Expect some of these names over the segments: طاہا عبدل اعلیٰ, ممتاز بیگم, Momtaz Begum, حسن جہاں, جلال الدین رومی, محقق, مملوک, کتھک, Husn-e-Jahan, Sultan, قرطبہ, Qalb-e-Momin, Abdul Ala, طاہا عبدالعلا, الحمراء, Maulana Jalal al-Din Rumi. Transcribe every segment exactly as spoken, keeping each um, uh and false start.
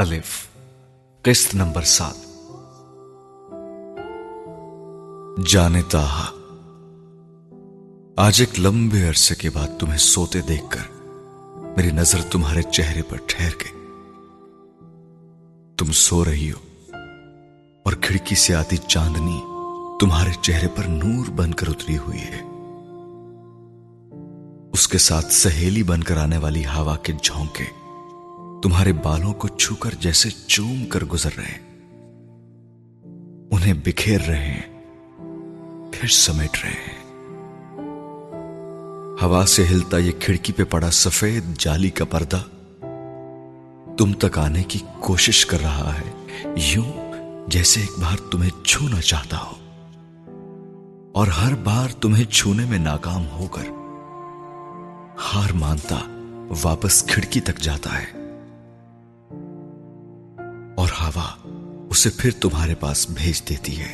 الف، قسط نمبر سات۔ جان طاہا، آج ایک لمبے عرصے کے بعد تمہیں سوتے دیکھ کر میری نظر تمہارے چہرے پر ٹھہر گئی۔ تم سو رہی ہو اور کھڑکی سے آتی چاندنی تمہارے چہرے پر نور بن کر اتری ہوئی ہے۔ اس کے ساتھ سہیلی بن کر آنے والی ہوا کے جھونکے تمہارے بالوں کو چھو کر جیسے چوم کر گزر رہے، انہیں بکھیر رہے ہیں، پھر سمیٹ رہے ہیں۔ ہوا سے ہلتا یہ کھڑکی پہ پڑا سفید جالی کا پردہ تم تک آنے کی کوشش کر رہا ہے، یوں جیسے ایک بار تمہیں چھونا چاہتا ہو اور ہر بار تمہیں چھونے میں ناکام ہو کر ہار مانتا واپس کھڑکی تک جاتا ہے، اور ہوا اسے پھر تمہارے پاس بھیج دیتی ہے۔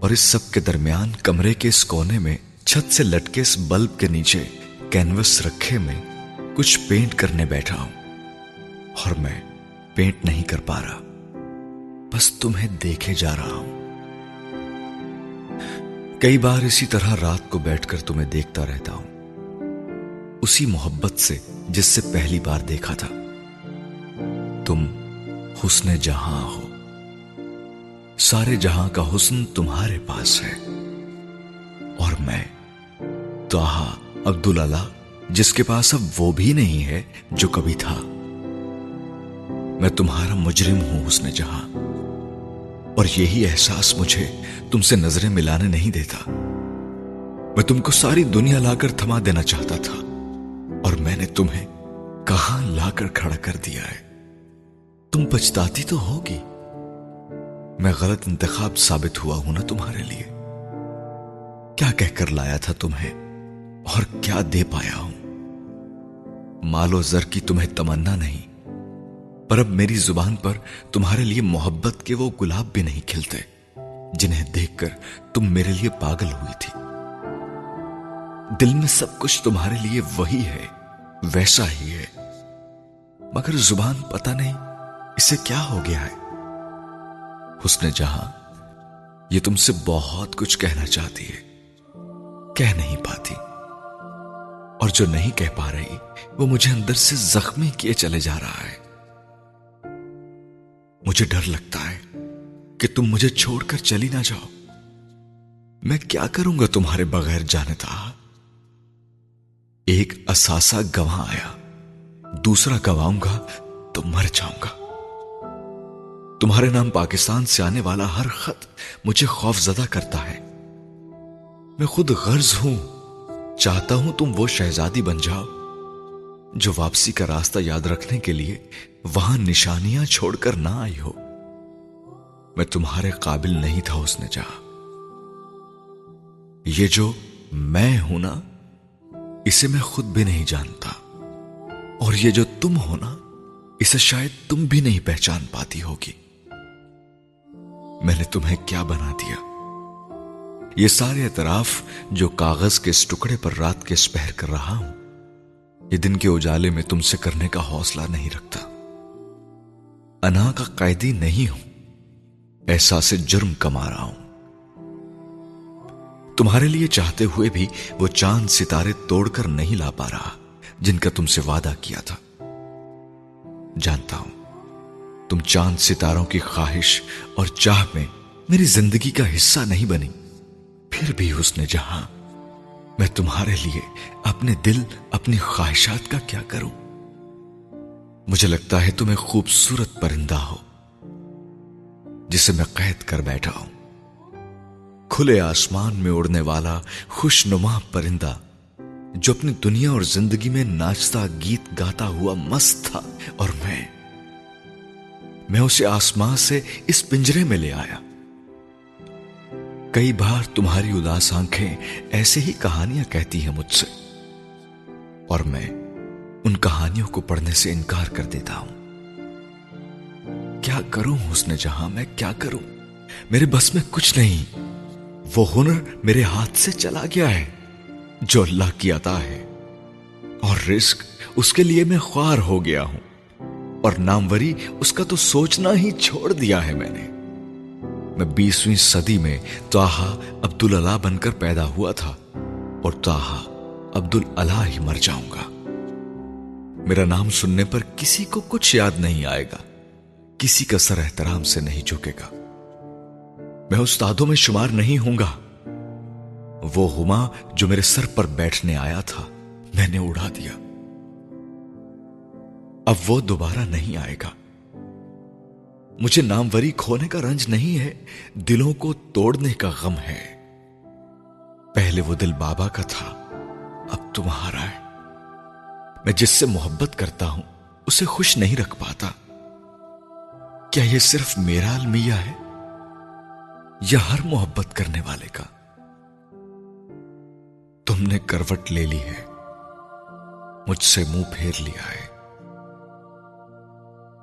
اور اس سب کے درمیان کمرے کے اس کونے میں چھت سے لٹکے اس بلب کے نیچے کینوس رکھے میں کچھ پینٹ کرنے بیٹھا ہوں، اور میں پینٹ نہیں کر پا رہا، بس تمہیں دیکھے جا رہا ہوں۔ کئی بار اسی طرح رات کو بیٹھ کر تمہیں دیکھتا رہتا ہوں، اسی محبت سے جس سے پہلی بار دیکھا تھا۔ تم حسن جہاں ہو، سارے جہاں کا حسن تمہارے پاس ہے، اور میں طاہا عبدل الا، جس کے پاس اب وہ بھی نہیں ہے جو کبھی تھا۔ میں تمہارا مجرم ہوں حسن جہاں، اور یہی احساس مجھے تم سے نظریں ملانے نہیں دیتا۔ میں تم کو ساری دنیا لا کر تھما دینا چاہتا تھا، اور میں نے تمہیں کہاں لا کر کھڑا کر دیا ہے۔ تم پچھتاتی تو ہوگی، میں غلط انتخاب ثابت ہوا ہوں نا تمہارے لیے۔ کیا کہہ کر لایا تھا تمہیں اور کیا دے پایا ہوں۔ مال و زر کی تمہیں تمنا نہیں، پر اب میری زبان پر تمہارے لیے محبت کے وہ گلاب بھی نہیں کھلتے جنہیں دیکھ کر تم میرے لیے پاگل ہوئی تھی۔ دل میں سب کچھ تمہارے لیے وہی ہے، ویسا ہی ہے، مگر زبان پتہ نہیں اسے کیا ہو گیا ہے۔ حسن جہاں، یہ تم سے بہت کچھ کہنا چاہتی ہے، کہہ نہیں پاتی، اور جو نہیں کہہ پا رہی وہ مجھے اندر سے زخمی کیے چلے جا رہا ہے۔ مجھے ڈر لگتا ہے کہ تم مجھے چھوڑ کر چلی نہ جاؤ۔ میں کیا کروں گا تمہارے بغیر جانے تھا۔ ایک اثاثہ گواہ آیا، دوسرا گواؤں گا تو مر جاؤں گا۔ تمہارے نام پاکستان سے آنے والا ہر خط مجھے خوف زدہ کرتا ہے۔ میں خود غرض ہوں، چاہتا ہوں تم وہ شہزادی بن جاؤ جو واپسی کا راستہ یاد رکھنے کے لیے وہاں نشانیاں چھوڑ کر نہ آئی ہو۔ میں تمہارے قابل نہیں تھا اس نے جہاں۔ یہ جو میں ہوں نا، اسے میں خود بھی نہیں جانتا، اور یہ جو تم ہو نا، اسے شاید تم بھی نہیں پہچان پاتی ہوگی۔ میں نے تمہیں کیا بنا دیا۔ یہ سارے اعتراف جو کاغذ کے اس ٹکڑے پر رات کے سپہر کر رہا ہوں، یہ دن کے اجالے میں تم سے کرنے کا حوصلہ نہیں رکھتا۔ انا کا قیدی نہیں ہوں، احساس جرم کما رہا ہوں۔ تمہارے لیے چاہتے ہوئے بھی وہ چاند ستارے توڑ کر نہیں لا پا رہا جن کا تم سے وعدہ کیا تھا۔ جانتا ہوں تم چاند ستاروں کی خواہش اور چاہ میں میری زندگی کا حصہ نہیں بنی، پھر بھی حسن جہاں، میں تمہارے لیے اپنے دل، اپنی خواہشات کا کیا کروں۔ مجھے لگتا ہے تمہیں خوبصورت پرندہ ہو جسے میں قید کر بیٹھا ہوں۔ کھلے آسمان میں اڑنے والا خوش نما پرندہ جو اپنی دنیا اور زندگی میں ناچتا گیت گاتا ہوا مست تھا، اور میں میں اسے آسمان سے اس پنجرے میں لے آیا۔ کئی بار تمہاری اداس آنکھیں ایسے ہی کہانیاں کہتی ہیں مجھ سے، اور میں ان کہانیوں کو پڑھنے سے انکار کر دیتا ہوں۔ کیا کروں حسن جہاں، میں کیا کروں، میرے بس میں کچھ نہیں۔ وہ ہنر میرے ہاتھ سے چلا گیا ہے جو اللہ کی عطا ہے، اور رزق اس کے لیے میں خوار ہو گیا ہوں اور ناموری اس کا تو سوچنا ہی چھوڑ دیا ہے میں نے۔ میں بیسویں صدی میں طاہا عبدل اللہ بن کر پیدا ہوا تھا اور طاہا عبدل اللہ ہی مر جاؤں گا۔ میرا نام سننے پر کسی کو کچھ یاد نہیں آئے گا، کسی کا سر احترام سے نہیں جھکے گا، میں استادوں میں شمار نہیں ہوں گا۔ وہ غما جو میرے سر پر بیٹھنے آیا تھا میں نے اڑا دیا، اب وہ دوبارہ نہیں آئے گا۔ مجھے ناموری کھونے کا رنج نہیں ہے، دلوں کو توڑنے کا غم ہے۔ پہلے وہ دل بابا کا تھا، اب تمہارا ہے۔ میں جس سے محبت کرتا ہوں اسے خوش نہیں رکھ پاتا۔ کیا یہ صرف میرا المیہ ہے یا ہر محبت کرنے والے کا؟ تم نے کروٹ لے لی ہے، مجھ سے منہ پھیر لیا ہے،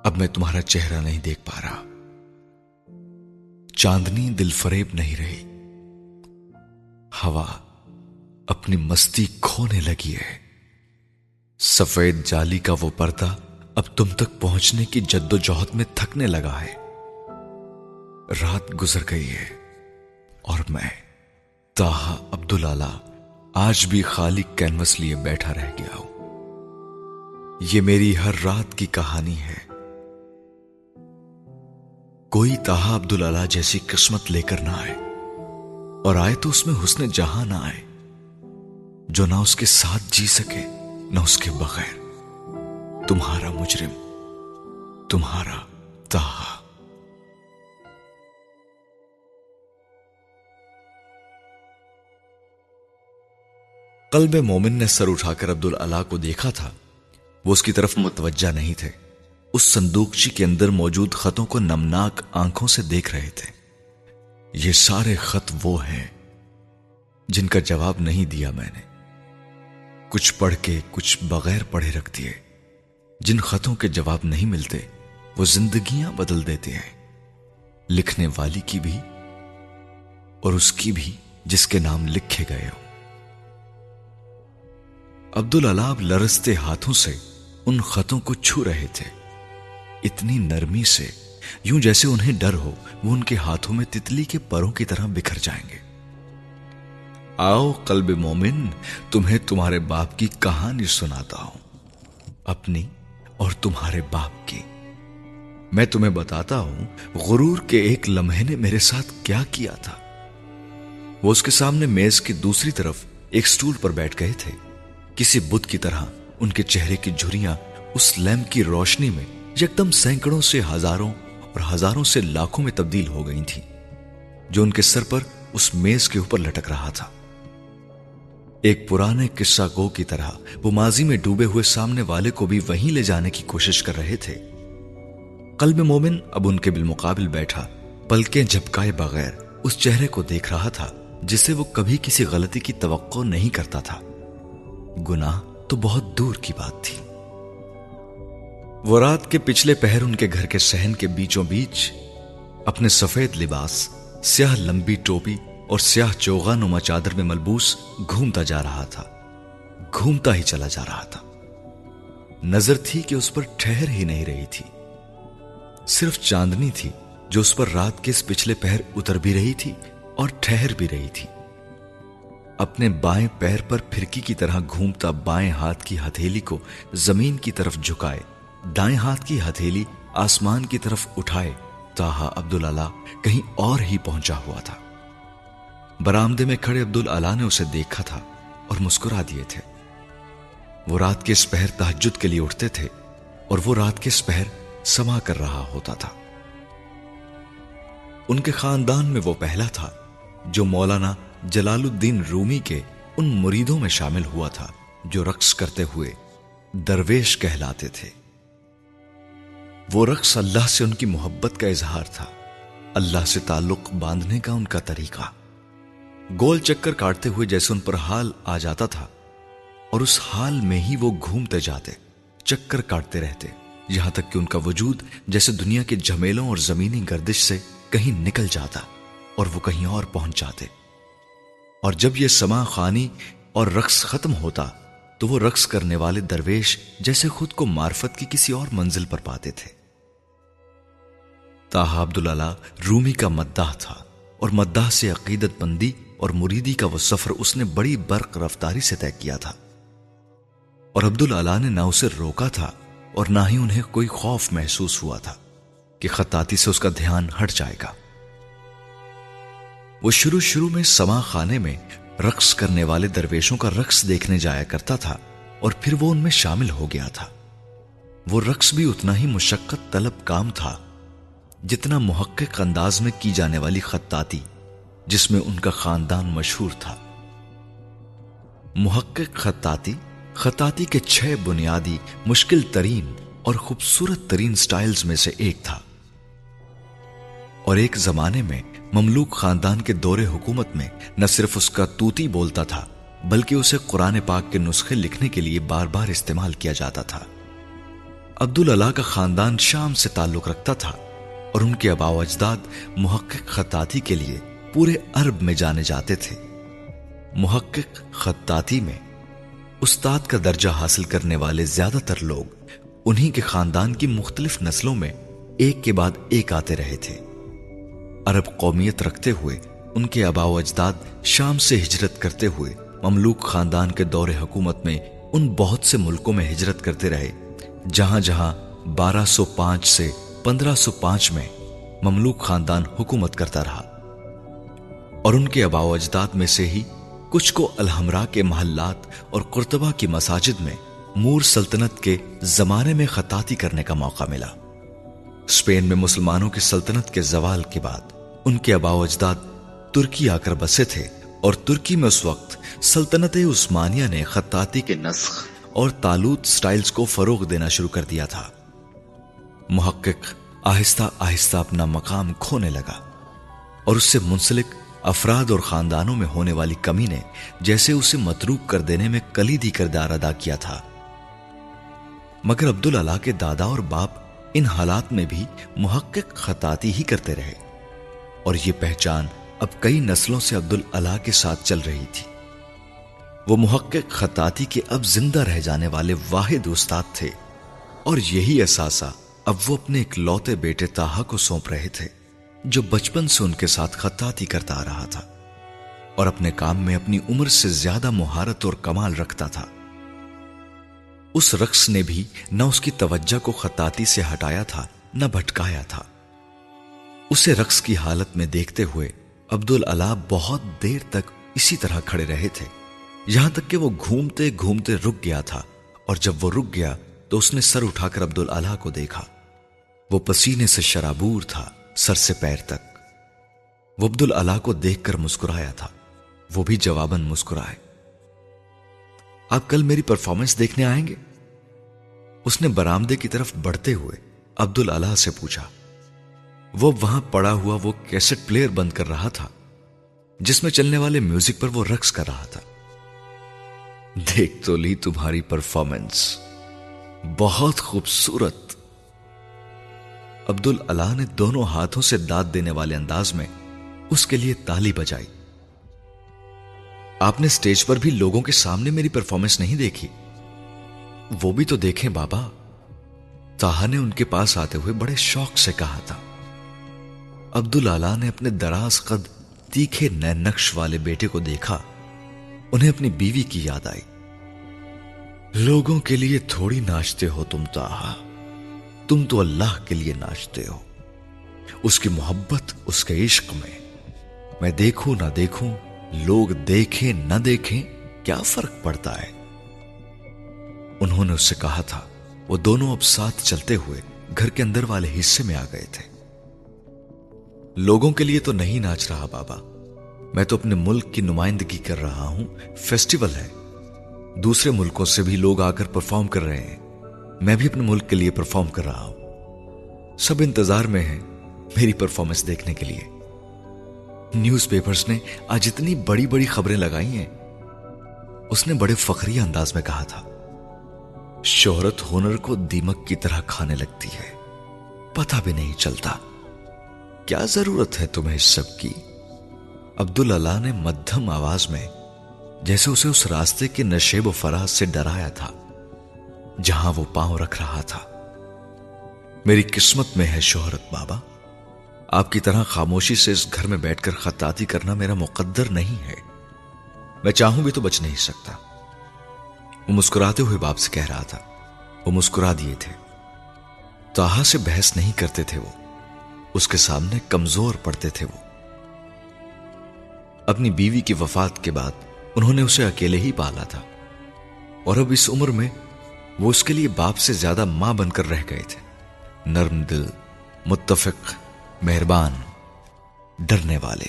اب میں تمہارا چہرہ نہیں دیکھ پا رہا۔ چاندنی دل فریب نہیں رہی، ہوا اپنی مستی کھونے لگی ہے۔ سفید جالی کا وہ پردہ اب تم تک پہنچنے کی جد و جہد میں تھکنے لگا ہے۔ رات گزر گئی ہے اور میں طاہا عبدل اعلیٰ آج بھی خالی کینوس لیے بیٹھا رہ گیا ہوں۔ یہ میری ہر رات کی کہانی ہے۔ کوئی طاہا عبدل اعلیٰ جیسی قسمت لے کر نہ آئے، اور آئے تو اس میں حسن جہاں نہ آئے، جو نہ اس کے ساتھ جی سکے نہ اس کے بغیر۔ تمہارا مجرم، تمہارا طاہا۔ قلب مومن نے سر اٹھا کر عبدل اعلیٰ کو دیکھا تھا، وہ اس کی طرف متوجہ نہیں تھے، اس صندوقچی کے اندر موجود خطوں کو نمناک آنکھوں سے دیکھ رہے تھے۔ یہ سارے خط وہ ہیں جن کا جواب نہیں دیا میں نے، کچھ پڑھ کے کچھ بغیر پڑھے رکھ دیے۔ جن خطوں کے جواب نہیں ملتے وہ زندگیاں بدل دیتے ہیں، لکھنے والی کی بھی اور اس کی بھی جس کے نام لکھے گئے ہو۔ عبدل اعلیٰ لرزتے ہاتھوں سے ان خطوں کو چھو رہے تھے، اتنی نرمی سے یوں جیسے انہیں ڈر ہو وہ ان کے ہاتھوں میں تتلی کے پروں کی طرح بکھر جائیں گے۔ آؤ قلب مومن، تمہیں تمہارے باپ کی کہانی سناتا ہوں، اپنی اور تمہارے باپ کی۔ میں تمہیں بتاتا ہوں غرور کے ایک لمحے نے میرے ساتھ کیا کیا تھا۔ وہ اس کے سامنے میز کی دوسری طرف ایک سٹول پر بیٹھ گئے تھے، کسی بت کی طرح ان کے چہرے کی جھریاں اس لیمپ کی روشنی میں یکدم سینکڑوں سے ہزاروں اور ہزاروں سے لاکھوں میں تبدیل ہو گئی تھیں، جو ان کے سر پر اس میز کے اوپر لٹک رہا تھا۔ ایک پرانے قصہ گو کی طرح وہ ماضی میں ڈوبے ہوئے سامنے والے کو بھی وہیں لے جانے کی کوشش کر رہے تھے۔ قلب مومن اب ان کے بالمقابل بیٹھا پلکیں جھپکائے بغیر اس چہرے کو دیکھ رہا تھا جسے وہ کبھی کسی غلطی کی توقع نہیں کرتا تھا۔ گناہ تو بہت دور کی بات تھی۔ وہ رات کے پچھلے پہر ان کے گھر کے صحن کے بیچوں بیچ اپنے سفید لباس، سیاہ لمبی ٹوپی اور سیاہ چوغا نما چادر میں ملبوس گھومتا جا رہا تھا، گھومتا ہی چلا جا رہا تھا۔ نظر تھی کہ اس پر ٹھہر ہی نہیں رہی تھی، صرف چاندنی تھی جو اس پر رات کے اس پچھلے پہر اتر بھی رہی تھی اور ٹھہر بھی رہی تھی۔ اپنے بائیں پیر پر پھرکی کی طرح گھومتا بائیں ہاتھ کی ہتھیلی کو زمین کی طرف جھکائے، دائیں ہاتھ کی ہتھیلی آسمان کی طرف اٹھائے طاہا عبدل اعلیٰ کہیں اور ہی پہنچا ہوا تھا۔ برآمدے میں کھڑے عبدل اعلیٰ نے اسے دیکھا تھا اور مسکرا دیے تھے۔ وہ رات کے اس پہر تہجد کے لیے اٹھتے تھے اور وہ رات کے اس پہر سما کر رہا ہوتا تھا۔ ان کے خاندان میں وہ پہلا تھا جو مولانا جلال الدین رومی کے ان مریدوں میں شامل ہوا تھا جو رقص کرتے ہوئے درویش کہلاتے تھے۔ وہ رقص اللہ سے ان کی محبت کا اظہار تھا، اللہ سے تعلق باندھنے کا ان کا طریقہ۔ گول چکر کاٹتے ہوئے جیسے ان پر حال آ جاتا تھا اور اس حال میں ہی وہ گھومتے جاتے، چکر کاٹتے رہتے، یہاں تک کہ ان کا وجود جیسے دنیا کے جھمیلوں اور زمینی گردش سے کہیں نکل جاتا اور وہ کہیں اور پہنچ جاتے۔ اور جب یہ سما خوانی اور رقص ختم ہوتا تو وہ رقص کرنے والے درویش جیسے خود کو معرفت کی کسی اور منزل پر پاتے تھے۔ طاہا عبد اللہ رومی کا مداح تھا اور مداح سے عقیدت مندی اور مریدی کا وہ سفر اس نے بڑی برق رفتاری سے طے کیا تھا، اور عبدل اعلیٰ نے نہ اسے روکا تھا اور نہ ہی انہیں کوئی خوف محسوس ہوا تھا کہ خطاطی سے اس کا دھیان ہٹ جائے گا۔ وہ شروع شروع میں سما خانے میں رقص کرنے والے درویشوں کا رقص دیکھنے جایا کرتا تھا اور پھر وہ ان میں شامل ہو گیا تھا۔ وہ رقص بھی اتنا ہی مشقت طلب کام تھا جتنا محقق انداز میں کی جانے والی خطاطی جس میں ان کا خاندان مشہور تھا۔ محقق خطاطی خطاطی کے چھ بنیادی مشکل ترین اور خوبصورت ترین سٹائلز میں سے ایک تھا، اور ایک زمانے میں مملوک خاندان کے دور حکومت میں نہ صرف اس کا طوطی بولتا تھا بلکہ اسے قرآن پاک کے نسخے لکھنے کے لیے بار بار استعمال کیا جاتا تھا۔ عبدل اعلیٰ کا خاندان شام سے تعلق رکھتا تھا اور ان کے آبا و اجداد محقق خطاطی کے لیے پورے عرب میں جانے جاتے تھے۔ محقق خطاطی میں استاد کا درجہ حاصل کرنے والے زیادہ تر لوگ انہی کے خاندان کی مختلف نسلوں میں ایک کے بعد ایک آتے رہے تھے۔ عرب قومیت رکھتے ہوئے ان کے آبا و اجداد شام سے ہجرت کرتے ہوئے مملوک خاندان کے دور حکومت میں ان بہت سے ملکوں میں ہجرت کرتے رہے جہاں جہاں بارہ سو پانچ سے پندرہ سو پانچ میں مملوک خاندان حکومت کرتا رہا، اور ان کے آبا و اجداد میں سے ہی کچھ کو الحمراء کے محلات اور قرطبہ کی مساجد میں مور سلطنت کے زمانے میں خطاطی کرنے کا موقع ملا۔ اسپین میں مسلمانوں کی سلطنت کے زوال کے بعد ان کے آبا و اجداد ترکی آ کر بسے تھے، اور ترکی میں اس وقت سلطنت عثمانیہ نے خطاطی کے نسخ اور تالوت سٹائلز کو فروغ دینا شروع کر دیا تھا۔ محقق آہستہ آہستہ اپنا مقام کھونے لگا، اور اس سے منسلک افراد اور خاندانوں میں ہونے والی کمی نے جیسے اسے متروک کر دینے میں کلیدی کردار ادا کیا تھا۔ مگر عبدل اعلیٰ کے دادا اور باپ ان حالات میں بھی محقق خطاطی ہی کرتے رہے، اور یہ پہچان اب کئی نسلوں سے عبدل اعلیٰ کے ساتھ چل رہی تھی۔ وہ محقق خطاطی کے اب زندہ رہ جانے والے واحد استاد تھے، اور یہی اثاثہ اب وہ اپنے اکلوتے بیٹے طاہا کو سونپ رہے تھے جو بچپن سے ان کے ساتھ خطاطی کرتا آ رہا تھا اور اپنے کام میں اپنی عمر سے زیادہ مہارت اور کمال رکھتا تھا۔ اس رقص نے بھی نہ اس کی توجہ کو خطاطی سے ہٹایا تھا نہ بھٹکایا تھا۔ اسے رقص کی حالت میں دیکھتے ہوئے عبدل اعلیٰ بہت دیر تک اسی طرح کھڑے رہے تھے، یہاں تک کہ وہ گھومتے گھومتے رک گیا تھا، اور جب وہ رک گیا تو اس نے سر اٹھا کر عبدل اعلیٰ کو دیکھا۔ وہ پسینے سے شرابور تھا سر سے پیر تک۔ وہ عبد الاعلیٰ کو دیکھ کر مسکرایا تھا، وہ بھی جواباً مسکرائے۔ آپ کل میری پرفارمنس دیکھنے آئیں گے؟ اس نے برآمدے کی طرف بڑھتے ہوئے عبد الاعلیٰ سے پوچھا۔ وہ وہاں پڑا ہوا وہ کیسٹ پلیئر بند کر رہا تھا جس میں چلنے والے میوزک پر وہ رقص کر رہا تھا۔ دیکھ تو لی تمہاری پرفارمنس، بہت خوبصورت۔ عبدل اعلیٰ نے دونوں ہاتھوں سے داد دینے والے انداز میں اس کے لیے تالی بجائی۔ آپ نے سٹیج پر بھی لوگوں کے سامنے میری پرفارمنس نہیں دیکھی؟ وہ بھی تو دیکھیں بابا، طاہا نے ان کے پاس آتے ہوئے بڑے شوق سے کہا تھا۔ عبدل اعلیٰ نے اپنے دراز قد تیکھے نئے نقش والے بیٹے کو دیکھا، انہیں اپنی بیوی کی یاد آئی۔ لوگوں کے لیے تھوڑی ناچتے ہو تم طاہا، تم تو اللہ کے لیے ناچتے ہو، اس کی محبت، اس کے عشق میں۔ میں دیکھوں نہ دیکھوں، لوگ دیکھیں نہ دیکھیں، کیا فرق پڑتا ہے، انہوں نے اس سے کہا تھا۔ وہ دونوں اب ساتھ چلتے ہوئے گھر کے اندر والے حصے میں آ گئے تھے۔ لوگوں کے لیے تو نہیں ناچ رہا بابا، میں تو اپنے ملک کی نمائندگی کر رہا ہوں، فیسٹیول ہے، دوسرے ملکوں سے بھی لوگ آ کر پرفارم کر رہے ہیں، میں بھی اپنے ملک کے لیے پرفارم کر رہا ہوں، سب انتظار میں ہیں میری پرفارمنس دیکھنے کے لیے۔ نیوز پیپرز نے آج اتنی بڑی بڑی خبریں لگائی ہیں، اس نے بڑے فخریہ انداز میں کہا تھا۔ شہرت ہنر کو دیمک کی طرح کھانے لگتی ہے، پتہ بھی نہیں چلتا، کیا ضرورت ہے تمہیں اس سب کی؟ عبدل اعلیٰ نے مدھم آواز میں جیسے اسے اس راستے کے نشیب و فراز سے ڈرایا تھا جہاں وہ پاؤں رکھ رہا تھا۔ میری قسمت میں ہے شہرت بابا، آپ کی طرح خاموشی سے اس گھر میں بیٹھ کر خطاطی کرنا میرا مقدر نہیں ہے، میں چاہوں بھی تو بچ نہیں سکتا۔ وہ مسکراتے ہوئے باپ سے کہہ رہا تھا، وہ مسکرا دیے تھے۔ طاہا سے بحث نہیں کرتے تھے، وہ اس کے سامنے کمزور پڑتے تھے۔ وہ اپنی بیوی کی وفات کے بعد انہوں نے اسے اکیلے ہی پالا تھا، اور اب اس عمر میں وہ اس کے لیے باپ سے زیادہ ماں بن کر رہ گئے تھے۔ نرم دل، متفق، مہربان، ڈرنے والے۔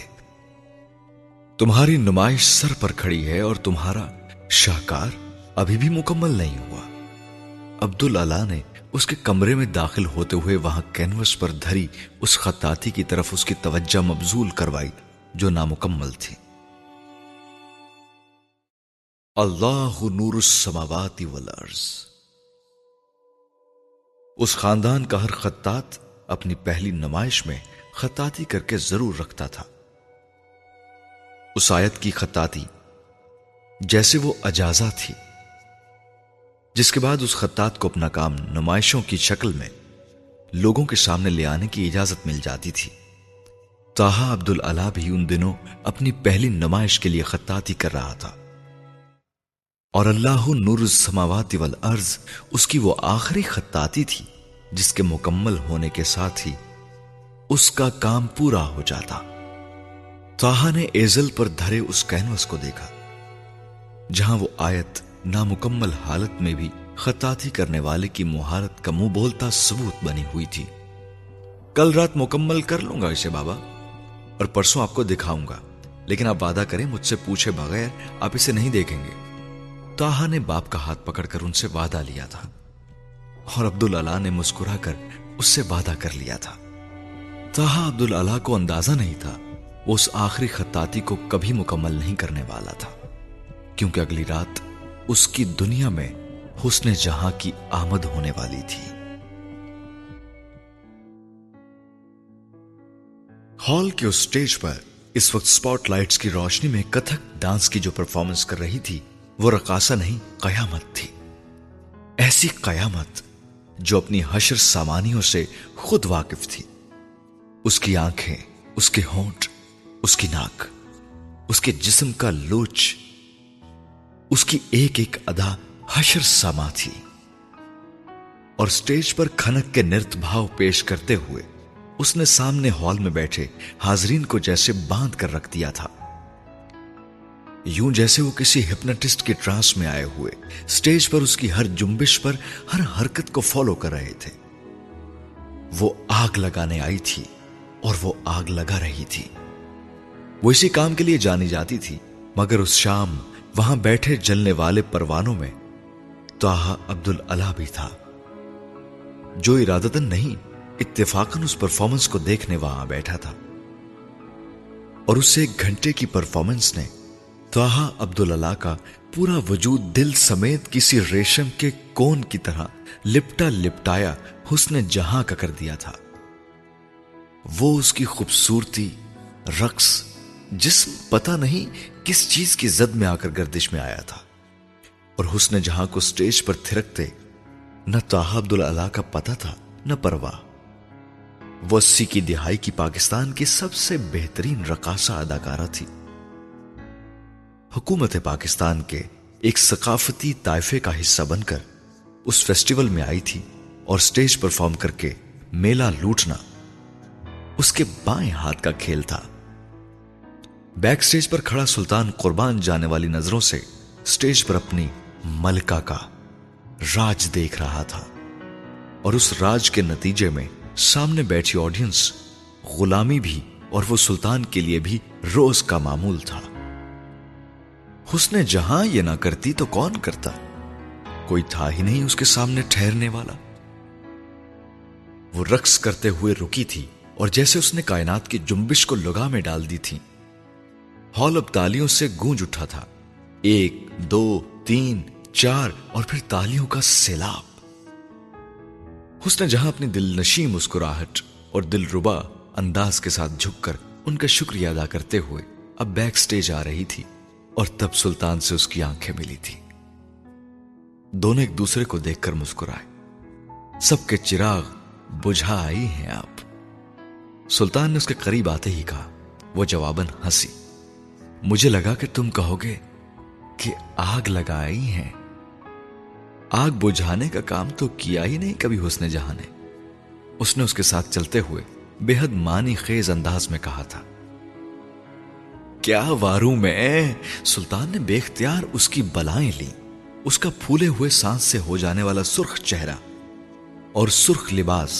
تمہاری نمائش سر پر کھڑی ہے اور تمہارا شاہکار ابھی بھی مکمل نہیں ہوا۔ عبدل اعلیٰ نے اس کے کمرے میں داخل ہوتے ہوئے وہاں کینوس پر دھری اس خطاطی کی طرف اس کی توجہ مبذول کروائی جو نامکمل تھی۔ اللہ نور السماوات والارض۔ اس خاندان کا ہر خطاط اپنی پہلی نمائش میں خطاطی کر کے ضرور رکھتا تھا۔ اس آیت کی خطاطی جیسے وہ اجازہ تھی، جس کے بعد اس خطاط کو اپنا کام نمائشوں کی شکل میں لوگوں کے سامنے لے آنے کی اجازت مل جاتی تھی۔ طاہا عبد العلا بھی ان دنوں اپنی پہلی نمائش کے لیے خطاطی کر رہا تھا، اور اللہ نور السماوات والارض اس کی وہ آخری خطاطی تھی جس کے مکمل ہونے کے ساتھ ہی اس کا کام پورا ہو جاتا۔ طاہا نے ایزل پر دھرے اس کینوس کو دیکھا جہاں وہ آیت نامکمل حالت میں بھی خطاطی کرنے والے کی مہارت کا منہ بولتا ثبوت بنی ہوئی تھی۔ کل رات مکمل کر لوں گا اسے بابا، اور پرسوں آپ کو دکھاؤں گا، لیکن آپ وعدہ کریں مجھ سے پوچھے بغیر آپ اسے نہیں دیکھیں گے۔ طاہا نے باپ کا ہاتھ پکڑ کر ان سے وعدہ لیا تھا، اور عبداللہ نے مسکرا کر اس سے وعدہ کر لیا تھا۔ طاہا عبداللہ کو اندازہ نہیں تھا وہ اس آخری خطاطی کو کبھی مکمل نہیں کرنے والا تھا، کیونکہ اگلی رات اس کی دنیا میں حسن جہاں کی آمد ہونے والی تھی۔ ہال کے اس سٹیج پر اس وقت سپاٹ لائٹس کی روشنی میں کتھک ڈانس کی جو پرفارمنس کر رہی تھی وہ رقاصہ نہیں قیامت تھی، ایسی قیامت جو اپنی حشر سامانیوں سے خود واقف تھی۔ اس کی آنکھیں، اس کے ہونٹ، اس کی ناک، اس کے جسم کا لوچ، اس کی ایک ایک ادا حشر سما تھی، اور سٹیج پر کھنک کے نرت بھاؤ پیش کرتے ہوئے اس نے سامنے ہال میں بیٹھے حاضرین کو جیسے باندھ کر رکھ دیا تھا، یوں جیسے وہ کسی ہپناٹسٹ کے ٹرانس میں آئے ہوئے سٹیج پر اس کی ہر جنبش پر، ہر حرکت کو فالو کر رہے تھے۔ وہ آگ لگانے آئی تھی اور وہ آگ لگا رہی تھی۔ وہ اسی کام کے لیے جانی جاتی تھی، مگر اس شام وہاں بیٹھے جلنے والے پروانوں میں طاہا عبدالعلا بھی تھا، جو ارادتاً نہیں اتفاقاً اس پرفارمنس کو دیکھنے وہاں بیٹھا تھا، اور اس ایک گھنٹے کی پرفارمنس نے طاہا عبدالعلا کا پورا وجود دل سمیت کسی ریشم کے کون کی طرح لپٹا لپٹایا حسن جہاں کا کر دیا تھا۔ وہ اس کی خوبصورتی، رقص، جسم پتہ نہیں کس چیز کی زد میں آ کر گردش میں آیا تھا، اور حسن جہاں کو سٹیج پر تھرکتے نہ طاہا عبدالعلا کا پتہ تھا نہ پرواہ۔ وہ اسی کی دہائی کی پاکستان کی سب سے بہترین رقاصہ اداکارہ تھی۔ حکومت پاکستان کے ایک ثقافتی طائفے کا حصہ بن کر اس فیسٹیول میں آئی تھی، اور سٹیج پرفارم کر کے میلہ لوٹنا اس کے بائیں ہاتھ کا کھیل تھا۔ بیک سٹیج پر کھڑا سلطان قربان جانے والی نظروں سے سٹیج پر اپنی ملکہ کا راج دیکھ رہا تھا، اور اس راج کے نتیجے میں سامنے بیٹھی آڈینس، غلامی بھی اور وہ سلطان کے لیے بھی روز کا معمول تھا۔ حسن جہاں یہ نہ کرتی تو کون کرتا؟ کوئی تھا ہی نہیں اس کے سامنے ٹھہرنے والا۔ وہ رقص کرتے ہوئے رکی تھی، اور جیسے اس نے کائنات کی جنبش کو لگا میں ڈال دی تھی، ہال اب تالیوں سے گونج اٹھا تھا، ایک، دو، تین، چار، اور پھر تالیوں کا سیلاب۔ حسن جہاں اپنی دل نشیں مسکراہٹ اور دل ربا انداز کے ساتھ جھک کر ان کا شکریہ ادا کرتے ہوئے اب بیک سٹیج آ رہی تھی، اور تب سلطان سے اس کی آنکھیں ملی تھی. دونوں ایک دوسرے کو دیکھ کر مسکرائے. سب کے چراغ بجھا آئی ہیں آپ. سلطان نے اس کے قریب آتے ہی کہا. وہ جواباً ہنسی. مجھے لگا کہ تم کہو گے کہ آگ لگائی ہیں. آگ بجھانے کا کام تو کیا ہی نہیں کبھی حسن جہاں نے. اس نے اس کے ساتھ چلتے ہوئے بے حد معنی خیز انداز میں کہا تھا. کیا واروں میں. سلطان نے بے اختیار اس کی بلائیں لیں. اس کا پھولے ہوئے سانس سے ہو جانے والا سرخ چہرہ اور سرخ لباس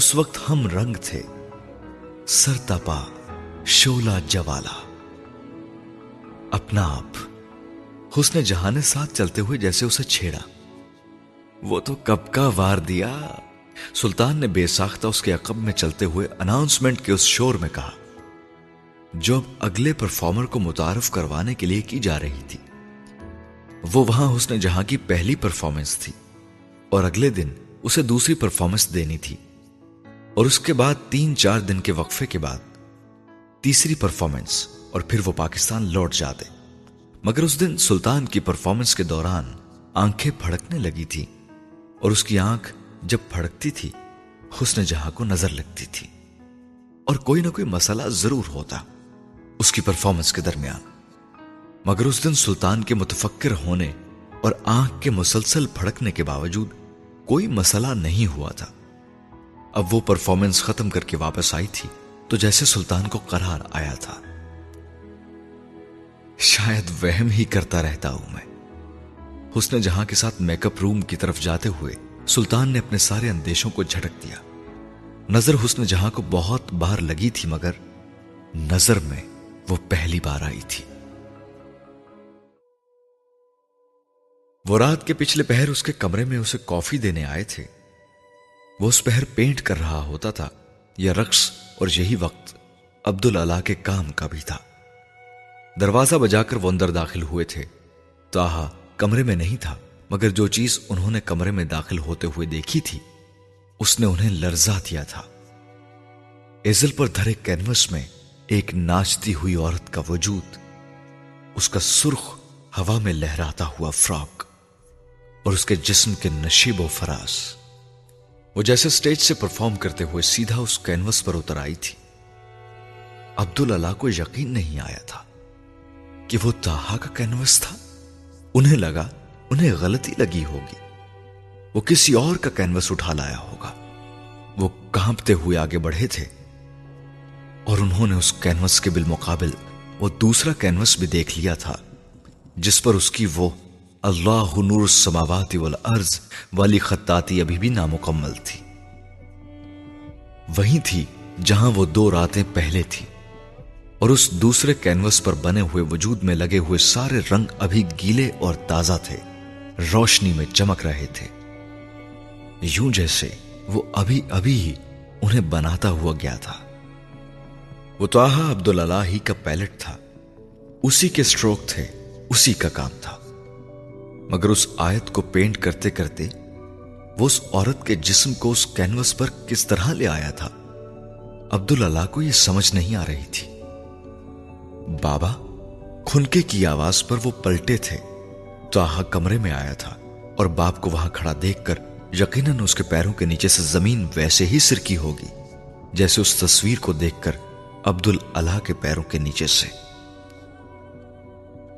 اس وقت ہم رنگ تھے. سرتپا شولہ جوالا. اپنا آپ حسن جہاں نے ساتھ چلتے ہوئے جیسے اسے چھیڑا. وہ تو کب کا وار دیا. سلطان نے بے ساختہ اس کے عقب میں چلتے ہوئے اناؤنسمنٹ کے اس شور میں کہا جو اب اگلے پرفارمر کو متعارف کروانے کے لیے کی جا رہی تھی. وہ وہاں حسن جہاں کی پہلی پرفارمنس تھی اور اگلے دن اسے دوسری پرفارمنس دینی تھی اور اس کے بعد تین چار دن کے وقفے کے بعد تیسری پرفارمنس اور پھر وہ پاکستان لوٹ جاتے. مگر اس دن سلطان کی پرفارمنس کے دوران آنکھیں پھڑکنے لگی تھی اور اس کی آنکھ جب پھڑکتی تھی حسن جہاں کو نظر لگتی تھی اور کوئی نہ کوئی مسئلہ ضرور ہوتا اس کی پرفارمنس کے درمیان. مگر اس دن سلطان کے متفکر ہونے اور آنکھ کے مسلسل پھڑکنے کے باوجود کوئی مسئلہ نہیں ہوا تھا. اب وہ پرفارمنس ختم کر کے واپس آئی تھی تو جیسے سلطان کو قرار آیا تھا. شاید وہم ہی کرتا رہتا ہوں میں. حسن جہاں کے ساتھ میک اپ روم کی طرف جاتے ہوئے سلطان نے اپنے سارے اندیشوں کو جھٹک دیا. نظر حسن جہاں کو بہت بار لگی تھی مگر نظر میں وہ پہلی بار آئی تھی. وہ رات کے پچھلے پہر اس کے کمرے میں اسے کافی دینے آئے تھے. وہ اس پہر پینٹ کر رہا ہوتا تھا یا رقص اور یہی وقت عبدل علا کے کام کا بھی تھا. دروازہ بجا کر وہ اندر داخل ہوئے تھے. طاہا کمرے میں نہیں تھا مگر جو چیز انہوں نے کمرے میں داخل ہوتے ہوئے دیکھی تھی اس نے انہیں لرزا دیا تھا. ایزل پر دھرے کینوس میں ایک ناچتی ہوئی عورت کا وجود, اس کا سرخ ہوا میں لہراتا ہوا فراک اور اس کے جسم کے نشیب و فراز. وہ جیسے سٹیج سے پرفارم کرتے ہوئے سیدھا اس کینوس پر اتر آئی تھی. عبدل علا کو یقین نہیں آیا تھا کہ وہ طاہا کا کینوس تھا. انہیں لگا انہیں غلطی لگی ہوگی, وہ کسی اور کا کینوس اٹھا لایا ہوگا. وہ کانپتے ہوئے آگے بڑھے تھے اور انہوں نے اس کینوس کے بالمقابل وہ دوسرا کینوس بھی دیکھ لیا تھا جس پر اس کی وہ اللہ نور السماوات والارض والی خطاطی ابھی بھی نامکمل تھی. وہیں تھی جہاں وہ دو راتیں پہلے تھی اور اس دوسرے کینوس پر بنے ہوئے وجود میں لگے ہوئے سارے رنگ ابھی گیلے اور تازہ تھے, روشنی میں چمک رہے تھے یوں جیسے وہ ابھی ابھی ہی انہیں بناتا ہوا گیا تھا. وہ طاہا عبداللہ ہی کا پیلٹ تھا, اسی کے سٹروک تھے, اسی کا کام تھا. مگر اس آیت کو پینٹ کرتے کرتے وہ اس عورت کے جسم کو اس کینوس پر کس طرح لے آیا تھا عبداللہ کو یہ سمجھ نہیں آ رہی تھی. بابا کھنکے کی آواز پر وہ پلٹے تھے. طاہا کمرے میں آیا تھا اور باپ کو وہاں کھڑا دیکھ کر یقیناً اس کے پیروں کے نیچے سے زمین ویسے ہی سرکی ہوگی جیسے اس تصویر کو دیکھ کر عبداللہ کے پیروں کے نیچے سے.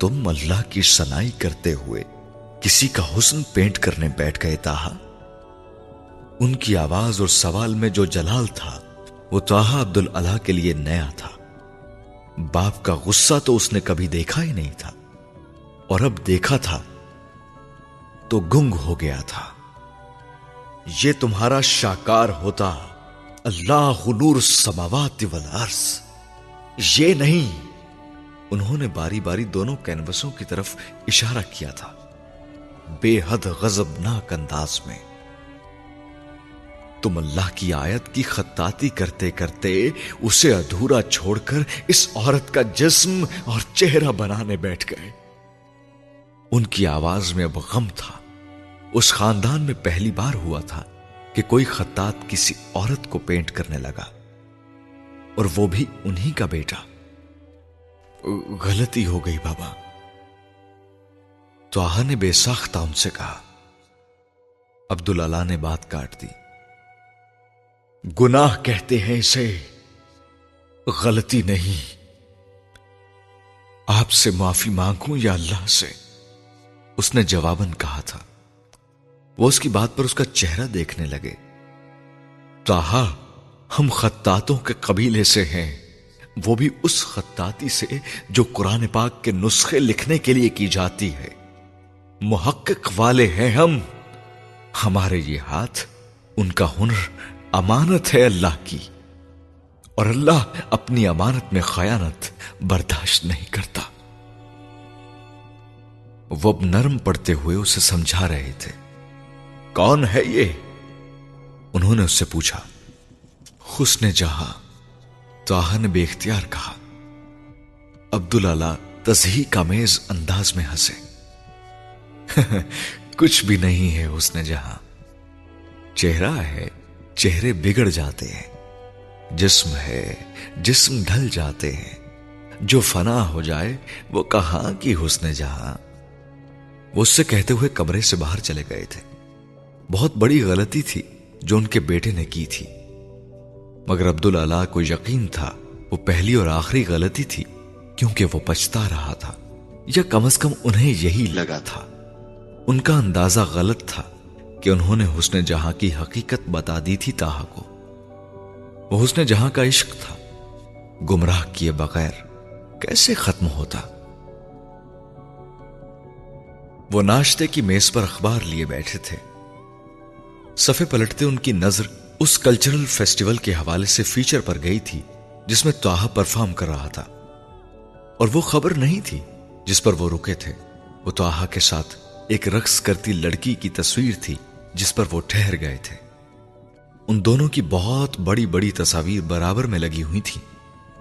تم اللہ کی سنائی کرتے ہوئے کسی کا حسن پینٹ کرنے بیٹھ گئے طاہا. ان کی آواز اور سوال میں جو جلال تھا وہ طاہا عبدالعلا کے لیے نیا تھا. باپ کا غصہ تو اس نے کبھی دیکھا ہی نہیں تھا اور اب دیکھا تھا تو گنگ ہو گیا تھا. یہ تمہارا شاکار ہوتا اللہ نور السماوات والارض, یہ نہیں. انہوں نے باری باری دونوں کینوسوں کی طرف اشارہ کیا تھا بے حد غضبناک انداز میں. تم اللہ کی آیت کی خطاطی کرتے کرتے اسے ادھورا چھوڑ کر اس عورت کا جسم اور چہرہ بنانے بیٹھ گئے. ان کی آواز میں اب غم تھا. اس خاندان میں پہلی بار ہوا تھا کہ کوئی خطاط کسی عورت کو پینٹ کرنے لگا اور وہ بھی انہی کا بیٹا. غلطی ہو گئی بابا, طاہا نے بے ساختہ ان سے کہا۔ عبدل اعلیٰ نے بات کاٹ دی۔ گناہ کہتے ہیں اسے، غلطی نہیں۔ آپ سے معافی مانگوں یا اللہ سے؟ اس نے جواباً کہا تھا۔ وہ اس کی بات پر اس کا چہرہ دیکھنے لگے۔ طاہا، ہم خطاطوں کے قبیلے سے ہیں، وہ بھی اس خطاطی سے جو قرآن پاک کے نسخے لکھنے کے لیے کی جاتی ہے۔ محقق والے ہیں ہم، ہمارے یہ ہاتھ، ان کا ہنر امانت ہے اللہ کی، اور اللہ اپنی امانت میں خیانت برداشت نہیں کرتا۔ وہ اب نرم پڑتے ہوئے اسے سمجھا رہے تھے۔ کون ہے یہ؟ انہوں نے اس سے پوچھا۔ حسن جہاں، طاہا نے بے اختیار کہا۔ عبدل اعلیٰ تذہی کا میز انداز میں ہنسے۔ کچھ بھی نہیں ہے حسن جہاں، چہرہ ہے، چہرے بگڑ جاتے ہیں، جسم ہے، جسم ڈھل جاتے ہیں، جو فنا ہو جائے وہ کہاں کی حسن جہاں۔ وہ اس سے کہتے ہوئے کمرے سے باہر چلے گئے تھے۔ بہت بڑی غلطی تھی جو ان کے بیٹے نے کی تھی، مگر عبدل اعلیٰ کو یقین تھا وہ پہلی اور آخری غلطی تھی، کیونکہ وہ پچھتا رہا تھا، یا کم از کم انہیں یہی لگا تھا۔ ان کا اندازہ غلط تھا کہ انہوں نے حسن جہاں کی حقیقت بتا دی تھی طاہا کو۔ وہ حسن جہاں کا عشق تھا، گمراہ کیے بغیر کیسے ختم ہوتا۔ وہ ناشتے کی میز پر اخبار لیے بیٹھے تھے۔ صفحے پلٹتے ان کی نظر اس کلچرل فیسٹیول کے حوالے سے فیچر پر گئی تھی جس میں طاہا پرفارم کر رہا تھا، اور وہ خبر نہیں تھی جس پر وہ رکے تھے۔ وہ طاہا کے ساتھ ایک رقص کرتی لڑکی کی تصویر تھی جس پر وہ ٹھہر گئے تھے۔ ان دونوں کی بہت بڑی بڑی تصاویر برابر میں لگی ہوئی تھی،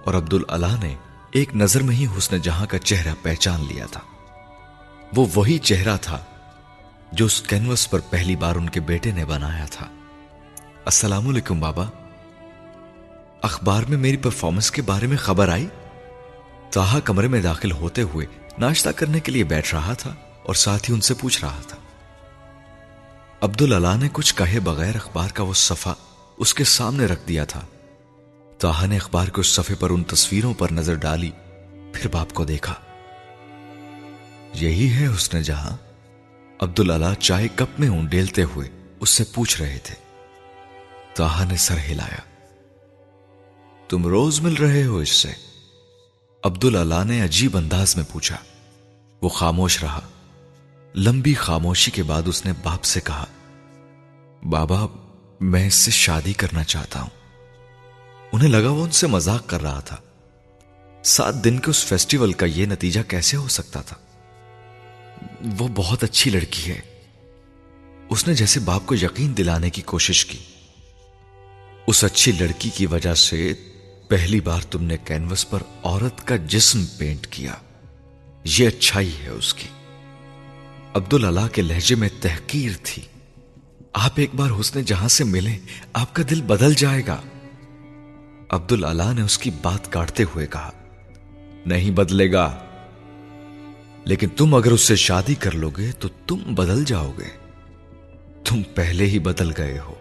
اور عبدل اعلیٰ نے ایک نظر میں ہی حسن جہاں کا چہرہ پہچان لیا تھا۔ وہ وہی چہرہ تھا جو اس کینوس پر پہلی بار ان کے بیٹے نے بنایا تھا۔ السلام علیکم بابا، اخبار میں میری پرفارمنس کے بارے میں خبر آئی؟ طاہا کمرے میں داخل ہوتے ہوئے ناشتہ کرنے کے لیے بیٹھ رہا تھا اور ساتھ ہی ان سے پوچھ رہا تھا۔ عبدل اعلیٰ نے کچھ کہے بغیر اخبار کا وہ صفحہ اس کے سامنے رکھ دیا تھا۔ طاہا نے اخبار کے اس صفحے پر ان تصویروں پر نظر ڈالی، پھر باپ کو دیکھا۔ یہی ہے حسن جہاں؟ عبدل اعلیٰ چائے کپ میں انڈیلتے ہوئے اس سے پوچھ رہے تھے۔ طاہا نے سر ہلایا۔ تم روز مل رہے ہو اس سے؟ عبدل اعلیٰ نے عجیب انداز میں پوچھا۔ وہ خاموش رہا۔ لمبی خاموشی کے بعد اس نے باپ سے کہا، بابا میں اس سے شادی کرنا چاہتا ہوں۔ انہیں لگا وہ ان سے مذاق کر رہا تھا۔ سات دن کے اس فیسٹیول کا یہ نتیجہ کیسے ہو سکتا تھا؟ وہ بہت اچھی لڑکی ہے، اس نے جیسے باپ کو یقین دلانے کی کوشش کی۔ اس اچھی لڑکی کی وجہ سے پہلی بار تم نے کینوس پر عورت کا جسم پینٹ کیا، یہ اچھائی ہے اس کی۔ عبدل اعلیٰ کے لہجے میں تحقیر تھی۔ آپ ایک بار حسن جہاں سے ملیں، آپ کا دل بدل جائے گا۔ عبدل اعلیٰ نے اس کی بات کاٹتے ہوئے کہا، نہیں بدلے گا، لیکن تم اگر اس سے شادی کر لو گے تو تم بدل جاؤ گے، تم پہلے ہی بدل گئے ہو۔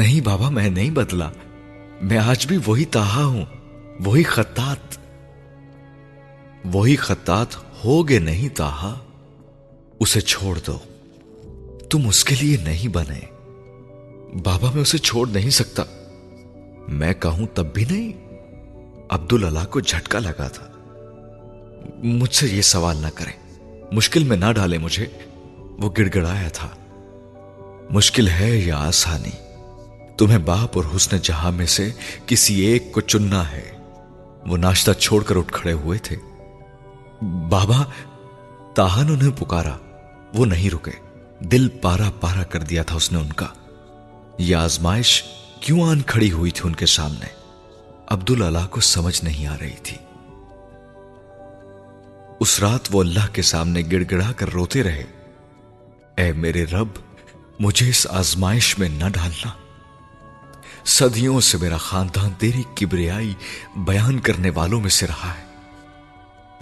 نہیں بابا، میں نہیں بدلا، میں آج بھی وہی طاہا ہوں، وہی خطاط۔ وہی خطاط ہوگے نہیں طاہا، اسے چھوڑ دو، تم اس کے لیے نہیں بنے۔ بابا میں اسے چھوڑ نہیں سکتا، میں کہوں تب بھی نہیں۔ عبدل اعلیٰ کو جھٹکا لگا تھا۔ مجھ سے یہ سوال نہ کریں، مشکل میں نہ ڈالیں مجھے، وہ گڑ گڑایا تھا۔ مشکل ہے یا آسانی، تمہیں باپ اور حسن جہاں میں سے کسی ایک کو چننا ہے۔ وہ ناشتہ چھوڑ کر اٹھ کھڑے ہوئے تھے۔ بابا، طاہا نے انہیں پکارا۔ وہ نہیں رکے، دل پارا پارا کر دیا تھا اس نے ان کا۔ یہ آزمائش کیوں آن کھڑی ہوئی تھی ان کے سامنے، عبدل اعلیٰ کو سمجھ نہیں آ رہی تھی۔ اس رات وہ اللہ کے سامنے گڑ گڑا کر روتے رہے، اے میرے رب، مجھے اس آزمائش میں نہ ڈالنا، صدیوں سے میرا خاندان تیری کبریائی بیان کرنے والوں میں سے رہا ہے،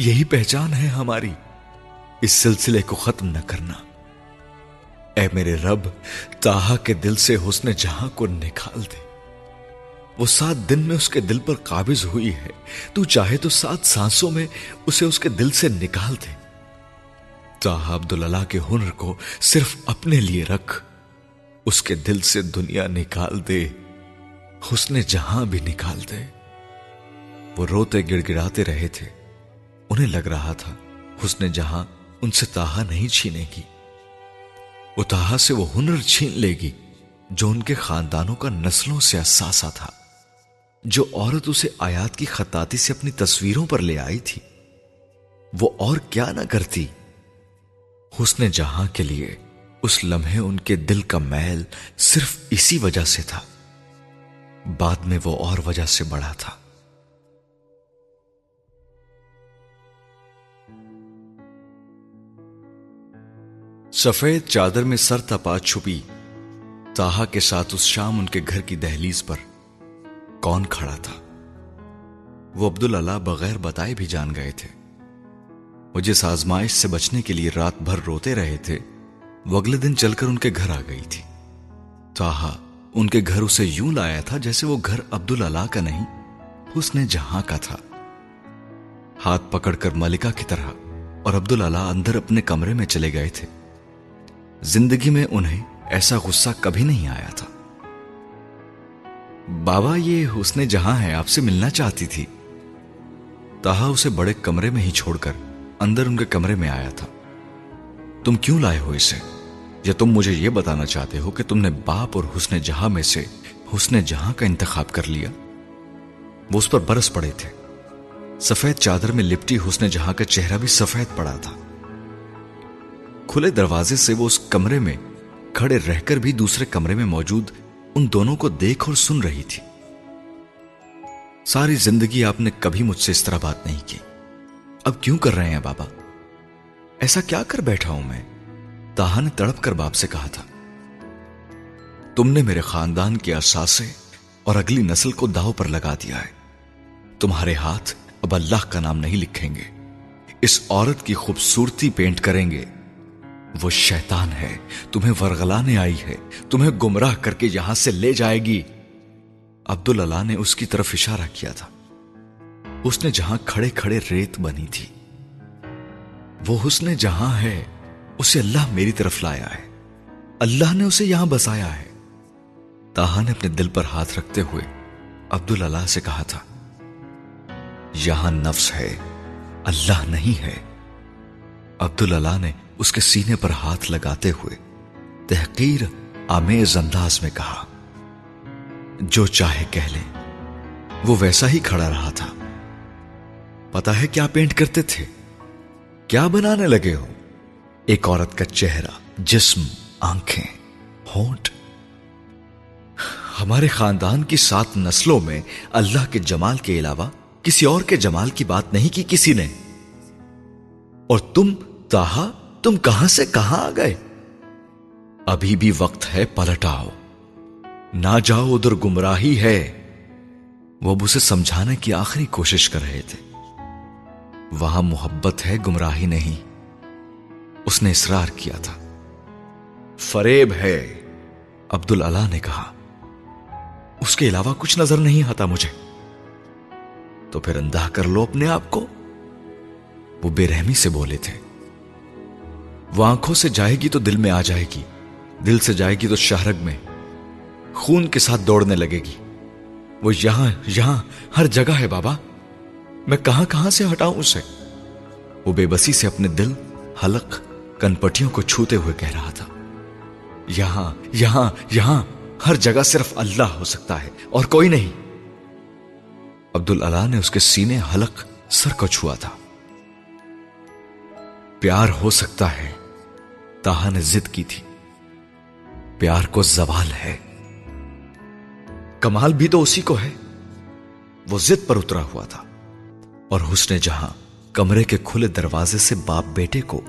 یہی پہچان ہے ہماری، اس سلسلے کو ختم نہ کرنا۔ اے میرے رب، طاہا کے دل سے حسن جہاں کو نکال دے۔ وہ سات دن میں اس کے دل پر قابض ہوئی ہے، تو چاہے تو سات سانسوں میں اسے اس کے دل سے نکال دے۔ طاہا عبداللہ کے ہنر کو صرف اپنے لیے رکھ، اس کے دل سے دنیا نکال دے، حسن جہاں بھی نکال دے۔ وہ روتے گڑ گڑاتے رہے تھے، انہیں لگ رہا تھا حسن جہاں ان سے طاہا نہیں چھینے گی، وہ طاہا سے وہ ہنر چھین لے گی جو ان کے خاندانوں کا نسلوں سے اثاثہ تھا، جو عورت اسے آیات کی خطاطی سے اپنی تصویروں پر لے آئی تھی۔ وہ اور کیا نہ کرتی حسن جہاں کے لیے؟ اس لمحے ان کے دل کا میل صرف اسی وجہ سے تھا، بعد میں وہ اور وجہ سے بڑا تھا۔ سفید چادر میں سر تپا چھپی طاہا کے ساتھ اس شام ان کے گھر کی دہلیز پر کون کھڑا تھا؟ وہ عبدل اللہ بغیر بتائے بھی جان گئے تھے۔ وہ جس آزمائش سے بچنے کے لیے رات بھر روتے رہے تھے، وہ اگلے دن چل کر ان کے گھر آ گئی تھی۔ طاہا ان کے گھر اسے یوں لایا تھا جیسے وہ گھر عبدل اللہ کا نہیں، حسن جہاں کا تھا۔ ہاتھ پکڑ کر ملکہ کی طرح اور عبدل اللہ اندر اپنے کمرے میں چلے گئے تھے۔ زندگی میں انہیں ایسا غصہ کبھی نہیں آیا تھا۔ بابا، یہ حسن جہاں ہے، آپ سے ملنا چاہتی تھی۔ طاہا اسے بڑے کمرے میں ہی چھوڑ کر اندر ان کے کمرے میں آیا تھا۔ تم کیوں لائے ہو اسے؟ یا تم مجھے یہ بتانا چاہتے ہو کہ تم نے باپ اور حسن جہاں میں سے حسن جہاں کا انتخاب کر لیا؟ وہ اس پر برس پڑے تھے۔ سفید چادر میں لپٹی حسن جہاں کا چہرہ بھی سفید پڑا تھا۔ کھلے دروازے سے وہ اس کمرے میں کھڑے رہ کر بھی دوسرے کمرے میں موجود ان دونوں کو دیکھ اور سن رہی تھی۔ ساری زندگی آپ نے کبھی مجھ سے اس طرح بات نہیں کی، اب کیوں کر رہے ہیں بابا؟ ایسا کیا کر بیٹھا ہوں میں؟ طاہا نے تڑپ کر باپ سے کہا تھا۔ تم نے میرے خاندان کے اثاثے اور اگلی نسل کو داؤ پر لگا دیا ہے۔ تمہارے ہاتھ اب اللہ کا نام نہیں لکھیں گے، اس عورت کی خوبصورتی پینٹ کریں گے۔ وہ شیطان ہے، تمہیں ورغلانے آئی ہے، تمہیں گمراہ کر کے یہاں سے لے جائے گی۔ عبدل اللہ نے اس کی طرف اشارہ کیا تھا۔ اس نے جہاں کھڑے کھڑے ریت بنی تھی۔ وہ حسن جہاں ہے، اسے اللہ میری طرف لایا ہے، اللہ نے اسے یہاں بسایا ہے۔ طاہا نے اپنے دل پر ہاتھ رکھتے ہوئے عبدل اللہ سے کہا تھا، یہاں نفس ہے، اللہ نہیں ہے۔ عبدل اللہ نے اس کے سینے پر ہاتھ لگاتے ہوئے تحقیر آمیز انداز میں کہا، جو چاہے کہہ لے۔ وہ ویسا ہی کھڑا رہا تھا۔ پتا ہے کیا پینٹ کرتے تھے؟ کیا بنانے لگے ہو؟ ایک عورت کا چہرہ، جسم، آنکھیں، ہونٹ۔ ہمارے خاندان کی سات نسلوں میں اللہ کے جمال کے علاوہ کسی اور کے جمال کی بات نہیں کی کسی نے، اور تم طاہا، تم کہاں سے کہاں آ گئے؟ ابھی بھی وقت ہے، پلٹ آؤ، نہ جاؤ ادھر، گمراہی ہے۔ وہ اب اسے سمجھانے کی آخری کوشش کر رہے تھے۔ وہاں محبت ہے، گمراہی نہیں، اس نے اصرار کیا تھا۔ فریب ہے، عبدل اللہ نے کہا، اس کے علاوہ کچھ نظر نہیں آتا مجھے۔ تو پھر اندھا کر لو اپنے آپ کو، وہ بے رحمی سے بولے تھے۔ وہ آنکھوں سے جائے گی تو دل میں آ جائے گی، دل سے جائے گی تو شہرگ میں خون کے ساتھ دوڑنے لگے گی۔ وہ یہاں یہاں ہر جگہ ہے بابا، میں کہاں کہاں سے ہٹاؤں اسے؟ وہ بے بسی سے اپنے دل، حلق، کن پٹیوں کو چھوتے ہوئے کہہ رہا تھا، یہاں یہاں یہاں ہر جگہ صرف اللہ ہو سکتا ہے اور کوئی نہیں۔ عبداللہ نے اس کے سینے، حلق، سر کو چھوا تھا۔ پیار ہو سکتا ہے، طاہا نے ضد کی تھی، پیار کو زوال ہے، کمال بھی تو اسی کو ہے۔ وہ ضد پر اترا ہوا تھا، اور حسن جہاں کمرے کے کھلے دروازے سے باپ بیٹے کو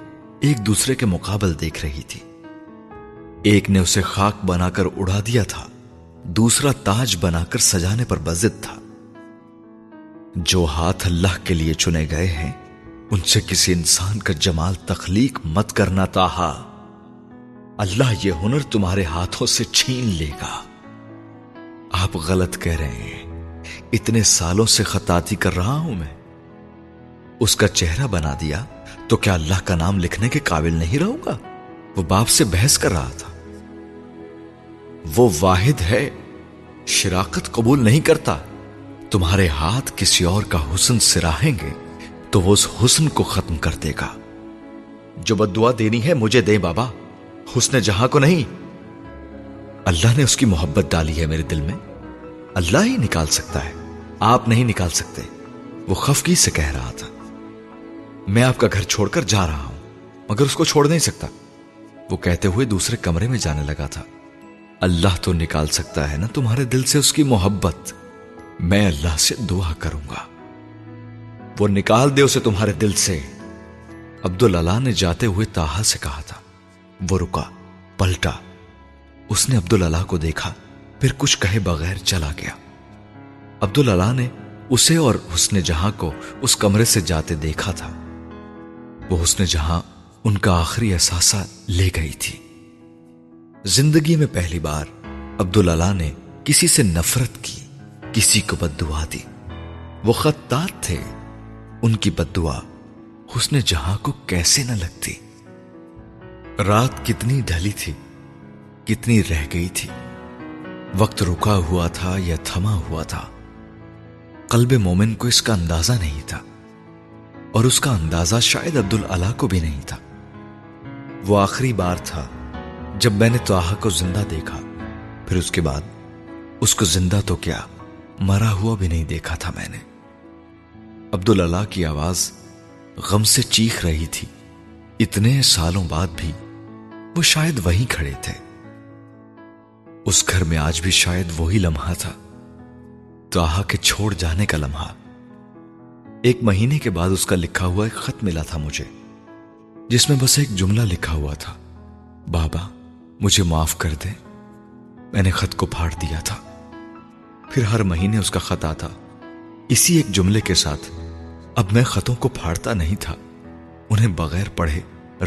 ایک دوسرے کے مقابل دیکھ رہی تھی۔ ایک نے اسے خاک بنا کر اڑا دیا تھا، دوسرا تاج بنا کر سجانے پر بزد تھا۔ جو ہاتھ اللہ کے لیے چنے گئے ہیں ان سے کسی انسان کا جمال تخلیق مت کرنا تاہا، اللہ یہ ہنر تمہارے ہاتھوں سے چھین لے گا۔ آپ غلط کہہ رہے ہیں، اتنے سالوں سے خطاطی کر رہا ہوں میں۔ اس کا چہرہ بنا دیا تو کیا اللہ کا نام لکھنے کے قابل نہیں رہوں گا؟ وہ باپ سے بحث کر رہا تھا۔ وہ واحد ہے، شراکت قبول نہیں کرتا۔ تمہارے ہاتھ کسی اور کا حسن سراہیں گے تو وہ اس حسن کو ختم کر دے گا۔ جو بد دعا دینی ہے مجھے دیں بابا، حسن جہاں کو نہیں۔ اللہ نے اس کی محبت ڈالی ہے میرے دل میں، اللہ ہی نکال سکتا ہے، آپ نہیں نکال سکتے۔ وہ خفگی سے کہہ رہا تھا، میں آپ کا گھر چھوڑ کر جا رہا ہوں، مگر اس کو چھوڑ نہیں سکتا۔ وہ کہتے ہوئے دوسرے کمرے میں جانے لگا تھا۔ اللہ تو نکال سکتا ہے نا تمہارے دل سے اس کی محبت، میں اللہ سے دعا کروں گا وہ نکال دے اسے تمہارے دل سے۔ عبدل اللہ نے جاتے ہوئے طاہا سے کہا تھا۔ وہ رکا، پلٹا، اس نے عبدل اللہ کو دیکھا، پھر کچھ کہے بغیر چلا گیا۔ عبدل اللہ نے اسے اور حسن جہاں کو اس کمرے سے جاتے دیکھا تھا۔ وہ حسن جہاں ان کا آخری احساسہ لے گئی تھی۔ زندگی میں پہلی بار عبدل اللہ نے کسی سے نفرت کی، کسی کو بد دعا دی۔ وہ خطاط تھے، ان کی بد دعا حسن جہاں کو کیسے نہ لگتی۔ رات کتنی ڈھلی تھی، کتنی رہ گئی تھی، وقت رکا ہوا تھا یا تھما ہوا تھا۔ قلب مومن کو اس کا اندازہ نہیں تھا، اور اس کا اندازہ شاید عبدالعلا کو بھی نہیں تھا۔ وہ آخری بار تھا جب میں نے طاہا کو زندہ دیکھا، پھر اس کے بعد اس کو زندہ تو کیا مرا ہوا بھی نہیں دیکھا تھا میں نے۔ عبدالعلا کی آواز غم سے چیخ رہی تھی، اتنے سالوں بعد بھی وہ شاید وہیں کھڑے تھے۔ اس گھر میں آج بھی شاید وہی لمحہ تھا، طاہا کے چھوڑ جانے کا لمحہ۔ ایک مہینے کے بعد اس کا لکھا ہوا ایک خط ملا تھا مجھے، جس میں بس ایک جملہ لکھا ہوا تھا، بابا مجھے معاف کر دے۔ میں نے خط کو پھاڑ دیا تھا۔ پھر ہر مہینے اس کا خط آتا، اسی ایک جملے کے ساتھ۔ اب میں خطوں کو پھاڑتا نہیں تھا، انہیں بغیر پڑھے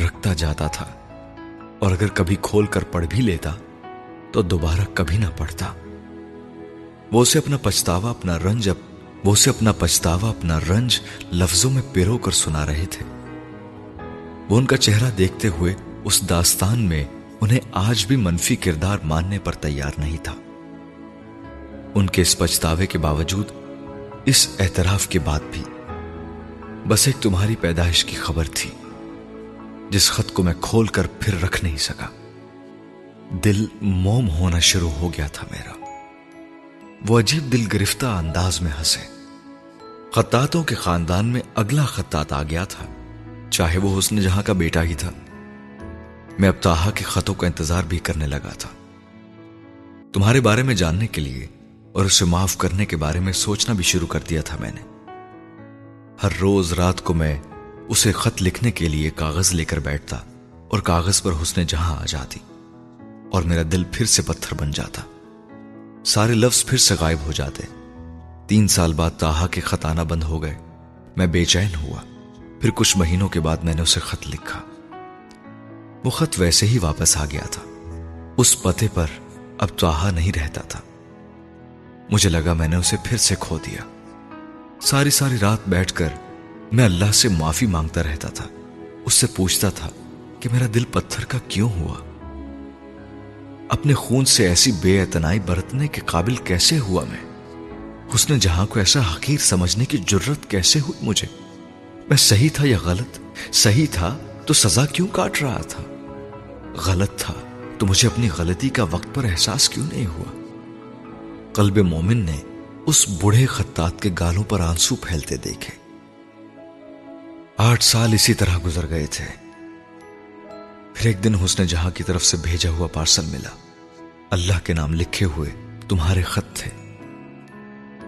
رکھتا جاتا تھا، اور اگر کبھی کھول کر پڑھ بھی لیتا تو دوبارہ کبھی نہ پڑھتا۔ وہ اسے اپنا پچھتاوا اپنا رنج اب وہ اسے اپنا پچھتاوا اپنا رنج لفظوں میں پیرو کر سنا رہے تھے۔ وہ ان کا چہرہ دیکھتے ہوئے اس داستان میں انہیں آج بھی منفی کردار ماننے پر تیار نہیں تھا۔ ان کے اس پچھتاوے کے باوجود، اس اعتراف کے بعد بھی، بس ایک تمہاری پیدائش کی خبر تھی، جس خط کو میں کھول کر پھر رکھ نہیں سکا۔ دل موم ہونا شروع ہو گیا تھا میرا۔ وہ عجیب دل گرفتہ انداز میں ہنسے۔ خطاطوں کے خاندان میں اگلا خطاط آ گیا تھا، چاہے وہ حسن جہاں کا بیٹا ہی تھا۔ میں اب طاہا کے خطوں کا انتظار بھی کرنے لگا تھا، تمہارے بارے میں جاننے کے لیے، اور اسے معاف کرنے کے بارے میں سوچنا بھی شروع کر دیا تھا میں نے۔ ہر روز رات کو میں اسے خط لکھنے کے لیے کاغذ لے کر بیٹھتا، اور کاغذ پر حسن جہاں آ جاتی، اور میرا دل پھر سے پتھر بن جاتا، سارے لفظ پھر سے غائب ہو جاتے۔ تین سال بعد طاہا کے خط آنا بند ہو گئے، میں بے چین ہوا۔ پھر کچھ مہینوں کے بعد میں نے اسے خط لکھا، وہ خط ویسے ہی واپس آ گیا تھا۔ اس پتے پر اب طاہا نہیں رہتا تھا، مجھے لگا میں نے اسے پھر سے کھو دیا۔ ساری ساری رات بیٹھ کر میں اللہ سے معافی مانگتا رہتا تھا، اس سے پوچھتا تھا کہ میرا دل پتھر کا کیوں ہوا، اپنے خون سے ایسی بے اعتنائی برتنے کے قابل کیسے ہوا میں، حسن جہاں کو ایسا حقیر سمجھنے کی جرت کیسے ہوئی مجھے، میں صحیح تھا یا غلط؟ صحیح تھا تو سزا کیوں کاٹ رہا تھا؟ غلط تھا تو مجھے اپنی غلطی کا وقت پر احساس کیوں نہیں ہوا؟ قلب مومن نے اس بوڑھے خطاط کے گالوں پر آنسو پھیلتے دیکھے۔ آٹھ سال اسی طرح گزر گئے تھے۔ پھر ایک دن حسن جہاں کی طرف سے بھیجا ہوا پارسل ملا، اللہ کے نام لکھے ہوئے تمہارے خط تھے،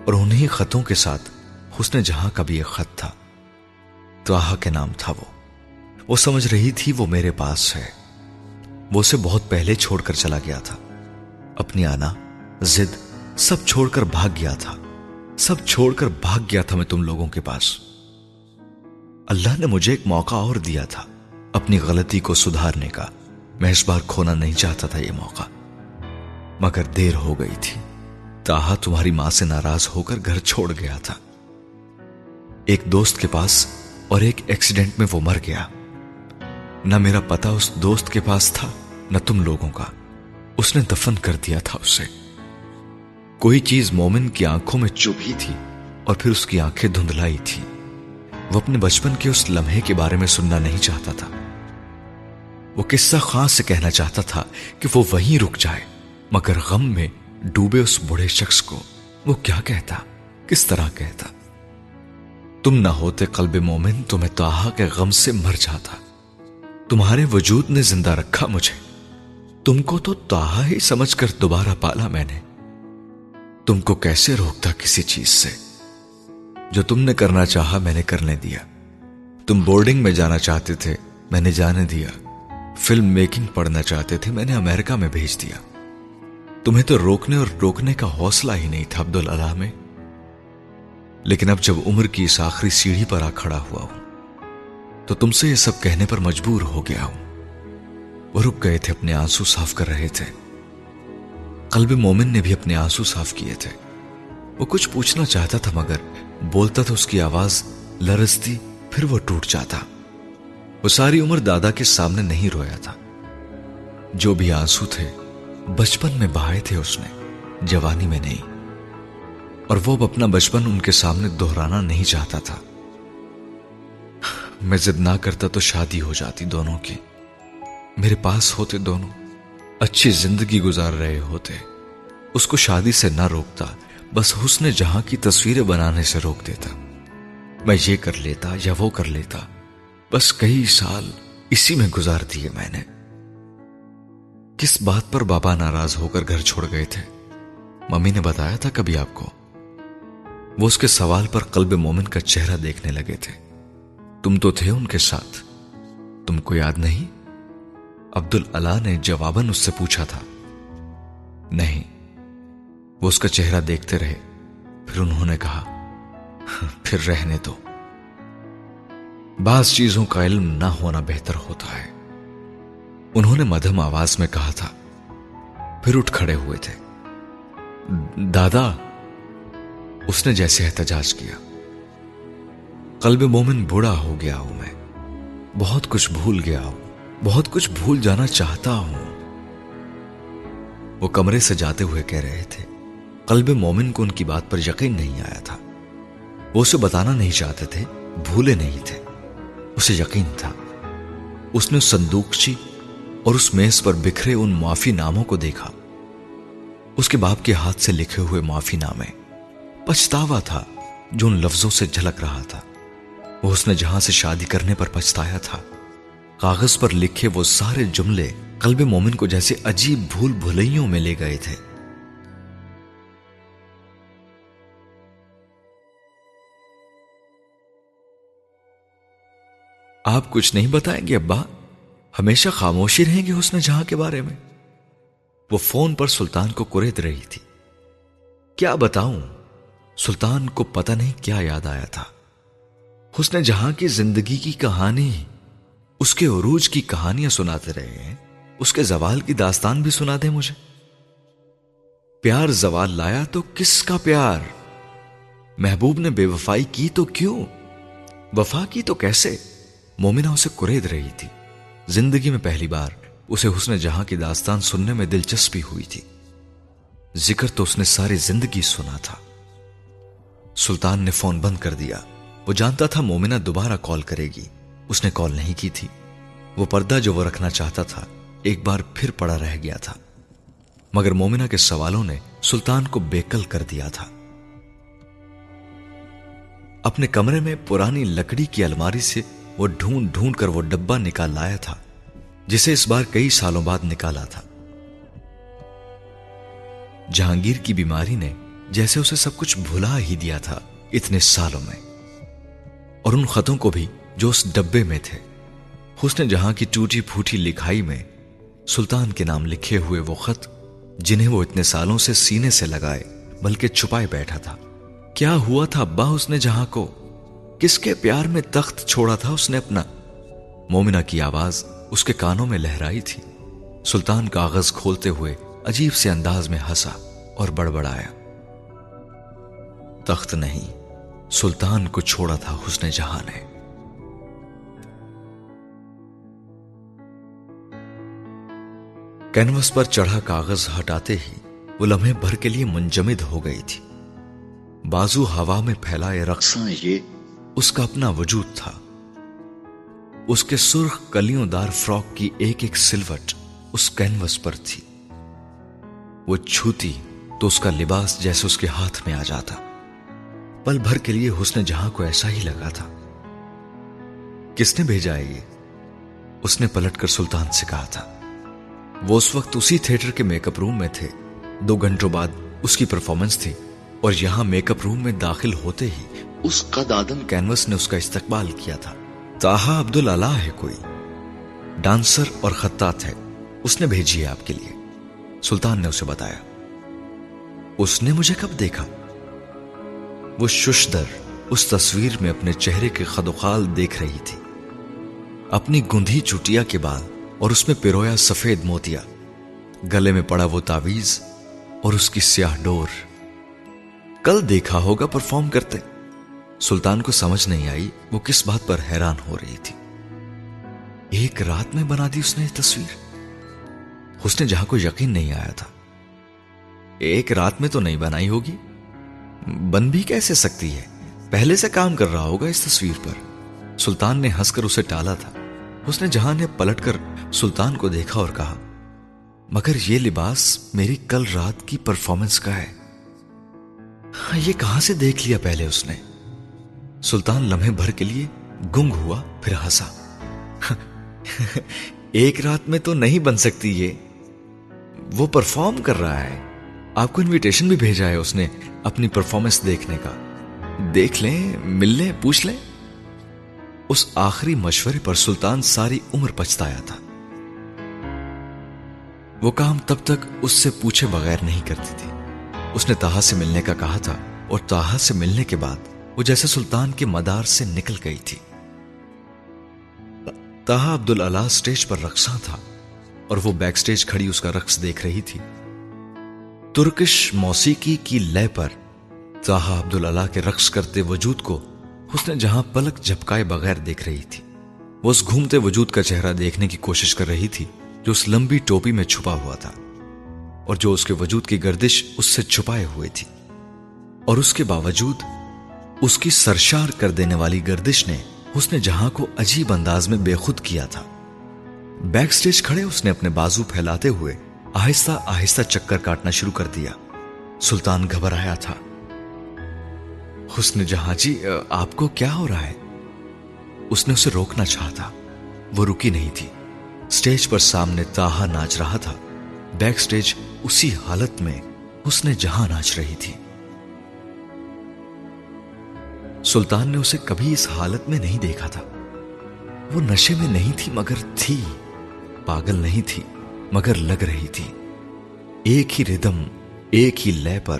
اور انہی خطوں کے ساتھ حسن جہاں کا بھی ایک خط تھا، طاہا کے نام تھا۔ وہ وہ سمجھ رہی تھی وہ میرے پاس ہے، وہ اسے بہت پہلے چھوڑ کر چلا گیا تھا، اپنی آنا، ضد سب چھوڑ کر بھاگ گیا تھا، سب چھوڑ کر بھاگ گیا تھا میں تم لوگوں کے پاس۔ اللہ نے مجھے ایک موقع اور دیا تھا اپنی غلطی کو سدھارنے کا، میں اس بار کھونا نہیں چاہتا تھا یہ موقع، مگر دیر ہو گئی تھی۔ تاہا تمہاری ماں سے ناراض ہو کر گھر چھوڑ گیا تھا، ایک دوست کے پاس، اور ایک ایکسیڈنٹ میں وہ مر گیا۔ نہ میرا پتہ اس دوست کے پاس تھا نہ تم لوگوں کا، اس نے دفن کر دیا تھا اسے۔ کوئی چیز مومن کی آنکھوں میں چبھی تھی اور پھر اس کی آنکھیں دھندلائی تھی۔ وہ اپنے بچپن کے اس لمحے کے بارے میں سننا نہیں چاہتا تھا، وہ قصہ خاص سے کہنا چاہتا تھا کہ وہ وہیں رک جائے، مگر غم میں ڈوبے اس بڑے شخص کو وہ کیا کہتا، کس طرح کہتا؟ تم نہ ہوتے قلب مومن تو میں تاہا کے غم سے مر جاتا، تمہارے وجود نے زندہ رکھا مجھے، تم کو تو تاہا ہی سمجھ کر دوبارہ پالا میں نے، تم کو کیسے روکتا کسی چیز سے؟ جو تم نے کرنا چاہا میں نے کرنے دیا، تم بورڈنگ میں جانا چاہتے تھے میں نے جانے دیا، فلم میکنگ پڑھنا چاہتے تھے میں نے امریکہ میں بھیج دیا، تمہیں تو روکنے اور روکنے کا حوصلہ ہی نہیں تھا عبد العلا میں۔ لیکن اب جب عمر کی اس آخری سیڑھی پر آ کھڑا ہوا ہوں تو تم سے یہ سب کہنے پر مجبور ہو گیا ہوں۔ وہ رک گئے تھے، اپنے آنسو صاف کر رہے تھے، قلب مومن نے بھی اپنے آنسو صاف کیے تھے۔ وہ کچھ پوچھنا چاہتا تھا مگر بولتا تو اس کی آواز لرزتی، پھر وہ ٹوٹ جاتا۔ وہ ساری عمر دادا کے سامنے نہیں رویا تھا، جو بھی آنسو تھے بچپن میں بہائے تھے اس نے، جوانی میں نہیں، اور وہ اب اپنا بچپن ان کے سامنے دہرانا نہیں چاہتا تھا۔ میں ضد نہ کرتا تو شادی ہو جاتی دونوں کی، میرے پاس ہوتے دونوں، اچھی زندگی گزار رہے ہوتے، اس کو شادی سے نہ روکتا، بس حسن جہاں کی تصویریں بنانے سے روک دیتا، میں یہ کر لیتا یا وہ کر لیتا، بس کئی سال اسی میں گزار دیے میں نے۔ کس بات پر بابا ناراض ہو کر گھر چھوڑ گئے تھے؟ ممی نے بتایا تھا کبھی آپ کو؟ وہ اس کے سوال پر قلب مومن کا چہرہ دیکھنے لگے تھے۔ تم تو تھے ان کے ساتھ، تم کو یاد نہیں؟ عبد العلا نے جواباً اس سے پوچھا تھا۔ نہیں، وہ اس کا چہرہ دیکھتے رہے، پھر انہوں نے کہا پھر رہنے دو، بعض چیزوں کا علم نہ ہونا بہتر ہوتا ہے، انہوں نے مدھم آواز میں کہا تھا، پھر اٹھ کھڑے ہوئے تھے۔ دادا، اس نے جیسے احتجاج کیا۔ قلب مومن، بوڑھا ہو گیا ہوں میں، بہت کچھ بھول گیا ہوں، بہت کچھ بھول جانا چاہتا ہوں، وہ کمرے سے جاتے ہوئے کہہ رہے تھے۔ قلب مومن کو ان کی بات پر یقین نہیں آیا تھا، وہ اسے بتانا نہیں چاہتے تھے، بھولے نہیں تھے، اسے یقین تھا۔ اس نے صندوقچی اور اس میز پر بکھرے ان معافی ناموں کو دیکھا، اس کے باپ کے ہاتھ سے لکھے ہوئے معافی نامے، پچھتاوا تھا جو ان لفظوں سے جھلک رہا تھا۔ وہ اس نے جہاں سے شادی کرنے پر پچھتایا تھا۔ کاغذ پر لکھے وہ سارے جملے قلب مومن کو جیسے عجیب بھول بھلائیوں میں لے گئے تھے۔ آپ کچھ نہیں بتائیں گے ابا؟ ہمیشہ خاموشی رہیں گے حسن جہاں کے بارے میں؟ وہ فون پر سلطان کو کرید رہی تھی۔ کیا بتاؤں، سلطان کو پتہ نہیں کیا یاد آیا تھا، حسن جہاں کی زندگی کی کہانی، اس کے عروج کی کہانیاں سناتے رہے ہیں، اس کے زوال کی داستان بھی سنا دے مجھے۔ پیار زوال لایا تو کس کا پیار؟ محبوب نے بے وفائی کی تو کیوں؟ وفا کی تو کیسے؟ مومنہ اسے کرید رہی تھی۔ زندگی میں پہلی بار اسے حسن جہاں کی داستان سننے میں دلچسپی ہوئی تھی، ذکر تو اس نے ساری زندگی سنا تھا۔ سلطان نے فون بند کر دیا، وہ جانتا تھا مومنہ دوبارہ کال کرے گی، اس نے کال نہیں کی تھی۔ وہ پردہ جو وہ رکھنا چاہتا تھا ایک بار پھر پڑا رہ گیا تھا، مگر مومنہ کے سوالوں نے سلطان کو بیکل کر دیا تھا۔ اپنے کمرے میں پرانی لکڑی کی الماری سے وہ ڈھونڈ ڈھونڈ کر وہ ڈبہ نکال لایا تھا جسے اس بار کئی سالوں بعد نکالا تھا۔ جہانگیر کی بیماری نے جیسے اسے سب کچھ بھلا ہی دیا تھا اتنے سالوں میں، اور ان خطوں کو بھی جو اس ڈبے میں تھے۔ حسن جہاں کی ٹوٹی پھوٹی لکھائی میں سلطان کے نام لکھے ہوئے وہ خط جنہیں وہ اتنے سالوں سے سینے سے لگائے بلکہ چھپائے بیٹھا تھا۔ کیا ہوا تھا ابا حسن جہاں کو؟ کس کے پیار میں تخت چھوڑا تھا اس نے اپنا؟ مومنہ کی آواز اس کے کانوں میں لہرائی تھی. سلطان کاغذ کھولتے ہوئے عجیب سے انداز میں ہنسا اور بڑبڑایا. تخت نہیں، سلطان کو چھوڑا تھا حسن جہاں نے. کینوس پر چڑھا کاغذ ہٹاتے ہی وہ لمحے بھر کے لیے منجمد ہو گئی تھی. بازو ہوا میں پھیلائے رقصاں یہ اس کا اپنا وجود تھا. اس کے سرخ کلیوں دار فراک کی ایک ایک سلوٹ اس کینوس پر تھی. وہ چھوتی تو اس کا لباس جیسے اس کے ہاتھ میں آ جاتا. پل بھر کے لیے حسن جہاں کو ایسا ہی لگا تھا. کس نے بھیجا ہے یہ؟ اس نے پلٹ کر سلطان سے کہا تھا. وہ اس وقت اسی تھیٹر کے میک اپ روم میں تھے. دو گھنٹوں بعد اس کی پرفارمنس تھی اور یہاں میک اپ روم میں داخل ہوتے ہی اس قد آدم کینوس نے اس کا استقبال کیا تھا. طاہا عبدل اعلیٰ ہے کوئی، ڈانسر اور خطاط ہے، اس نے بھیجی ہے آپ کے لیے، سلطان نے اسے بتایا. اس نے مجھے کب دیکھا؟ وہ ششدر اس تصویر میں اپنے چہرے کے خدوخال دیکھ رہی تھی. اپنی گندھی چوٹیا کے بال اور اس میں پیرویا سفید موتیا، گلے میں پڑا وہ تعویز اور اس کی سیاہ ڈور. کل دیکھا ہوگا پرفارم کرتے. سلطان کو سمجھ نہیں آئی وہ کس بات پر حیران ہو رہی تھی. ایک رات میں بنا دی اس نے تصویر؟ حسن جہاں کو یقین نہیں آیا تھا. ایک رات میں تو نہیں بنائی ہوگی، بن بھی کیسے سکتی ہے، پہلے سے کام کر رہا ہوگا اس تصویر پر. سلطان نے ہنس کر اسے ٹالا تھا. حسن جہاں نے پلٹ کر سلطان کو دیکھا اور کہا، مگر یہ لباس میری کل رات کی پرفارمنس کا ہے، یہ کہاں سے دیکھ لیا پہلے اس نے؟ سلطان لمحے بھر کے لیے گنگ ہوا پھر ہنسا. ایک رات میں تو نہیں بن سکتی یہ، وہ پرفارم کر رہا ہے، آپ کو انویٹیشن بھی بھیجا ہے اس نے اپنی پرفارمنس دیکھنے کا، دیکھ لیں، مل لیں، پوچھ لیں. اس آخری مشورے پر سلطان ساری عمر پچھتایا تھا. وہ کام تب تک اس سے پوچھے بغیر نہیں کرتی تھی. اس نے طاہا سے ملنے کا کہا تھا اور طاہا سے ملنے کے بعد وہ جیسے سلطان کے مدار سے نکل گئی تھی. طاہا عبدل اعلیٰ سٹیج پر رقصاں تھا اور وہ بیک سٹیج کھڑی اس کا رقص دیکھ رہی تھی. ترکش موسیقی کی لے پر طاہا عبدل اعلیٰ کے رقص کرتے وجود کو حسن جہاں پلک جھپکائے بغیر دیکھ رہی تھی. وہ اس گھومتے وجود کا چہرہ دیکھنے کی کوشش کر رہی تھی جو اس لمبی ٹوپی میں چھپا ہوا تھا اور جو اس کے وجود کی گردش اس سے چھپائے ہوئے تھی، اور اس کے باوجود اس کی سرشار کر دینے والی گردش نے حسن جہاں کو عجیب انداز میں بے خود کیا تھا. بیک سٹیج کھڑے اس نے اپنے بازو پھیلاتے ہوئے آہستہ آہستہ چکر کاٹنا شروع کر دیا. سلطان گھبرایا تھا. حسن جہاں جی، آپ کو کیا ہو رہا ہے؟ اس نے اسے روکنا چاہتا، وہ رکی نہیں تھی. سٹیج پر سامنے طاہا ناچ رہا تھا، بیک سٹیج اسی حالت میں حسن جہاں ناچ رہی تھی. سلطان نے اسے کبھی اس حالت میں نہیں دیکھا تھا. وہ نشے میں نہیں تھی مگر تھی، پاگل نہیں تھی مگر لگ رہی تھی. ایک ہی ردم، ایک ہی لے پر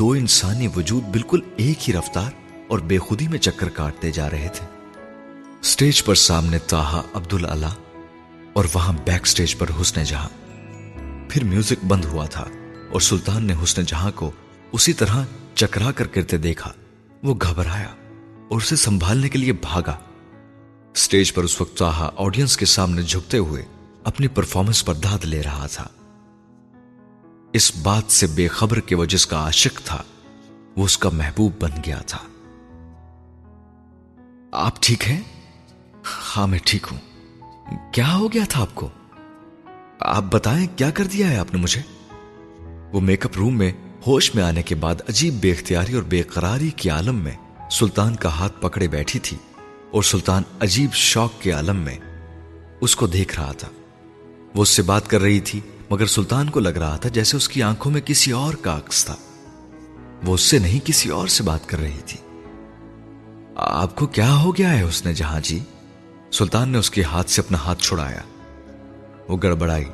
دو انسانی وجود بالکل ایک ہی رفتار اور بے خودی میں چکر کاٹتے جا رہے تھے. سٹیج پر سامنے طاہا عبدل اعلیٰ اور وہاں بیک سٹیج پر حسن جہاں. پھر میوزک بند ہوا تھا اور سلطان نے حسن جہاں کو اسی طرح چکرا کر کرتے دیکھا. وہ گھبرایا اور اسے سنبھالنے کے لیے بھاگا. سٹیج پر اس وقت طاہا آڈینس کے سامنے جھکتے ہوئے اپنی پرفارمنس پر داد لے رہا تھا. اس بات سے بے خبر کہ وہ جس کا عاشق تھا وہ اس کا محبوب بن گیا تھا. آپ ٹھیک ہیں؟ ہاں میں ٹھیک ہوں. کیا ہو گیا تھا آپ کو؟ آپ بتائیں کیا کر دیا ہے آپ نے مجھے؟ وہ میک اپ روم میں ہوش میں آنے کے بعد عجیب بے اختیاری اور بے قراری کے عالم میں سلطان کا ہاتھ پکڑے بیٹھی تھی اور سلطان عجیب شوق کے عالم میں اس کو دیکھ رہا تھا. وہ اس سے بات کر رہی تھی مگر سلطان کو لگ رہا تھا جیسے اس کی آنکھوں میں کسی اور کا عکس تھا. وہ اس سے نہیں کسی اور سے بات کر رہی تھی. آپ کو کیا ہو گیا ہے حسن جہاں جی؟ سلطان نے اس کے ہاتھ سے اپنا ہاتھ چھڑایا. وہ گڑبڑائی.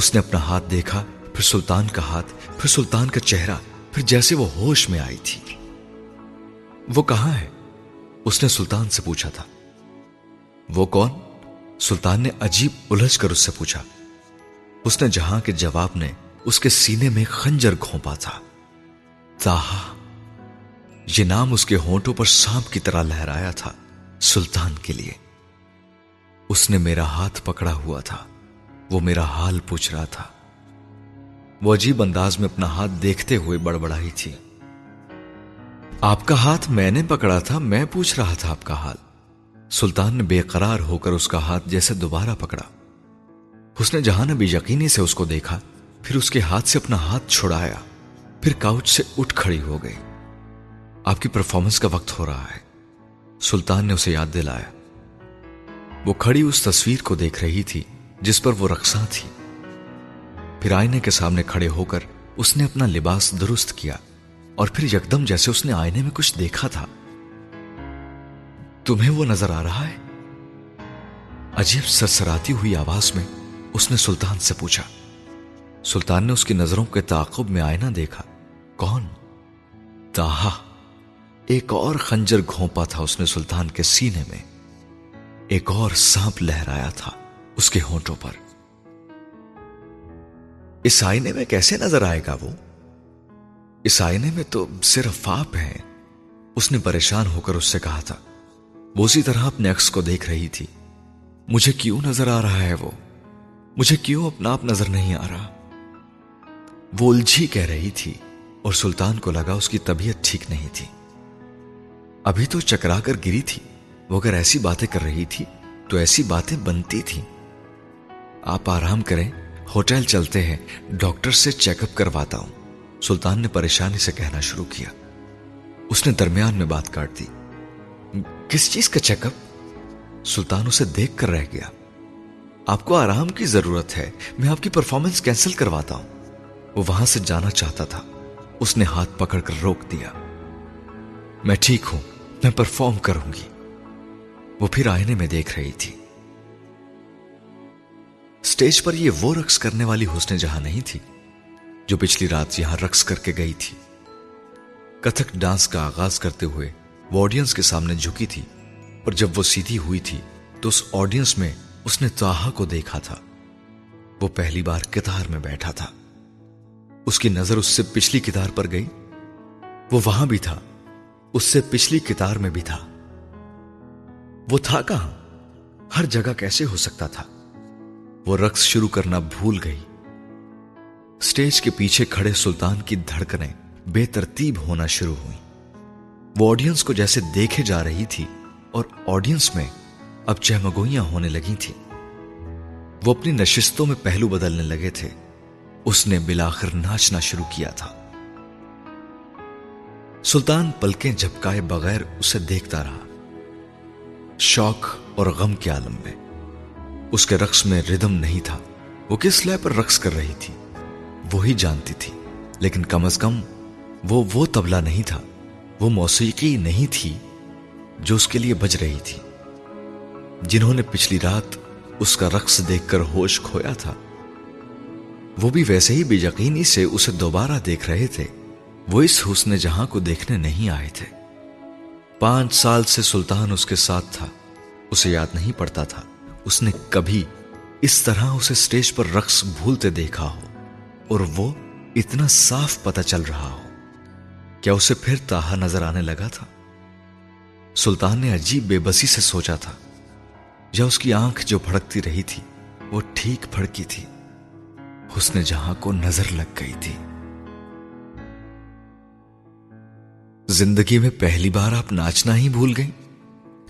اس نے اپنا ہاتھ دیکھا، پھر سلطان کا ہاتھ، پھر سلطان کا چہرہ، پھر جیسے وہ ہوش میں آئی تھی. وہ کہاں ہے؟ اس نے سلطان سے پوچھا تھا۔ وہ کون؟ سلطان نے عجیب الجھ کر اس سے پوچھا۔ اس نے جہاں کے جواب نے اس کے سینے میں خنجر گھونپا تھا۔ تاہا، یہ نام اس کے ہونٹوں پر سانپ کی طرح لہرایا تھا۔ سلطان کے لیے اس نے میرا ہاتھ پکڑا ہوا تھا، وہ میرا حال پوچھ رہا تھا۔ وہ عجیب انداز میں اپنا ہاتھ دیکھتے ہوئے بڑبڑائی تھی۔ آپ کا ہاتھ میں نے پکڑا تھا، میں پوچھ رہا تھا آپ کا حال۔ سلطان نے بے قرار ہو کر اس کا ہاتھ جیسے دوبارہ پکڑا۔ حسن جہاں نے بھی یقینی سے اس کو دیکھا، پھر اس کے ہاتھ سے اپنا ہاتھ چھڑایا، پھر کاؤچ سے اٹھ کھڑی ہو گئی۔ آپ کی پرفارمنس کا وقت ہو رہا ہے، سلطان نے اسے یاد دلایا۔ وہ کھڑی اس تصویر کو دیکھ رہی تھی جس پر وہ رقصاں تھی۔ پھر آئینے کے سامنے کھڑے ہو کر اس نے اپنا لباس درست کیا، اور پھر یکدم جیسے اس نے آئینے میں کچھ دیکھا تھا۔ تمہیں وہ نظر آ رہا ہے؟ عجیب سرسراتی ہوئی آواز میں اس نے سلطان سے پوچھا۔ سلطان نے اس کی نظروں کے تعاقب میں آئینہ دیکھا۔ کون؟ تاہا۔ ایک اور خنجر گھونپا تھا اس نے سلطان کے سینے میں، ایک اور سانپ لہرایا تھا اس کے ہونٹوں پر۔ اس آئینے میں کیسے نظر آئے گا وہ؟ اس آئینے میں تو صرف آپ ہیں، اس نے پریشان ہو کر اس سے کہا تھا۔ وہ اسی طرح اپنے عکس کو دیکھ رہی تھی۔ مجھے کیوں نظر آ رہا ہے وہ؟ مجھے کیوں اپنا آپ نظر نہیں آ رہا؟ وہ الجھی کہہ رہی تھی، اور سلطان کو لگا اس کی طبیعت ٹھیک نہیں تھی۔ ابھی تو چکرا کر گری تھی وہ، اگر ایسی باتیں کر رہی تھی تو ایسی باتیں بنتی تھیں۔ آپ آرام کریں، ہوٹل چلتے ہیں، ڈاکٹر سے چیک اپ کرواتا ہوں، سلطان نے پریشانی سے کہنا شروع کیا۔ اس نے درمیان میں بات کاٹ دی۔ کس چیز کا چیک اپ؟ سلطان اسے دیکھ کر رہ گیا۔ آپ کو آرام کی ضرورت ہے، میں آپ کی پرفارمنس کینسل کرواتا ہوں۔ وہ وہاں سے جانا چاہتا تھا، اس نے ہاتھ پکڑ کر روک دیا۔ میں ٹھیک ہوں، میں پرفارم کروں گی۔ وہ پھر آئینے میں دیکھ رہی تھی۔ سٹیج پر یہ وہ رقص کرنے والی حسن جہاں نہیں تھی جو پچھلی رات یہاں رقص کر کے گئی تھی۔ کتھک ڈانس کا آغاز کرتے ہوئے وہ آڈینس کے سامنے جھکی تھی، اور جب وہ سیدھی ہوئی تھی تو اس آڈینس میں اس نے تاہا کو دیکھا تھا۔ وہ پہلی بار قطار میں بیٹھا تھا۔ اس کی نظر اس سے پچھلی قطار پر گئی، وہ وہاں بھی تھا، اس سے پچھلی قطار میں بھی تھا۔ وہ تھا کہاں؟ ہر جگہ کیسے ہو سکتا تھا؟ وہ رقص شروع کرنا بھول گئی۔ سٹیج کے پیچھے کھڑے سلطان کی دھڑکنیں بے ترتیب ہونا شروع ہوئیں۔ وہ آڈینس کو جیسے دیکھے جا رہی تھی، اور آڈینس میں اب چہمگوئیاں ہونے لگی تھیں۔ وہ اپنی نشستوں میں پہلو بدلنے لگے تھے۔ اس نے بالآخر ناچنا شروع کیا تھا۔ سلطان پلکیں جھپکائے بغیر اسے دیکھتا رہا، شوق اور غم کے عالم میں۔ اس کے رقص میں ردم نہیں تھا۔ وہ کس لے پر رقص کر رہی تھی وہی جانتی تھی، لیکن کم از کم وہ وہ طبلہ نہیں تھا، وہ موسیقی نہیں تھی جو اس کے لیے بج رہی تھی۔ جنہوں نے پچھلی رات اس کا رقص دیکھ کر ہوش کھویا تھا، وہ بھی ویسے ہی بے یقینی سے اسے دوبارہ دیکھ رہے تھے۔ وہ اس حسن جہاں کو دیکھنے نہیں آئے تھے۔ پانچ سال سے سلطان اس کے ساتھ تھا، اسے یاد نہیں پڑتا تھا اس نے کبھی اس طرح اسے سٹیج پر رقص بھولتے دیکھا ہو، اور وہ اتنا صاف پتہ چل رہا ہو۔ کیا اسے پھر تاہا نظر آنے لگا تھا؟ سلطان نے عجیب بے بسی سے سوچا تھا، یا اس کی آنکھ جو بھڑکتی رہی تھی وہ ٹھیک بھڑکی تھی۔ حسن جہاں کو نظر لگ گئی تھی۔ زندگی میں پہلی بار آپ ناچنا ہی بھول گئیں؟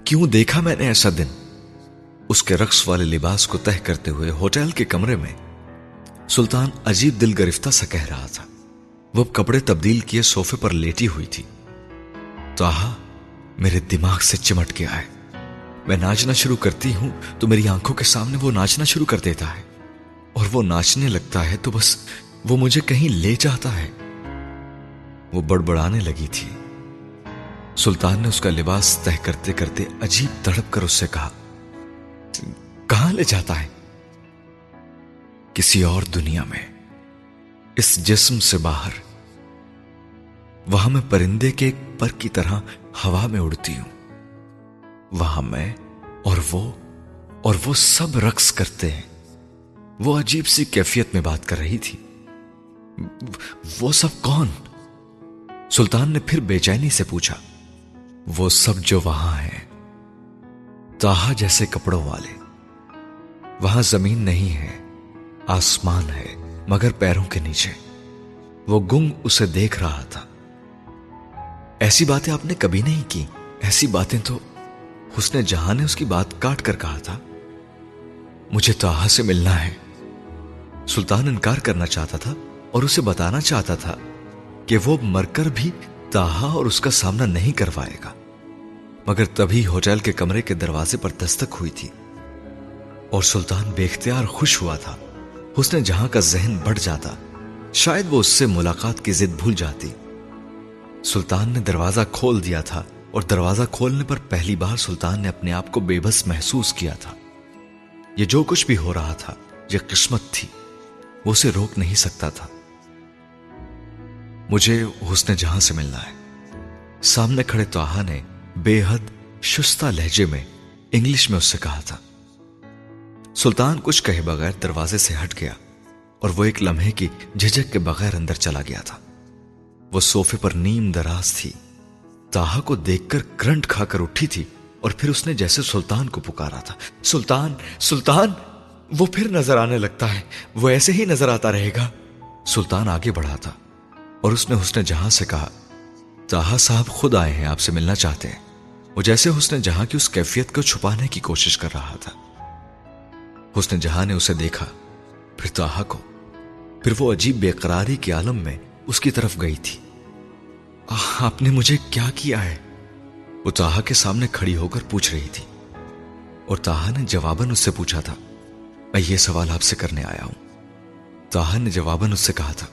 کیوں دیکھا میں نے ایسا دن؟ اس کے رقص والے لباس کو تہہ کرتے ہوئے ہوٹل کے کمرے میں سلطان عجیب دل گرفتہ سا کہہ رہا تھا۔ وہ اب کپڑے تبدیل کیے صوفے پر لیٹی ہوئی تھی۔ تاہا میرے دماغ سے چمٹ گیا ہے۔ میں ناچنا شروع کرتی ہوں تو میری آنکھوں کے سامنے وہ ناچنا شروع کر دیتا ہے، اور وہ ناچنے لگتا ہے تو بس وہ مجھے کہیں لے جاتا ہے۔ وہ بڑبڑانے لگی تھی۔ سلطان نے اس کا لباس تہہ کرتے کرتے عجیب تڑپ کر اس سے کہا، کہاں لے جاتا ہے؟ کسی اور دنیا میں، اس جسم سے باہر، وہاں میں پرندے کے ایک پر کی طرح ہوا میں اڑتی ہوں، وہاں میں اور وہ اور وہ سب رقص کرتے ہیں. وہ عجیب سی کیفیت میں بات کر رہی تھی. وہ سب کون؟ سلطان نے پھر بے چینی سے پوچھا. وہ سب جو وہاں ہیں، تاہا جیسے کپڑوں والے. وہاں زمین نہیں ہے، آسمان ہے، مگر پیروں کے نیچے. وہ گنگ اسے دیکھ رہا تھا. ایسی باتیں آپ نے کبھی نہیں کی، ایسی باتیں تو حسن جہاں نے اس کی بات کاٹ کر کہا تھا. مجھے تاہا سے ملنا ہے. سلطان انکار کرنا چاہتا تھا اور اسے بتانا چاہتا تھا کہ وہ مر کر بھی تاہا اور اس کا سامنا نہیں کروائے گا، مگر تبھی ہوٹل کے کمرے کے دروازے پر دستک ہوئی تھی اور سلطان بے اختیار خوش ہوا تھا. حسن جہاں کا ذہن بڑھ جاتا، شاید وہ اس سے ملاقات کی ضد بھول جاتی. سلطان نے دروازہ کھول دیا تھا اور دروازہ کھولنے پر پہلی بار سلطان نے اپنے آپ کو بے بس محسوس کیا تھا. یہ جو کچھ بھی ہو رہا تھا یہ قسمت تھی، وہ اسے روک نہیں سکتا تھا. مجھے حسن جہاں سے ملنا ہے. سامنے کھڑے تاہا نے بے حد شستہ لہجے میں انگلش میں اس سے کہا تھا. سلطان کچھ کہے بغیر دروازے سے ہٹ گیا اور وہ ایک لمحے کی جھجک کے بغیر اندر چلا گیا تھا. وہ صوفے پر نیم دراز تھی. تاہا کو دیکھ کر کرنٹ کھا کر اٹھی تھی اور پھر اس نے جیسے سلطان کو پکارا تھا، سلطان سلطان. وہ پھر نظر آنے لگتا ہے، وہ ایسے ہی نظر آتا رہے گا. سلطان آگے بڑھا تھا اور اس نے حسن جہاں سے کہا، تاہا صاحب خود آئے ہیں، آپ سے ملنا چاہتے ہیں. وہ جیسے حسن جہاں کی اس کیفیت کو چھپانے کی کوشش کر رہا تھا. حسن جہاں نے اسے دیکھا، پھر تاہا کو، پھر وہ عجیب بے قراری کے عالم میں اس کی طرف گئی تھی. آپ نے مجھے کیا کیا ہے؟ وہ تاہا کے سامنے کھڑی ہو کر پوچھ رہی تھی اور تاہا نے جواباً اس سے پوچھا تھا، میں یہ سوال آپ سے کرنے آیا ہوں. تاہا نے جواباً اس سے کہا تھا.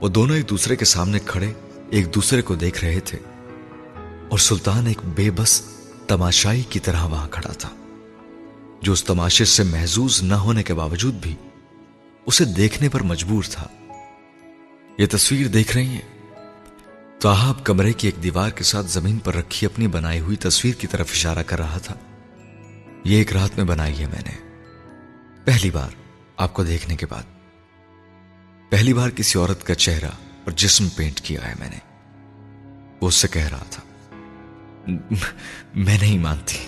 وہ دونوں ایک دوسرے کے سامنے کھڑے ایک دوسرے کو دیکھ رہے تھے اور سلطان ایک بے بس تماشائی کی طرح وہاں کھڑا تھا جو اس تماشے سے محظوظ نہ ہونے کے باوجود بھی اسے دیکھنے پر مجبور تھا. یہ تصویر دیکھ رہی ہیں؟ تاہا اب کمرے کی ایک دیوار کے ساتھ زمین پر رکھی اپنی بنائی ہوئی تصویر کی طرف اشارہ کر رہا تھا. یہ ایک رات میں بنائی ہے میں نے، پہلی بار آپ کو دیکھنے کے بعد، پہلی بار کسی عورت کا چہرہ اور جسم پینٹ کیا ہے میں نے. وہ اس سے کہہ رہا تھا. میں نہیں مانتی،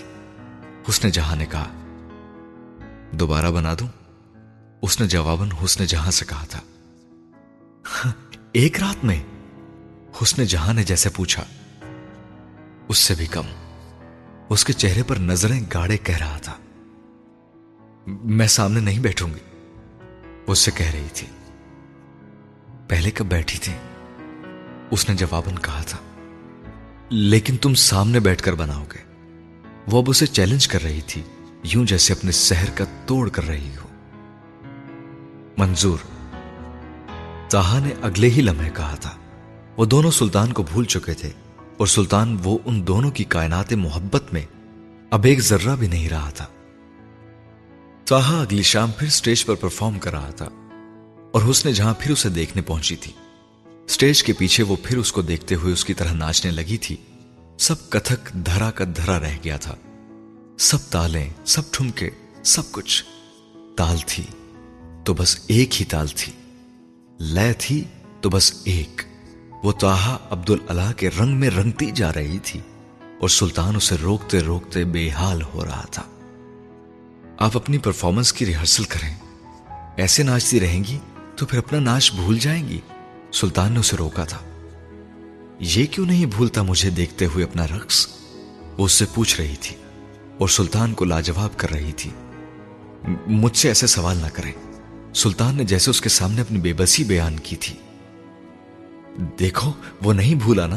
حسن جہاں نے کہا. دوبارہ بنا دوں؟ اس نے جواباً حسن جہاں سے کہا تھا. ایک رات میں؟ حسن جہاں نے جیسے پوچھا. اس سے بھی کم. اس کے چہرے پر نظریں گاڑے کہہ رہا تھا. میں سامنے نہیں بیٹھوں گی، وہ اس سے کہہ رہی تھی. پہلے کب بیٹھی تھی؟ اس نے جواباً کہا تھا. لیکن تم سامنے بیٹھ کر بناؤ گے. وہ اب اسے چیلنج کر رہی تھی، یوں جیسے اپنے سحر کا توڑ کر رہی ہو. منظور، تاہا نے اگلے ہی لمحے کہا تھا. وہ دونوں سلطان کو بھول چکے تھے اور سلطان وہ ان دونوں کی کائنات محبت میں اب ایک ذرہ بھی نہیں رہا تھا. تاہا اگلی شام پھر سٹیج پر پرفارم کر رہا تھا اور حسن جہاں پھر اسے دیکھنے پہنچی تھی. سٹیج کے پیچھے وہ پھر اس کو دیکھتے ہوئے اس کی طرح ناچنے لگی تھی. سب کتھک دھرا کا دھرا رہ گیا تھا، سب تالیں، سب ٹھمکے، سب کچھ. تال تھی تو بس ایک ہی تال تھی، لے تھی تو بس ایک. وہ تاہا عبد العلا کے رنگ میں رنگتی جا رہی تھی اور سلطان اسے روکتے روکتے بے حال ہو رہا تھا. آپ اپنی پرفارمنس کی ریہرسل کریں، ایسے ناچتی رہیں گی تو پھر اپنا ناچ بھول جائیں گی. سلطان نے اسے روکا تھا. یہ کیوں نہیں بھولتا مجھے دیکھتے ہوئے اپنا رقص؟ وہ اس سے پوچھ رہی تھی اور سلطان کو لاجواب کر رہی تھی. مجھ سے ایسے سوال نہ کریں. سلطان نے جیسے اس کے سامنے اپنی بے بسی بیان کی تھی. دیکھو وہ نہیں بھولا نا،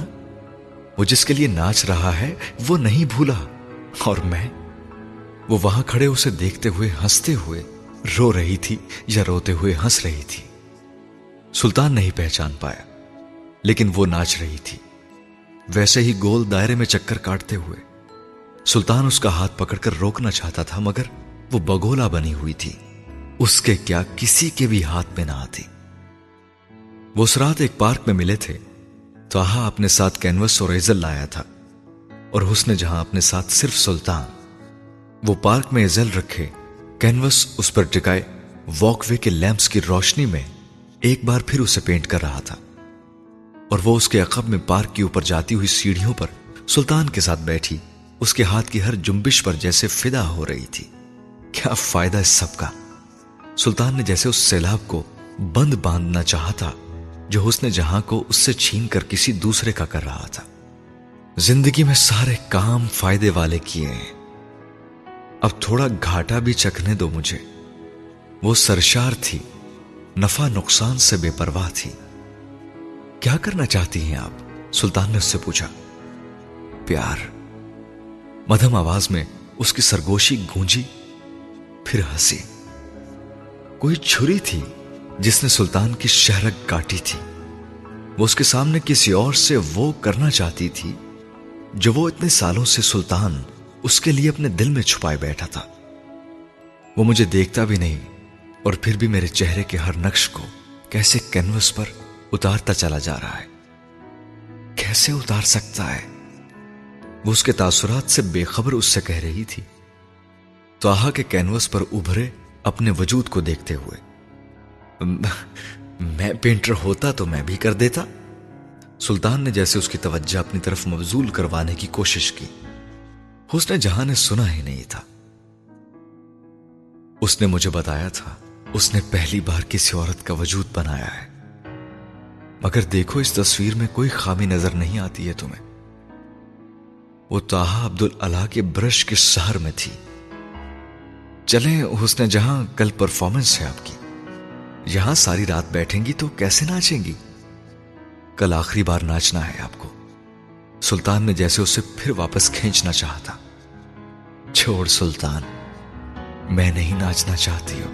وہ جس کے لیے ناچ رہا ہے وہ نہیں بھولا، اور میں. وہ وہاں کھڑے اسے دیکھتے ہوئے ہنستے ہوئے رو رہی تھی یا روتے ہوئے ہنس رہی تھی. سلطان نہیں پہچان پایا، لیکن وہ ناچ رہی تھی ویسے ہی گول دائرے میں چکر کاٹتے ہوئے. سلطان اس کا ہاتھ پکڑ کر روکنا چاہتا تھا مگر وہ بگولا بنی ہوئی تھی، اس کے کیا کسی کے بھی ہاتھ میں نہ آتی. وہ اس رات ایک پارک میں ملے تھے. تاہا اپنے ساتھ کینوس اور ریزر لایا تھا. اور حسن جہاں اپنے ساتھ صرف سلطان. وہ پارک میں ازل رکھے کینوس اس پر ٹکائے واک وے کے لیمپس کی روشنی میں ایک بار پھر اسے پینٹ کر رہا تھا، اور وہ اس کے عقب میں پارک کی اوپر جاتی ہوئی سیڑھیوں پر سلطان کے ساتھ بیٹھی اس کے ہاتھ کی ہر جنبش پر جیسے فدا ہو رہی تھی. کیا فائدہ اس سب کا؟ سلطان نے جیسے اس سیلاب کو بند باندھنا چاہا تھا جو حسن جہاں کو اس سے چھین کر کسی دوسرے کا کر رہا تھا. زندگی میں سارے کام فائدے والے کیے ہیں، اب تھوڑا گھاٹا بھی چکھنے دو مجھے. وہ سرشار تھی، نفع نقصان سے بے پرواہ تھی. کیا کرنا چاہتی ہیں آپ؟ سلطان نے اس سے پوچھا. پیار، مدھم آواز میں اس کی سرگوشی گونجی، پھر ہنسی. کوئی چھری تھی جس نے سلطان کی شہرک کاٹی تھی. وہ اس کے سامنے کسی اور سے وہ کرنا چاہتی تھی جو وہ اتنے سالوں سے سلطان اس کے لیے اپنے دل میں چھپائے بیٹھا تھا. وہ مجھے دیکھتا بھی نہیں اور پھر بھی میرے چہرے کے ہر نقش کو کیسے کینوس پر اتارتا چلا جا رہا ہے. کیسے اتار سکتا ہے؟ وہ اس کے تاثرات سے بے خبر اس سے کہہ رہی تھی. تاہا کے کینوس پر ابھرے اپنے وجود کو دیکھتے ہوئے، میں پینٹر ہوتا تو میں بھی کر دیتا. سلطان نے جیسے اس کی توجہ اپنی طرف مبذول کروانے کی کوشش کی. حسن جہاں نے سنا ہی نہیں تھا. اس نے مجھے بتایا تھا اس نے پہلی بار کسی عورت کا وجود بنایا ہے. مگر دیکھو اس تصویر میں کوئی خامی نظر نہیں آتی ہے تمہیں. وہ طاہا عبد العلا کے برش کے سہر میں تھی. چلیں حسن جہاں، کل پرفارمنس ہے آپ کی. یہاں ساری رات بیٹھیں گی تو کیسے ناچیں گی؟ کل آخری بار ناچنا ہے آپ کو. سلطان نے جیسے اسے پھر واپس کھینچنا چاہا تھا. چھوڑ سلطان، میں نہیں ناچنا چاہتی ہوں.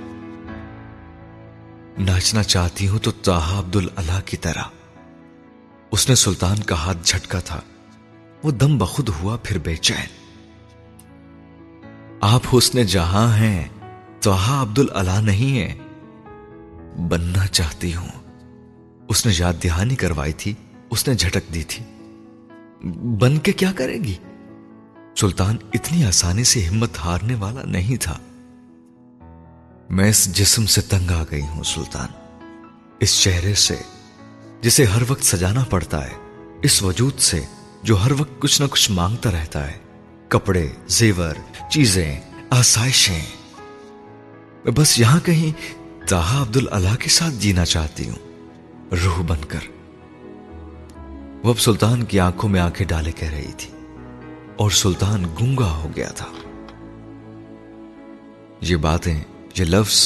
ناچنا چاہتی ہوں تو طاہا عبدالعلا کی طرح. اس نے سلطان کا ہاتھ جھٹکا تھا. وہ دم بخود ہوا، پھر بے چین. آپ حسن جہاں ہیں، طاہا عبدالعلا نہیں ہیں. بننا چاہتی ہوں، اس نے یاد دہانی کروائی تھی. اس نے جھٹک دی تھی. بن کے کیا کرے گی؟ سلطان اتنی آسانی سے ہمت ہارنے والا نہیں تھا. میں اس جسم سے تنگ آ گئی ہوں سلطان، اس چہرے سے جسے ہر وقت سجانا پڑتا ہے، اس وجود سے جو ہر وقت کچھ نہ کچھ مانگتا رہتا ہے. کپڑے، زیور، چیزیں، آسائشیں. میں بس یہاں کہیں طاہا عبدالعلا کے ساتھ جینا چاہتی ہوں، روح بن کر. وہ اب سلطان کی آنکھوں میں آنکھیں ڈالے کہہ رہی تھی، اور سلطان گونگا ہو گیا تھا. یہ باتیں، یہ لفظ،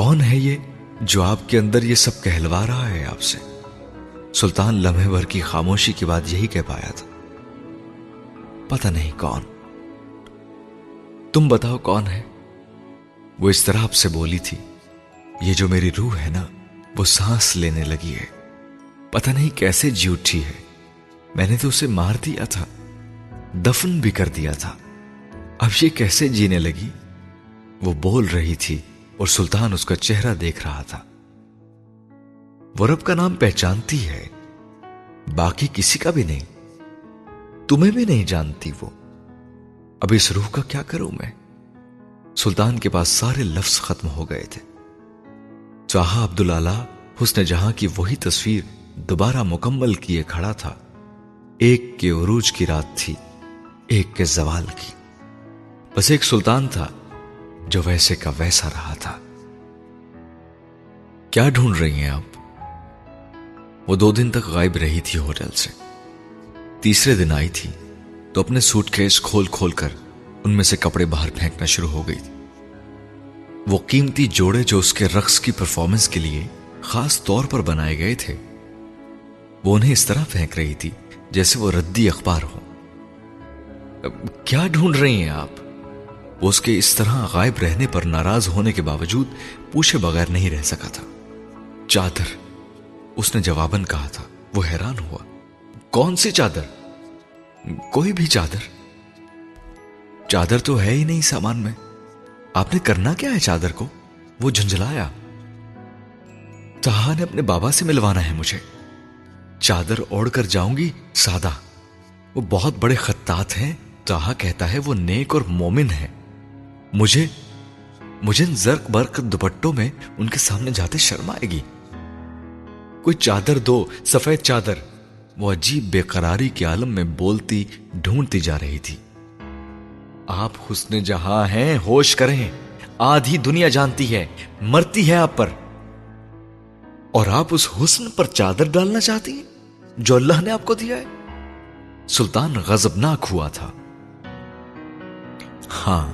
کون ہے یہ جو آپ کے اندر یہ سب کہلوا رہا ہے آپ سے؟ سلطان لمحے بھر کی خاموشی کے بعد یہی کہہ پایا تھا. پتہ نہیں کون. تم بتاؤ کون ہے؟ وہ اس طرح آپ سے بولی تھی. یہ جو میری روح ہے نا، وہ سانس لینے لگی ہے. پتہ نہیں کیسے جی اٹھی ہے. میں نے تو اسے مار دیا تھا، دفن بھی کر دیا تھا. اب یہ کیسے جینے لگی؟ وہ بول رہی تھی اور سلطان اس کا چہرہ دیکھ رہا تھا. وہ رب کا نام پہچانتی ہے، باقی کسی کا بھی نہیں. تمہیں بھی نہیں جانتی وہ. اب اس روح کا کیا کروں میں؟ سلطان کے پاس سارے لفظ ختم ہو گئے تھے. طاہا عبدالعلا حسن جہاں کی وہی تصویر دوبارہ مکمل کیے کھڑا تھا. ایک کے عروج کی رات تھی، ایک کے زوال کی. بس ایک سلطان تھا جو ویسے کا ویسا رہا تھا. کیا ڈھونڈ رہی ہیں آپ؟ وہ دو دن تک غائب رہی تھی ہوٹل سے. تیسرے دن آئی تھی تو اپنے سوٹ کیس کھول کھول کر ان میں سے کپڑے باہر پھینکنا شروع ہو گئی تھی. وہ قیمتی جوڑے جو اس کے رقص کی پرفارمنس کے لیے خاص طور پر بنائے گئے تھے، وہ انہیں اس طرح پھینک رہی تھی جیسے وہ ردی اخبار ہو. کیا ڈھونڈ رہی ہیں آپ؟ وہ اس کے اس طرح غائب رہنے پر ناراض ہونے کے باوجود پوچھے بغیر نہیں رہ سکا تھا. چادر، اس نے جواباً کہا تھا. وہ حیران ہوا. کون سی چادر؟ کوئی بھی چادر. چادر تو ہے ہی نہیں سامان میں. آپ نے کرنا کیا ہے چادر کو؟ وہ جھنجھلایا. طاہا نے اپنے بابا سے ملوانا ہے مجھے. چادر اوڑھ کر جاؤں گی سادہ، وہ بہت بڑے خطاط ہیں، تاہا کہتا ہے وہ نیک اور مومن ہیں. مجھے مجھے زرق برق دوپٹوں میں ان کے سامنے جاتے شرم آئے گی. کوئی چادر دو، سفید چادر. وہ عجیب بے قراری کے عالم میں بولتی ڈھونڈتی جا رہی تھی. آپ حسن جہاں ہیں، ہوش کریں. آدھی دنیا جانتی ہے، مرتی ہے آپ پر، اور آپ اس حسن پر چادر ڈالنا چاہتی ہیں جو اللہ نے آپ کو دیا ہے. سلطان غضبناک ہوا تھا. ہاں،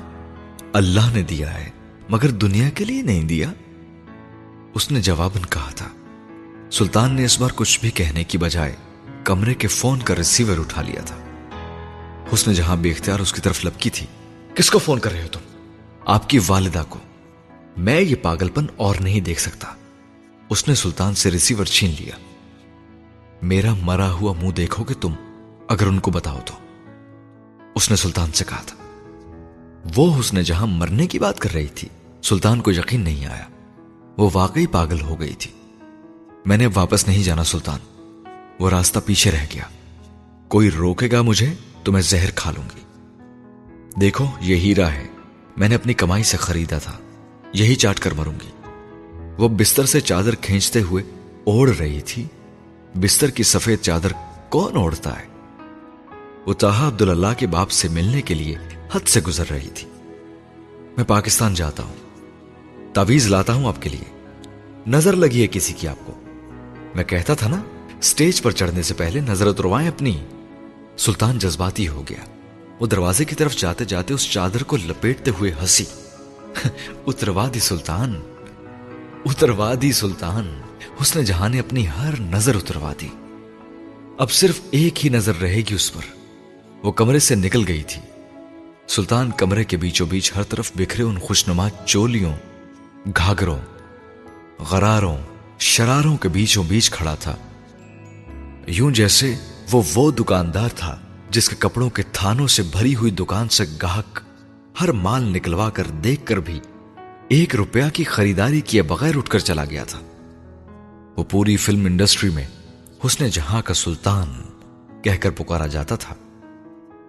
اللہ نے دیا ہے مگر دنیا کے لیے نہیں دیا، اس نے جواباً کہا تھا. سلطان نے اس بار کچھ بھی کہنے کی بجائے کمرے کے فون کا ریسیور اٹھا لیا تھا. حسن جہاں بے اختیار اس کی طرف لپکی تھی. کس کو فون کر رہے ہو تم؟ آپ کی والدہ کو. میں یہ پاگل پن اور نہیں دیکھ سکتا. اس نے سلطان سے ریسیور چھین لیا. میرا مرا ہوا منہ دیکھو گے تم اگر ان کو بتاؤ تو، اس نے سلطان سے کہا تھا. وہ حسن جہاں مرنے کی بات کر رہی تھی. سلطان کو یقین نہیں آیا، وہ واقعی پاگل ہو گئی تھی. میں نے واپس نہیں جانا سلطان، وہ راستہ پیچھے رہ گیا. کوئی روکے گا مجھے تو میں زہر کھا لوں گی. دیکھو یہ ہیرا ہے، میں نے اپنی کمائی سے خریدا تھا، یہی چاٹ کر مروں گی. وہ بستر سے چادر کھینچتے ہوئے اوڑھ رہی تھی. بستر کی سفید چادر کون اوڑھتا ہے؟ وہ طاہا عبداللہ کے باپ سے ملنے کے لیے حد سے گزر رہی تھی. میں پاکستان جاتا ہوں، تعویذ لاتا ہوں آپ کے لیے. نظر لگی ہے کسی کی آپ کو، میں کہتا تھا نا سٹیج پر چڑھنے سے پہلے نظر اتروائیں اپنی. سلطان جذباتی ہو گیا. وہ دروازے کی طرف جاتے جاتے اس چادر کو لپیٹتے ہوئے ہنسی. اتروا دی سلطان، اتروا دی سلطان. حسن جہاں نے اپنی ہر نظر اتروا دی. اب صرف ایک ہی نظر رہے گی اس پر. وہ کمرے سے نکل گئی تھی. سلطان کمرے کے بیچوں بیچ ہر طرف بکھرے ان خوشنما چولیوں، گھاگروں، غراروں، شراروں کے بیچوں بیچ کھڑا تھا، یوں جیسے وہ وہ دکاندار تھا جس کے کپڑوں کے تھانوں سے بھری ہوئی دکان سے گاہک ہر مال نکلوا کر دیکھ کر بھی ایک روپیہ کی خریداری کیے بغیر اٹھ کر چلا گیا تھا. وہ پوری فلم انڈسٹری میں حسن جہاں کا سلطان کہہ کر پکارا جاتا تھا،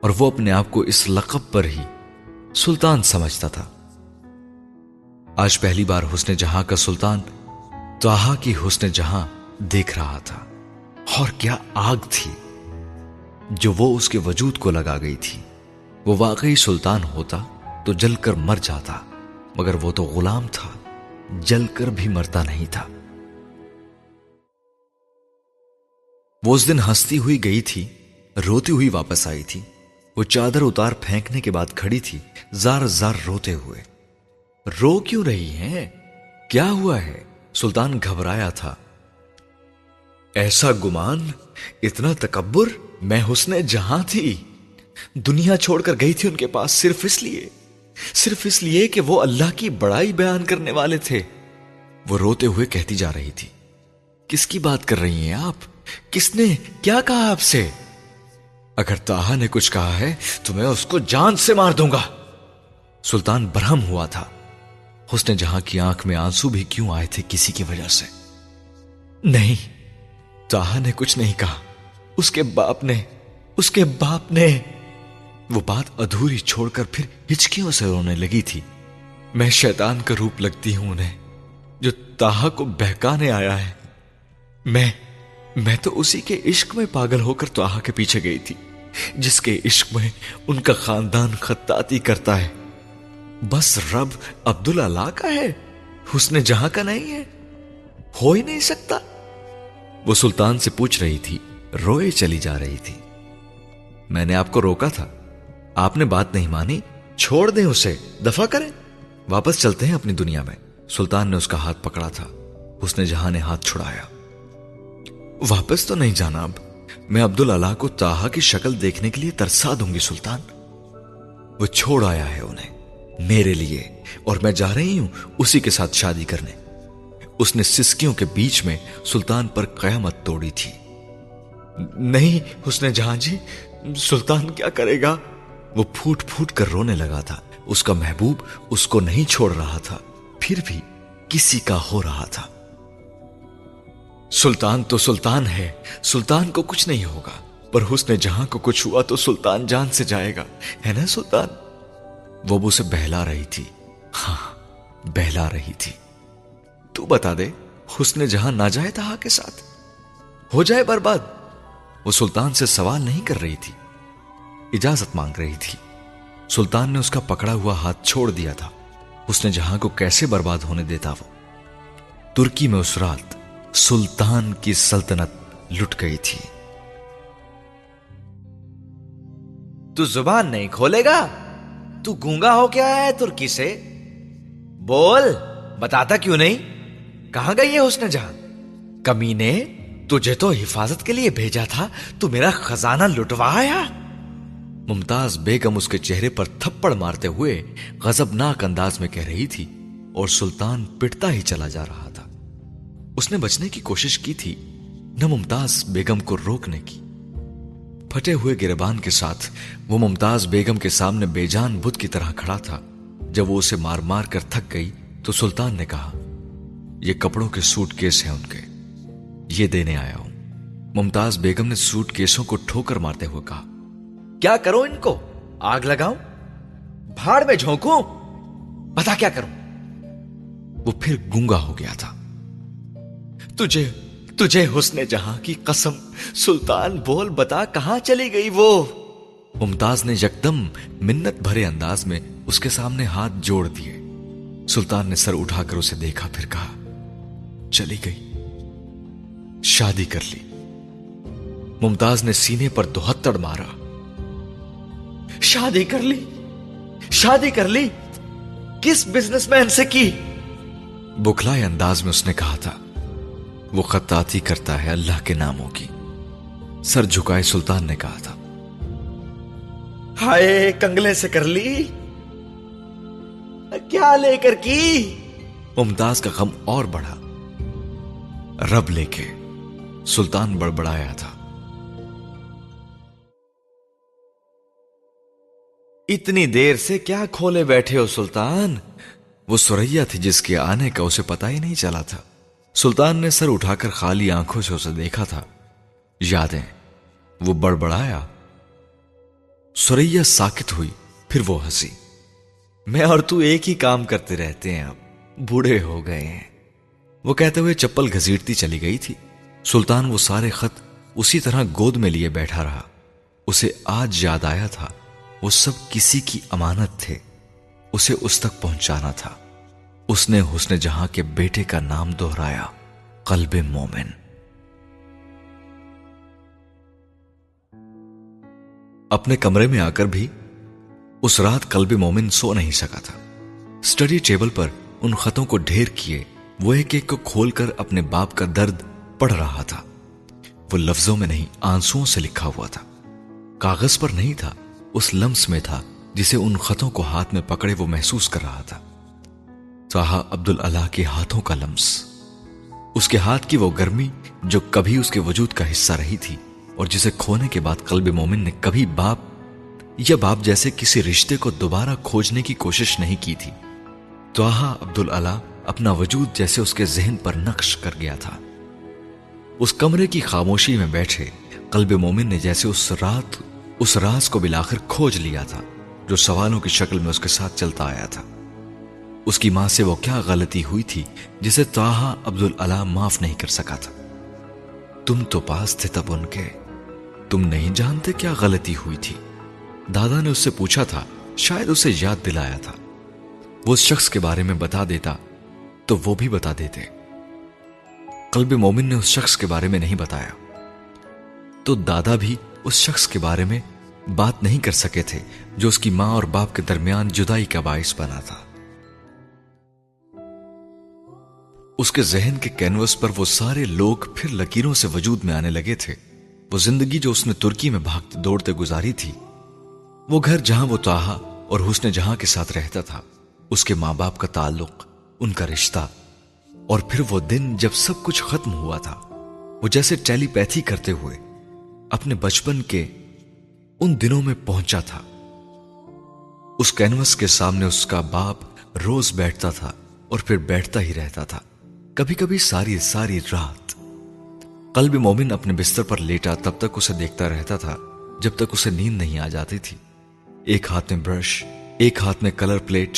اور وہ اپنے آپ کو اس لقب پر ہی سلطان سمجھتا تھا. آج پہلی بار حسن جہاں کا سلطان طاہا کی حسن جہاں دیکھ رہا تھا، اور کیا آگ تھی جو وہ اس کے وجود کو لگا گئی تھی. وہ واقعی سلطان ہوتا تو جل کر مر جاتا، مگر وہ تو غلام تھا، جل کر بھی مرتا نہیں تھا. وہ اس دن ہنستی ہوئی گئی تھی، روتی ہوئی واپس آئی تھی. وہ چادر اتار پھینکنے کے بعد کھڑی تھی، زار زار روتے ہوئے. رو کیوں رہی ہیں؟ کیا ہوا ہے؟ سلطان گھبرایا تھا. ایسا گمان، اتنا تکبر، میں حسن جہاں تھی، دنیا چھوڑ کر گئی تھی ان کے پاس صرف اس لیے صرف اس لیے کہ وہ اللہ کی بڑائی بیان کرنے والے تھے. وہ روتے ہوئے کہتی جا رہی تھی. کس کی بات کر رہی ہیں آپ؟ کس نے کیا کہا آپ سے؟ اگر طاہا نے کچھ کہا ہے تو میں اس کو جان سے مار دوں گا. سلطان برہم ہوا تھا. حسن جہاں کی آنکھ میں آنسو بھی کیوں آئے تھے کسی کی وجہ سے. نہیں، طاہا نے کچھ نہیں کہا. اس کے باپ نے اس کے باپ نے وہ بات ادھوری چھوڑ کر پھر ہچکیوں سے رونے لگی تھی. میں شیطان کا روپ لگتی ہوں انہیں جو طاہا کو بہکانے آیا ہے. میں میں تو اسی کے عشق میں پاگل ہو کر طاہا کے پیچھے گئی تھی جس کے عشق میں ان کا خاندان خطاطی کرتا ہے. بس رب عبدل اللہ کا ہے، حسن جہاں کا نہیں ہے، ہو ہی نہیں سکتا. وہ سلطان سے پوچھ رہی تھی، روئے چلی جا رہی تھی. میں نے آپ کو روکا تھا، آپ نے بات نہیں مانی. چھوڑ دیں اسے، دفع کریں، واپس چلتے ہیں اپنی دنیا میں. سلطان نے اس کا ہاتھ پکڑا تھا. حسن جہاں نے ہاتھ چھڑایا. واپس تو نہیں جانا. اب میں عبداللہ کو طاہا کی شکل دیکھنے کے لیے ترسا دوں گی سلطان. وہ چھوڑ آیا ہے انہیں میرے لیے، اور میں جا رہی ہوں اسی کے ساتھ شادی کرنے. اس نے سسکیوں کے بیچ میں سلطان پر قیامت توڑی تھی. نہیں حسن جہاں جی، سلطان کیا کرے گا؟ وہ پھوٹ پھوٹ کر رونے لگا تھا. اس کا محبوب اس کو نہیں چھوڑ رہا تھا، پھر بھی کسی کا ہو رہا تھا. سلطان تو سلطان ہے، سلطان کو کچھ نہیں ہوگا. پر حسن جہاں کو کچھ ہوا تو سلطان جان سے جائے گا، ہے نا سلطان؟ وہ اب اسے بہلا رہی تھی، ہاں بہلا رہی تھی۔ تو بتا دے، حسن جہاں نہ جائے تہا کے ساتھ، ہو جائے برباد۔ وہ سلطان سے سوال نہیں کر رہی تھی، اجازت مانگ رہی تھی۔ سلطان نے اس کا پکڑا ہوا ہاتھ چھوڑ دیا تھا، حسن جہاں کو کیسے برباد ہونے دیتا وہ۔ ترکی میں اس رات سلطان کی سلطنت لٹ گئی تھی۔ تو زبان نہیں کھولے گا؟ تو گونگا ہو کیا ہے ترکی سے؟ بول، بتاتا کیوں نہیں؟ کہاں گئی ہے حسن جہاں؟ کمینے، تجھے تو حفاظت کے لیے بھیجا تھا، تو میرا خزانہ لٹوایا۔ ممتاز بیگم اس کے چہرے پر تھپڑ مارتے ہوئے غضبناک انداز میں کہہ رہی تھی، اور سلطان پٹتا ہی چلا جا رہا تھا۔ اس نے بچنے کی کوشش کی تھی، نہ ممتاز بیگم کو روکنے کی۔ پھٹے ہوئے گریبان کے ساتھ وہ ممتاز بیگم کے سامنے بے جان بت کی طرح کھڑا تھا۔ جب وہ اسے مار مار کر تھک گئی تو سلطان نے کہا، یہ کپڑوں کے سوٹ کیس ہیں ان کے، یہ دینے آیا ہوں۔ ممتاز بیگم نے سوٹ کیسوں کو ٹھوکر مارتے ہوئے کہا، کیا کروں ان کو؟ آگ لگاؤں؟ بھاڑ میں جھونکوں؟ بتا کیا کروں؟ وہ پھر گونگا ہو گیا تھا۔ تجھے تجھے حسن جہاں کی قسم، سلطان بول، بتا کہاں چلی گئی وہ؟ ممتاز نے یکدم منت بھرے انداز میں اس کے سامنے ہاتھ جوڑ دیے۔ سلطان نے سر اٹھا کر اسے دیکھا، پھر کہا، چلی گئی، شادی کر لی۔ ممتاز نے سینے پر دوہتڑ مارا، شادی کر لی، شادی کر لی، کس بزنس مین سے کی؟ بکھلائے انداز میں اس نے کہا تھا، وہ خطاطی کرتا ہے اللہ کے ناموں کی۔ سر جھکائے سلطان نے کہا تھا، ہائے کنگلے سے کر لی، کیا لے کر کی؟ ممتاز کا غم اور بڑھا۔ رب لے کے، سلطان بڑبڑایا تھا۔ اتنی دیر سے کیا کھولے بیٹھے ہو سلطان؟ وہ سوریا تھی جس کے آنے کا اسے پتا ہی نہیں چلا تھا۔ سلطان نے سر اٹھا کر خالی آنکھوں سے اسے دیکھا تھا، یادیں، وہ بڑبڑایا۔ سوریا ساکت ہوئی، پھر وہ ہنسی، میں اور تو ایک ہی کام کرتے رہتے ہیں، اب بوڑھے ہو گئے ہیں۔ وہ کہتے ہوئے چپل گھسیٹتی چلی گئی تھی۔ سلطان وہ سارے خط اسی طرح گود میں لیے بیٹھا رہا۔ اسے آج یاد آیا تھا، وہ سب کسی کی امانت تھے، اسے اس تک پہنچانا تھا۔ اس نے حسن جہاں کے بیٹے کا نام دہرایا، قلب مومن۔ اپنے کمرے میں آ کر بھی اس رات قلب مومن سو نہیں سکا تھا۔ اسٹڈی ٹیبل پر ان خطوں کو ڈھیر کیے وہ ایک ایک کو کھول کر اپنے باپ کا درد پڑھ رہا تھا۔ وہ لفظوں میں نہیں، آنسوؤں سے لکھا ہوا تھا۔ کاغذ پر نہیں تھا، اس لمس میں تھا جسے ان خطوں کو ہاتھ میں پکڑے وہ محسوس کر رہا تھا۔ تاہا عبدل اللہ کے ہاتھوں کا لمس، اس کے ہاتھ کی وہ گرمی جو کبھی اس کے وجود کا حصہ رہی تھی، اور جسے کھونے کے بعد قلب مومن نے کبھی باپ یا باپ جیسے کسی رشتے کو دوبارہ کھوجنے کی کوشش نہیں کی تھی۔ تاہا عبدل اللہ اپنا وجود جیسے اس کے ذہن پر نقش کر گیا تھا۔ اس کمرے کی خاموشی میں بیٹھے قلب مومن نے جیسے اس رات اس راز کو بالآخر کھوج لیا تھا جو سوالوں کی شکل میں اس کے ساتھ چلتا آیا تھا۔ اس کی ماں سے وہ کیا غلطی ہوئی تھی جسے طاہا عبدالعلا معاف نہیں کر سکا تھا؟ تم تو پاس تھے تب ان کے، تم نہیں جانتے کیا غلطی ہوئی تھی؟ دادا نے اس سے پوچھا تھا، شاید اسے یاد دلایا تھا۔ وہ اس شخص کے بارے میں بتا دیتا تو وہ بھی بتا دیتے۔ قلب مومن نے اس شخص کے بارے میں نہیں بتایا تو دادا بھی اس شخص کے بارے میں بات نہیں کر سکے تھے جو اس کی ماں اور باپ کے درمیان جدائی کا باعث بنا تھا۔ اس کے ذہن کے کینوس پر وہ سارے لوگ پھر لکیروں سے وجود میں آنے لگے تھے۔ وہ زندگی جو اس نے ترکی میں بھاگتے دوڑتے گزاری تھی، وہ گھر جہاں وہ طاہا اور حسن جہاں کے ساتھ رہتا تھا، اس کے ماں باپ کا تعلق، ان کا رشتہ، اور پھر وہ دن جب سب کچھ ختم ہوا تھا۔ وہ جیسے ٹیلی پیتھی کرتے ہوئے اپنے بچپن کے ان دنوں میں پہنچا تھا۔ اس کینوس کے سامنے اس کا باپ روز بیٹھتا تھا اور پھر بیٹھتا ہی رہتا تھا، کبھی کبھی ساری ساری رات۔ قلب مومن اپنے بستر پر لیٹا تب تک اسے دیکھتا رہتا تھا جب تک اسے نیند نہیں آ جاتی تھی. ایک ہاتھ میں برش، ایک ہاتھ میں کلر پلیٹ،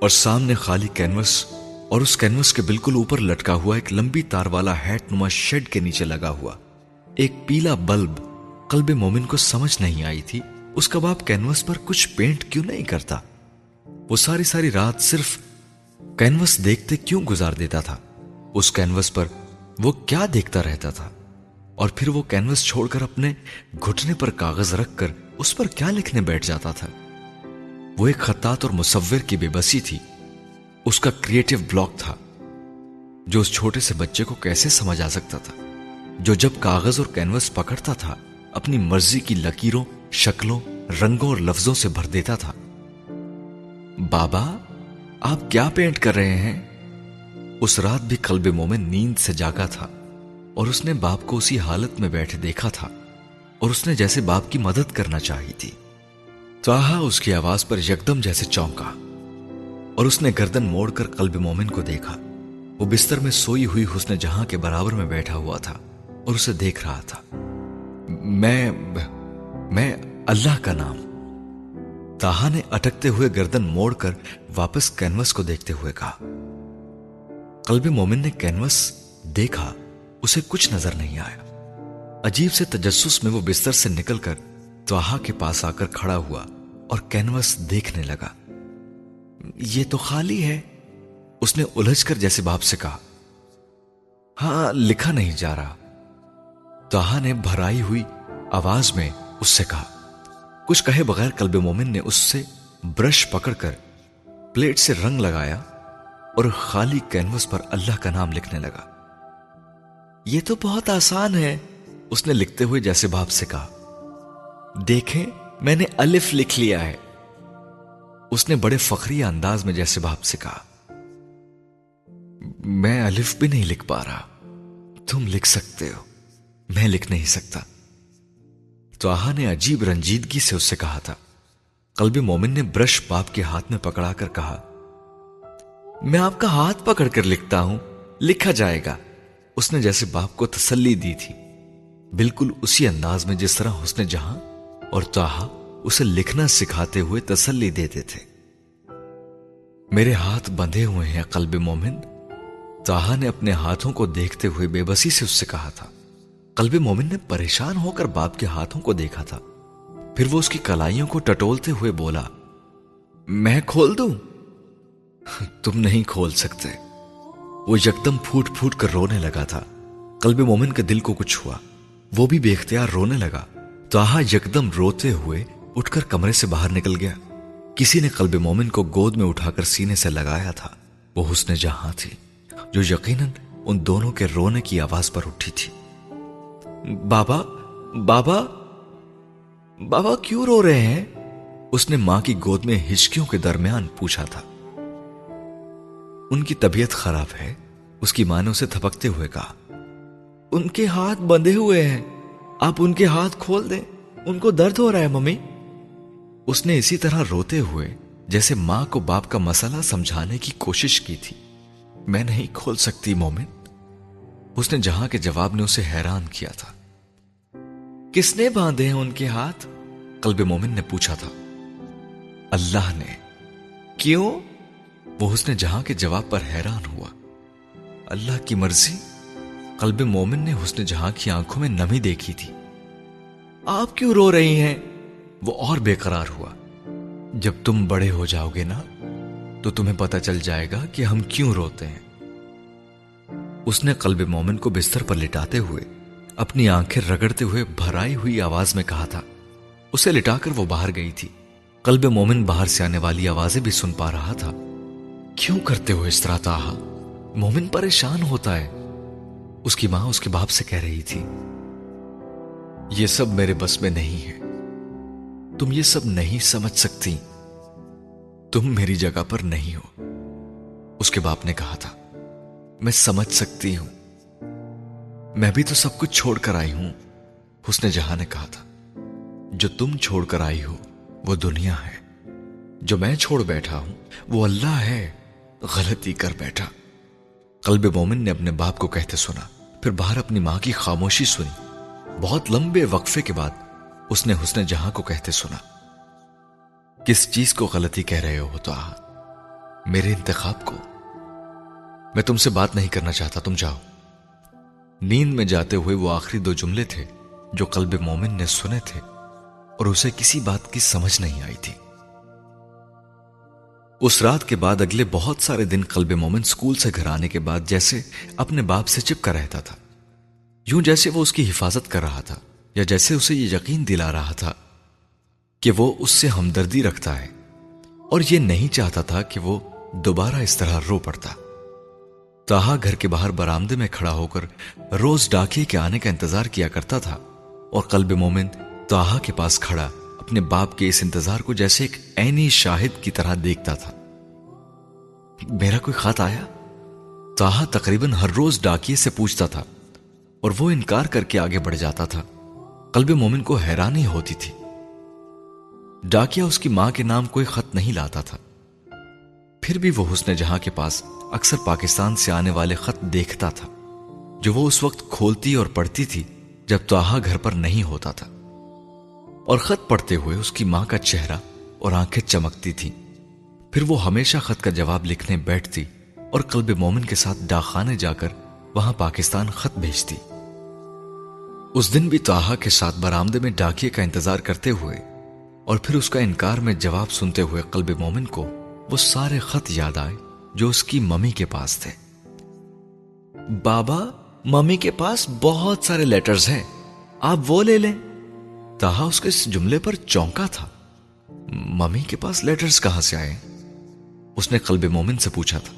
اور سامنے خالی کینوس، اور اس کینوس کے بالکل اوپر لٹکا ہوا ایک لمبی تار والا ہیٹ نما شیڈ کے نیچے لگا ہوا ایک پیلا بلب. قلب مومن کو سمجھ نہیں آئی تھی اس کا باپ کینوس پر کچھ پینٹ کیوں نہیں کرتا. وہ ساری ساری رات صرف کینوس دیکھتے کیوں گزار دیتا تھا؟ اس کینوس پر وہ کیا دیکھتا رہتا تھا؟ اور پھر وہ کینوس چھوڑ کر اپنے گھٹنے پر کاغذ رکھ کر اس پر کیا لکھنے بیٹھ جاتا تھا؟ وہ ایک خطاط اور مصور کی بے بسی تھی، اس کا کریٹیو بلاک تھا جو اس چھوٹے سے بچے کو کیسے سمجھ آ سکتا تھا، جو جب کاغذ اور کینوس پکڑتا تھا اپنی مرضی کی لکیروں، شکلوں، رنگوں اور لفظوں سے بھر دیتا تھا. بابا آپ کیا پینٹ کر رہے ہیں؟ اس رات بھی قلب مومن نیند سے جاگا تھا اور اس نے باپ کو اسی حالت میں بیٹھے دیکھا تھا، اور اس نے جیسے باپ کی مدد کرنا چاہی تھی. طاہا اس کی آواز پر یکدم جیسے چونکا اور اس نے گردن موڑ کر قلب مومن کو دیکھا. وہ بستر میں سوئی ہوئی حسن جہاں کے برابر میں بیٹھا ہوا تھا اور اسے دیکھ رہا تھا. میں میں اللہ کا نام، طاہا نے اٹکتے ہوئے گردن موڑ کر واپس کینوس کو دیکھتے ہوئے کہا. قلب مومن نے کینوس دیکھا، اسے کچھ نظر نہیں آیا. عجیب سے تجسس میں وہ بستر سے نکل کر طاہا کے پاس آ کر کھڑا ہوا اور کینوس دیکھنے لگا. یہ تو خالی ہے، اس نے الجھ کر جیسے باپ سے کہا. ہاں، لکھا نہیں جا رہا، طاہا نے بھرائی ہوئی آواز میں اس سے کہا. کچھ کہے بغیر قلب مومن نے اس سے برش پکڑ کر پلیٹ سے رنگ لگایا اور خالی کینوس پر اللہ کا نام لکھنے لگا. یہ تو بہت آسان ہے، اس نے لکھتے ہوئے جیسے باپ سے کہا. دیکھیں، میں نے الف لکھ لیا ہے، اس نے بڑے فخریہ انداز میں جیسے باپ سے کہا. میں الف بھی نہیں لکھ پا رہا، تم لکھ سکتے ہو، میں لکھ نہیں سکتا، طاہا نے عجیب رنجیدگی سے اس سے کہا تھا. قلب مومن نے برش باپ کے ہاتھ میں پکڑا کر کہا، میں آپ کا ہاتھ پکڑ کر لکھتا ہوں، لکھا جائے گا، اس نے جیسے باپ کو تسلی دی تھی، بالکل اسی انداز میں جس طرح حسن جہاں اور طاہا اسے لکھنا سکھاتے ہوئے تسلی دیتے تھے. میرے ہاتھ بندھے ہوئے ہیں قلب مومن، طاہا نے اپنے ہاتھوں کو دیکھتے ہوئے بے بسی سے اس سے کہا تھا. قلب مومن نے پریشان ہو کر باپ کے ہاتھوں کو دیکھا تھا، پھر وہ اس کی کلائیوں کو ٹٹولتے ہوئے بولا، میں کھول دوں؟ تم نہیں کھول سکتے، وہ یکدم پھوٹ پھوٹ کر رونے لگا تھا. قلب مومن کے دل کو کچھ ہوا، وہ بھی بے اختیار رونے لگا. طاہا یکدم روتے ہوئے اٹھ کر کمرے سے باہر نکل گیا. کسی نے قلب مومن کو گود میں اٹھا کر سینے سے لگایا تھا، وہ حسن جہاں تھی جو یقیناً ان دونوں کے رونے کی آواز پر اٹھی تھی. بابا بابا بابا کیوں رو رہے ہیں؟ اس نے ماں کی گود میں ہچکیوں کے درمیان پوچھا تھا. ان کی طبیعت خراب ہے، اس کی ماں نے اسے تھپکتے ہوئے کہا. ان کے ہاتھ بندھے ہوئے ہیں، آپ ان کے ہاتھ کھول دیں، ان کو درد ہو رہا ہے ممی، اس نے اسی طرح روتے ہوئے جیسے ماں کو باپ کا مسئلہ سمجھانے کی کوشش کی تھی. میں نہیں کھول سکتی مومن، اس نے جہاں کے جواب نے اسے حیران کیا تھا. کس نے باندھے ہیں ان کے ہاتھ؟ قلب مومن نے پوچھا تھا. اللہ نے. کیوں؟ وہ حسن جہاں کے جواب پر حیران ہوا. اللہ کی مرضی. قلب مومن نے حسن جہاں کی آنکھوں میں نمی دیکھی تھی. آپ کیوں رو رہی ہیں؟ وہ اور بے قرار ہوا. جب تم بڑے ہو جاؤ گے نا تو تمہیں پتہ چل جائے گا کہ ہم کیوں روتے ہیں. اس نے قلب مومن کو بستر پر لٹاتے ہوئے اپنی آنکھیں رگڑتے ہوئے بھرائی ہوئی آواز میں کہا تھا. اسے لٹا کر وہ باہر گئی تھی. قلب مومن باہر سے آنے والی آوازیں بھی سن پا رہا تھا. کیوں کرتے ہو اس طرح طاہا؟ مومن پریشان ہوتا ہے، اس کی ماں اس کے باپ سے کہہ رہی تھی. یہ سب میرے بس میں نہیں ہے، تم یہ سب نہیں سمجھ سکتی، تم میری جگہ پر نہیں ہو، اس کے باپ نے کہا تھا. میں سمجھ سکتی ہوں، میں بھی تو سب کچھ چھوڑ کر آئی ہوں، حسن جہاں نے کہا تھا. جو تم چھوڑ کر آئی ہو وہ دنیا ہے، جو میں چھوڑ بیٹھا ہوں وہ اللہ ہے، غلطی کر بیٹھا. قلب مومن نے اپنے باپ کو کہتے سنا. پھر باہر اپنی ماں کی خاموشی سنی. بہت لمبے وقفے کے بعد اس نے حسن جہاں کو کہتے سنا, کس چیز کو غلطی کہہ رہے ہو تو آ میرے انتخاب کو. میں تم سے بات نہیں کرنا چاہتا, تم جاؤ. نیند میں جاتے ہوئے وہ آخری دو جملے تھے جو قلب مومن نے سنے تھے اور اسے کسی بات کی سمجھ نہیں آئی تھی. اس رات کے بعد اگلے بہت سارے دن قلب مومن سکول سے گھر آنے کے بعد جیسے اپنے باپ سے چپکا رہتا تھا, یوں جیسے وہ اس کی حفاظت کر رہا تھا یا جیسے اسے یہ یقین دلا رہا تھا کہ وہ اس سے ہمدردی رکھتا ہے, اور یہ نہیں چاہتا تھا کہ وہ دوبارہ اس طرح رو پڑتا. تاہا گھر کے باہر برآمدے میں کھڑا ہو کر روز ڈاکیے کے آنے کا انتظار کیا کرتا تھا, اور قلب مومن تاہا کے پاس کھڑا اپنے باپ کے اس انتظار کو جیسے ایک عینی شاہد کی طرح دیکھتا تھا. میرا کوئی خط آیا؟ تاہا تقریباً ہر روز ڈاکیے سے پوچھتا تھا اور وہ انکار کر کے آگے بڑھ جاتا تھا. قلب مومن کو حیرانی ہوتی تھی. ڈاکیا اس کی ماں کے نام کوئی خط نہیں لاتا تھا, پھر بھی وہ حسن جہاں کے پاس اکثر پاکستان سے آنے والے خط دیکھتا تھا جو وہ اس وقت کھولتی اور پڑھتی تھی جب تاہا گھر پر نہیں ہوتا تھا, اور خط پڑھتے ہوئے اس کی ماں کا چہرہ اور آنکھیں چمکتی تھیں. پھر وہ ہمیشہ خط کا جواب لکھنے بیٹھتی اور قلب مومن کے ساتھ ڈاکخانے جا کر وہاں پاکستان خط بھیجتی. اس دن بھی تاہا کے ساتھ برآمدے میں ڈاکیے کا انتظار کرتے ہوئے اور پھر اس کا انکار میں جواب سنتے ہوئے قلب مومن کو وہ سارے خط یاد آئے جو اس کی ممی کے پاس تھے. بابا, ممی کے پاس بہت سارے لیٹرز ہیں, آپ وہ لے لیں. تاہا اس کے اس جملے پر چونکا تھا. ممی کے پاس لیٹرز کہاں سے آئے؟ اس نے قلب مومن سے پوچھا تھا.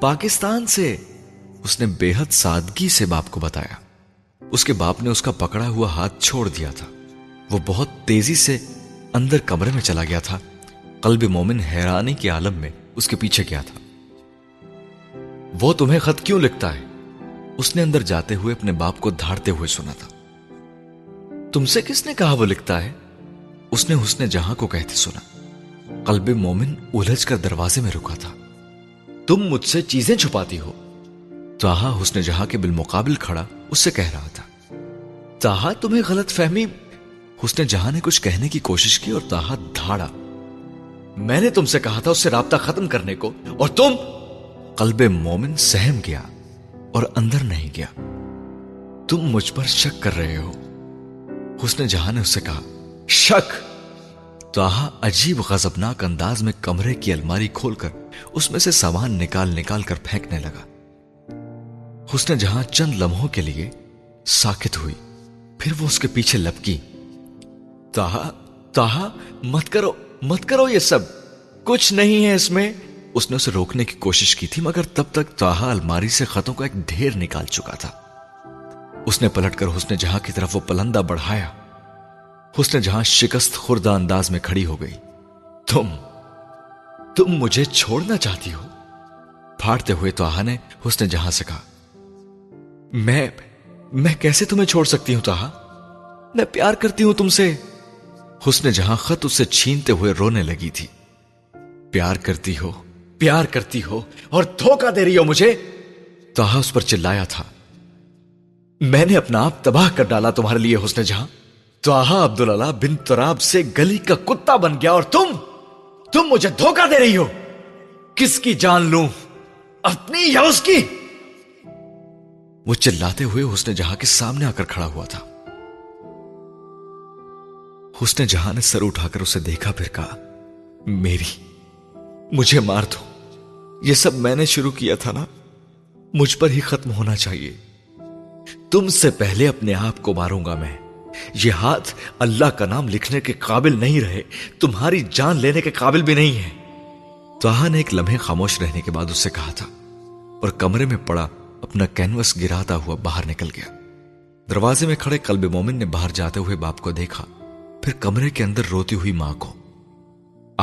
پاکستان سے, اس نے بے حد سادگی سے باپ کو بتایا. اس کے باپ نے اس کا پکڑا ہوا ہاتھ چھوڑ دیا تھا. وہ بہت تیزی سے اندر کمرے میں چلا گیا تھا. قلب مومن حیرانی کے عالم میں اس کے پیچھے گیا تھا. وہ تمہیں خط کیوں لکھتا ہے؟ اس نے اندر جاتے ہوئے اپنے باپ کو دھاڑتے ہوئے سنا تھا. تم سے کس نے کہا وہ لکھتا ہے؟ اس نے حسن جہاں کو کہتے سنا. قلب مومن الجھ کر دروازے میں رکا تھا. تم مجھ سے چیزیں چھپاتی ہو. تاہا حسن جہاں کے بالمقابل کھڑا اس سے کہہ رہا تھا. تاہا, تمہیں غلط فہمی. حسن جہاں نے کچھ کہنے کی کوشش کی اور تاہا دھاڑا. میں نے تم سے کہا تھا اس سے رابطہ ختم کرنے کو, اور تم. قلب مومن سہم گیا اور اندر نہیں گیا. تم مجھ پر شک کر رہے ہو, حسن جہاں نے اس سے کہا. شک! تاہا عجیب غضبناک انداز میں کمرے کی الماری کھول کر اس میں سے سامان نکال نکال کر پھینکنے لگا. حسن جہاں چند لمحوں کے لیے ساکت ہوئی, پھر وہ اس کے پیچھے لپکی. تاہا, تاہا, مت کرو مت کرو یہ سب, کچھ نہیں ہے اس میں. اس نے اسے روکنے کی کوشش کی تھی, مگر تب تک تاہا الماری سے خطوں کا ایک ڈھیر نکال چکا تھا. اس نے پلٹ کر حسن جہاں کی طرف وہ پلندہ بڑھایا. حسن جہاں شکست خوردہ انداز میں کھڑی ہو گئی. تم تم مجھے چھوڑنا چاہتی ہو, پھاڑتے ہوئے تاہا نے حسن جہاں سے کہا. میں میں کیسے تمہیں چھوڑ سکتی ہوں تاہا, میں پیار کرتی ہوں تم سے. حسن جہاں خط اسے چھینتے ہوئے رونے لگی تھی. پیار کرتی ہو, پیار کرتی ہو, اور دھوکہ دے رہی ہو مجھے, تاہا اس پر چلایا تھا. میں نے اپنا آپ تباہ کر ڈالا تمہارے لیے حسن جہاں. تاہا عبد العلا بن تراب سے گلی کا کتا بن گیا, اور تم تم مجھے دھوکہ دے رہی ہو. کس کی جان لوں, اپنی یا اس کی؟ وہ چلاتے ہوئے حسن جہاں کے سامنے آ کر کھڑا ہوا تھا. حسن جہاں نے سر اٹھا کر اسے دیکھا, پھر کہا. میری, مجھے مار دو. یہ سب میں نے شروع کیا تھا نا, مجھ پر ہی ختم ہونا چاہیے. تم سے پہلے اپنے آپ کو ماروں گا میں. یہ ہاتھ اللہ کا نام لکھنے کے قابل نہیں رہے, تمہاری جان لینے کے قابل بھی نہیں ہے. تاہا نے ایک لمحے خاموش رہنے کے بعد اس سے کہا تھا, اور کمرے میں پڑا اپنا کینوس گراتا ہوا باہر نکل گیا. دروازے میں کھڑے قلب مومن نے باہر جاتے ہوئے باپ کو دیکھا, پھر کمرے کے اندر روتی ہوئی ماں کو.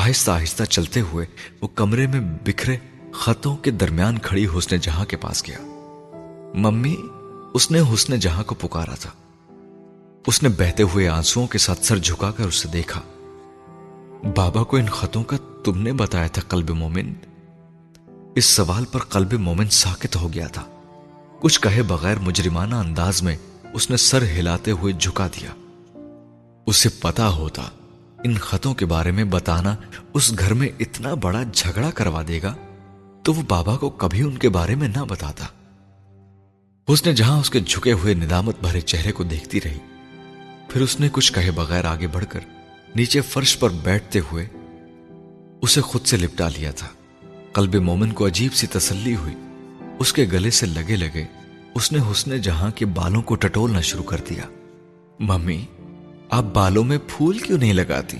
آہستہ آہستہ چلتے ہوئے وہ کمرے میں بکھرے خطوں کے درمیان کھڑی حسن جہاں کے پاس گیا. ممی, اس نے حسن جہاں کو پکارا تھا. اس نے بہتے ہوئے آنسوؤں کے ساتھ سر جھکا کر اسے دیکھا. بابا کو ان خطوں کا تم نے بتایا تھا قلب مومن؟ اس سوال پر قلب مومن ساکت ہو گیا تھا. کچھ کہے بغیر مجرمانہ انداز میں اس نے سر ہلاتے ہوئے جھکا دیا۔ اسے پتا ہوتا ان خطوں کے بارے میں بتانا اس گھر میں اتنا بڑا جھگڑا کروا دے گا تو وہ بابا کو کبھی ان کے بارے میں نہ بتاتا۔ اس نے جہاں اس کے جھکے ہوئے ندامت بھرے چہرے کو دیکھتی رہی، پھر اس نے کچھ کہے بغیر آگے بڑھ کر نیچے فرش پر بیٹھتے ہوئے اسے خود سے لپٹا لیا تھا۔ قلب مومن کو عجیب سی تسلی ہوئی۔ اس کے گلے سے لگے لگے اس نے حسن جہاں کے بالوں کو ٹٹولنا شروع کر دیا۔ ممی، آپ بالوں میں پھول کیوں نہیں لگاتی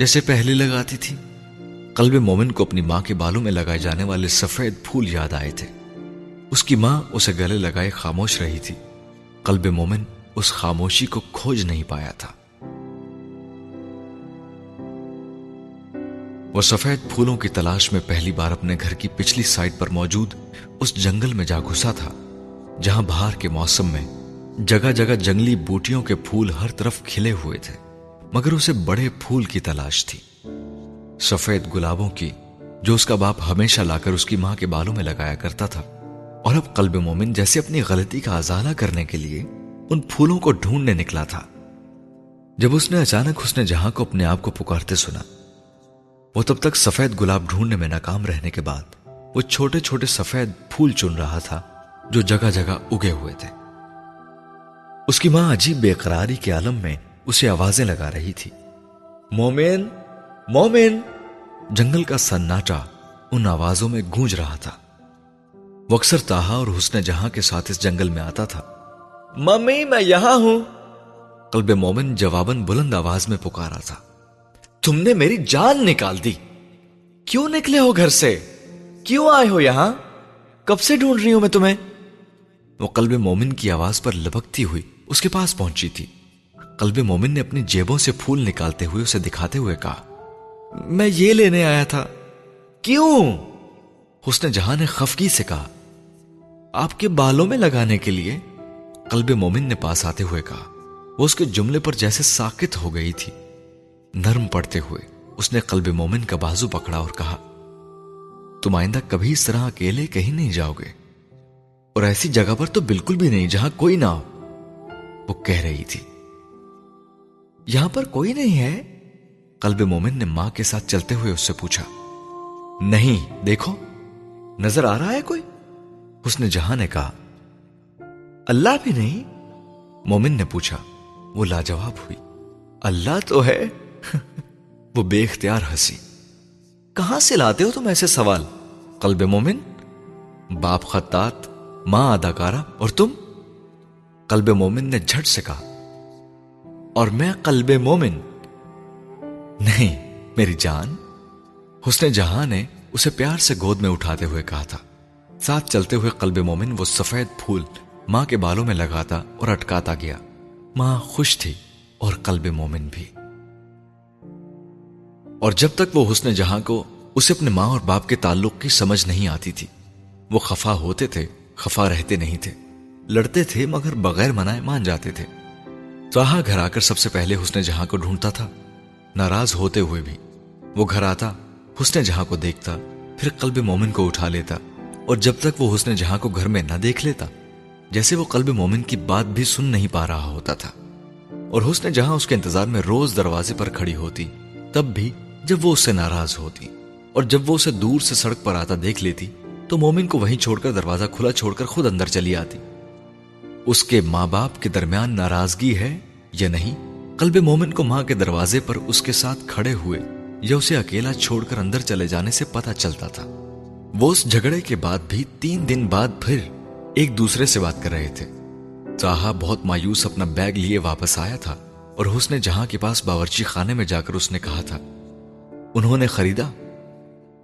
جیسے پہلے لگاتی تھی؟ قلب مومن کو اپنی ماں کے بالوں میں لگائے جانے والے سفید پھول یاد آئے تھے۔ اس کی ماں اسے گلے لگائے خاموش رہی تھی۔ قلب مومن اس خاموشی کو کھوج نہیں پایا تھا۔ وہ سفید پھولوں کی تلاش میں پہلی بار اپنے گھر کی پچھلی سائٹ پر موجود اس جنگل میں جا گھسا تھا جہاں بہار کے موسم میں جگہ جگہ جنگلی بوٹیوں کے پھول ہر طرف کھلے ہوئے تھے، مگر اسے بڑے پھول کی تلاش تھی، سفید گلابوں کی، جو اس کا باپ ہمیشہ لا کر اس کی ماں کے بالوں میں لگایا کرتا تھا۔ اور اب قلب مومن جیسے اپنی غلطی کا ازالہ کرنے کے لیے ان پھولوں کو ڈھونڈنے نکلا تھا، جب اس نے اچانک حسن جہاں کو اپنے آپ کو پکارتے سنا۔ وہ تب تک سفید گلاب ڈھونڈنے میں ناکام رہنے کے بعد وہ چھوٹے چھوٹے سفید پھول چن رہا تھا جو جگہ جگہ اگے ہوئے تھے۔ اس کی ماں عجیب بے قراری کے عالم میں اسے آوازیں لگا رہی تھی، مومن، مومن! جنگل کا سناٹا ان آوازوں میں گونج رہا تھا۔ وہ اکثر تاہا اور حسن جہاں کے ساتھ اس جنگل میں آتا تھا۔ ممی، میں یہاں ہوں! قلب مومن جواباً بلند آواز میں پکارا تھا۔ تم نے میری جان نکال دی! کیوں نکلے ہو گھر سے؟ کیوں آئے ہو یہاں؟ کب سے ڈھونڈ رہی ہوں میں تمہیں! وہ قلب مومن کی آواز پر لبکتی ہوئی اس کے پاس پہنچی تھی۔ قلب مومن نے اپنی جیبوں سے پھول نکالتے ہوئے اسے دکھاتے ہوئے کہا، میں یہ لینے آیا تھا۔ کیوں؟ حسن جہاں نے خفگی سے کہا۔ آپ کے بالوں میں لگانے کے لیے، قلب مومن نے پاس آتے ہوئے کہا۔ وہ اس کے جملے پر جیسے ساکت ہو گئی تھی۔ نرم پڑتے ہوئے اس نے قلب مومن کا بازو پکڑا اور کہا، تم آئندہ کبھی اس طرح اکیلے کہیں نہیں جاؤ گے، اور ایسی جگہ پر تو بالکل بھی نہیں جہاں کوئی نہ ہو۔ وہ کہہ رہی تھی، یہاں پر کوئی نہیں ہے؟ قلب مومن نے ماں کے ساتھ چلتے ہوئے اس سے پوچھا۔ نہیں، دیکھو، نظر آ رہا ہے کوئی؟ حسن جہاں نے کہا۔ اللہ بھی نہیں؟ مومن نے پوچھا۔ وہ لاجواب ہوئی، اللہ تو ہے! وہ بے اختیار ہنسی۔ کہاں سے لاتے ہو تم ایسے سوال قلب مومن! باپ خطاط، ماں اداکارہ، اور تم! قلب مومن نے جھٹ سے کہا۔ اور میں قلب مومن! نہیں میری جان! حسن جہاں نے اسے پیار سے گود میں اٹھاتے ہوئے کہا تھا۔ ساتھ چلتے ہوئے قلب مومن وہ سفید پھول ماں کے بالوں میں لگاتا اور اٹکاتا گیا۔ ماں خوش تھی اور قلب مومن بھی۔ اور جب تک وہ حسن جہاں کو اسے اپنے ماں اور باپ کے تعلق کی سمجھ نہیں آتی تھی، وہ خفا ہوتے تھے، خفا رہتے نہیں تھے، لڑتے تھے مگر بغیر منائے مان جاتے تھے۔ تاہا گھر آ کر سب سے پہلے حسن جہاں کو ڈھونڈتا تھا۔ ناراض ہوتے ہوئے بھی وہ گھر آتا، حسن جہاں کو دیکھتا، پھر قلب مومن کو اٹھا لیتا، اور جب تک وہ حسن جہاں کو گھر میں نہ دیکھ لیتا، جیسے وہ قلب مومن کی بات بھی سن نہیں پا رہا ہوتا تھا۔ اور حسن جہاں اس کے انتظار میں روز دروازے پر کھڑی ہوتی، تب بھی جب وہ اس سے ناراض ہوتی، اور جب وہ اسے دور سے سڑک پر آتا دیکھ لیتی تو مومن کو وہیں چھوڑ کر، دروازہ کھلا چھوڑ کر خود اندر چلی آتی۔ اس کے ماں باپ کے درمیان ناراضگی ہے یا نہیں، قلب مومن کو ماں کے دروازے پر اس کے ساتھ کھڑے ہوئے یا اسے اکیلا چھوڑ کر اندر چلے جانے سے پتہ چلتا تھا۔ وہ اس جھگڑے کے بعد بھی تین دن بعد پھر ایک دوسرے سے بات کر رہے تھے۔ تاہا بہت مایوس اپنا بیگ لیے واپس آیا تھا، اور حسن جہاں کے پاس باورچی خانے میں جا کر اس نے کہا تھا، انہوں نے خریدا!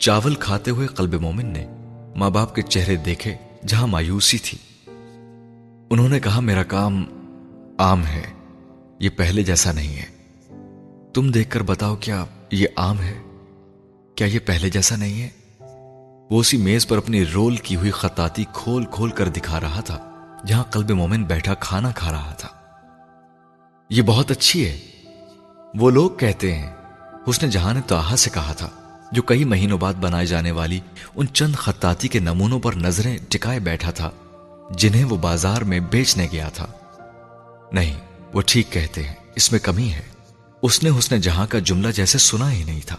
چاول کھاتے ہوئے قلب مومن نے ماں باپ کے چہرے دیکھے جہاں مایوسی تھی۔ انہوں نے کہا، میرا کام عام ہے، یہ پہلے جیسا نہیں ہے۔ تم دیکھ کر بتاؤ، کیا یہ عام ہے؟ کیا یہ پہلے جیسا نہیں ہے؟ وہ اسی میز پر اپنی رول کی ہوئی خطاطی کھول کھول کر دکھا رہا تھا جہاں قلب مومن بیٹھا کھانا کھا رہا تھا۔ یہ بہت اچھی ہے، وہ لوگ کہتے ہیں، حسن جہاں نے تاہا سے کہا تھا، جو کئی مہینوں بعد بنائے جانے والی ان چند خطاطی کے نمونوں پر نظریں ٹکائے بیٹھا تھا جنہیں وہ بازار میں بیچنے گیا تھا۔ نہیں، وہ ٹھیک کہتے ہیں، اس میں کمی ہے۔ اس نے حسن جہاں کا جملہ جیسے سنا ہی نہیں تھا۔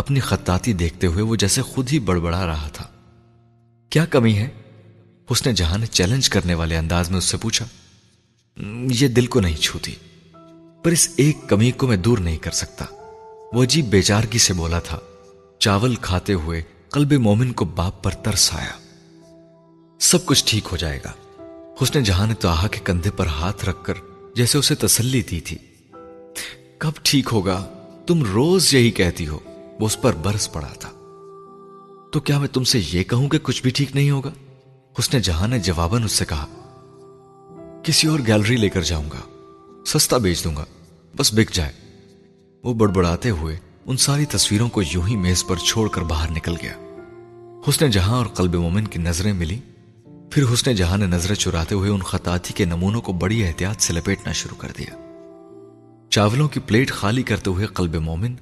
اپنی خطاطی دیکھتے ہوئے وہ جیسے خود ہی بڑبڑا رہا تھا۔ کیا کمی ہے؟ حسن جہاں نے چیلنج کرنے والے انداز میں اس سے پوچھا۔ یہ دل کو نہیں چھوتی، پر اس ایک کمی کو میں دور نہیں کر سکتا، وہ عجیب بیچارگی سے بولا تھا۔ چاول کھاتے ہوئے قلب مومن کو باپ پر ترس آیا۔ سب کچھ ٹھیک ہو جائے گا، حسن جہاں نے طاہا کے کندھے پر ہاتھ رکھ کر جیسے اسے تسلی دی تھی۔ کب ٹھیک ہوگا؟ تم روز یہی کہتی ہو۔ وہ اس پر برس پڑا تھا۔ تو کیا میں تم سے یہ کہوں کہ کچھ بھی ٹھیک نہیں ہوگا؟ حسن جہاں نے جواباً اس سے کہا۔ کسی اور گیلری لے کر جاؤں گا، سستا بیچ دوں گا، بس بک جائے۔ وہ بڑبڑاتے ہوئے ان ساری تصویروں کو یوں ہی میز پر چھوڑ کر باہر نکل گیا۔ حسن جہاں اور قلب مومن کی نظریں ملی، پھر حسن جہاں نے نظریں چراتے ہوئے ان خطاطی کے نمونوں کو بڑی احتیاط سے لپیٹنا شروع کر دیا۔ چاولوں کی پلیٹ خالی کرتے ہوئے قلب مومن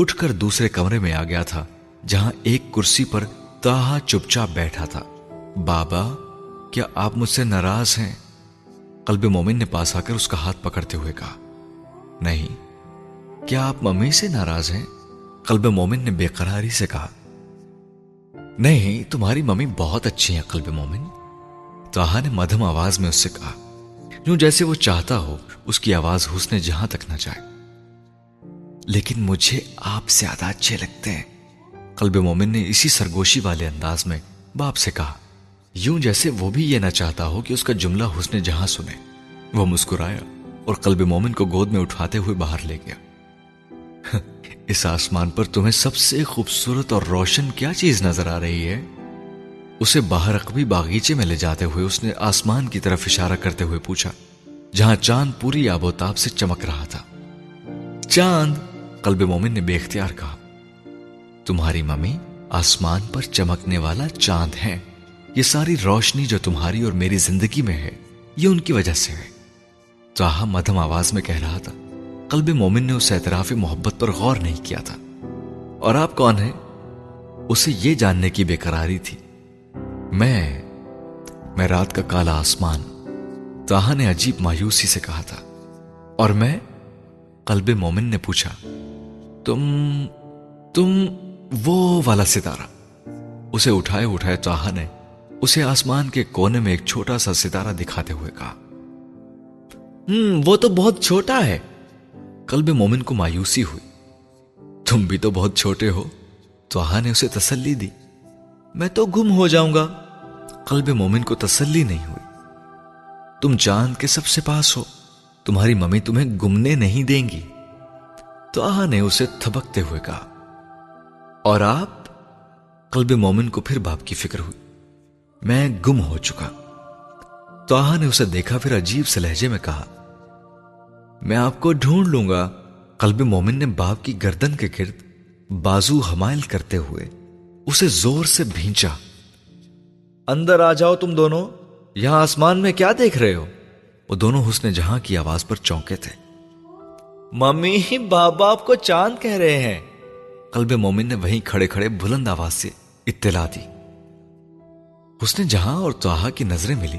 اٹھ کر دوسرے کمرے میں آ گیا تھا، جہاں ایک کرسی پر طاہا چپ چاپ بیٹھا تھا۔ بابا، کیا آپ مجھ سے ناراض ہیں؟ قلب مومن نے پاس آ کر اس کا ہاتھ پکڑتے ہوئے کہا۔ نہیں۔ کیا آپ ممی سے ناراض ہیں؟ قلب مومن نے بے قراری سے کہا۔ نہیں، تمہاری ممی بہت اچھی ہیں قلب مومن، طاہا نے مدھم آواز میں اس سے کہا، یوں جیسے وہ چاہتا ہو اس کی آواز حسن جہاں تک نہ جائے۔ لیکن مجھے آپ زیادہ اچھے لگتے ہیں، قلب مومن نے اسی سرگوشی والے انداز میں باپ سے کہا، یوں جیسے وہ بھی یہ نہ چاہتا ہو کہ اس کا جملہ حسن جہاں سنے۔ وہ مسکرایا اور قلب مومن کو گود میں اٹھاتے ہوئے باہر لے گیا۔ اس آسمان پر تمہیں سب سے خوبصورت اور روشن کیا چیز نظر آ رہی ہے؟ اسے باہر اقبی باغیچے میں لے جاتے ہوئے اس نے آسمان کی طرف اشارہ کرتے ہوئے پوچھا، جہاں چاند پوری آب و تاب سے چمک رہا تھا۔ چاند، قلب مومن نے بے اختیار کہا۔ تمہاری ممی آسمان پر چمکنے والا چاند ہے۔ یہ ساری روشنی جو تمہاری اور میری زندگی میں ہے، یہ ان کی وجہ سے ہے، طاہا مدھم آواز میں کہہ رہا تھا۔ قلب مومن نے اس اعتراف محبت پر غور نہیں کیا تھا۔ اور آپ کون ہیں؟ اسے یہ جاننے کی بے قراری تھی۔ میں میں رات کا کالا آسمان، طاہا نے عجیب مایوسی سے کہا تھا۔ اور میں؟ قلب مومن نے پوچھا۔ تم تم وہ والا ستارہ۔ اسے اٹھائے اٹھائے طاہا نے اسے آسمان کے کونے میں ایک چھوٹا سا ستارہ دکھاتے ہوئے کہا۔ ہم وہ تو بہت چھوٹا ہے، قلب مومن کو مایوسی ہوئی۔ تم بھی تو بہت چھوٹے ہو، طاہا نے اسے تسلی دی۔ میں تو گم ہو جاؤں گا، قلب مومن کو تسلی نہیں ہوئی۔ تم چاند کے سب سے پاس ہو، تمہاری ممی تمہیں گمنے نہیں دیں گی، طاہا نے اسے تھبکتے ہوئے کہا۔ اور آپ؟ قلب مومن کو پھر باپ کی فکر ہوئی۔ میں گم ہو چکا، طاہا نے اسے دیکھا، پھر عجیب سے لہجے میں کہا۔ میں آپ کو ڈھونڈ لوں گا، قلب مومن نے باپ کی گردن کے گرد بازو حمائل کرتے ہوئے اسے زور سے بھینچا۔ اندر آ جاؤ تم دونوں، یہاں آسمان میں کیا دیکھ رہے ہو؟ وہ دونوں حسن جہاں کی آواز پر چونکے تھے۔ ممی، بابا آپ کو چاند کہہ رہے ہیں، قلب مومن نے وہیں کھڑے کھڑے بلند آواز سے اطلاع دی۔ حسن جہاں اور طاہا کی نظریں ملی،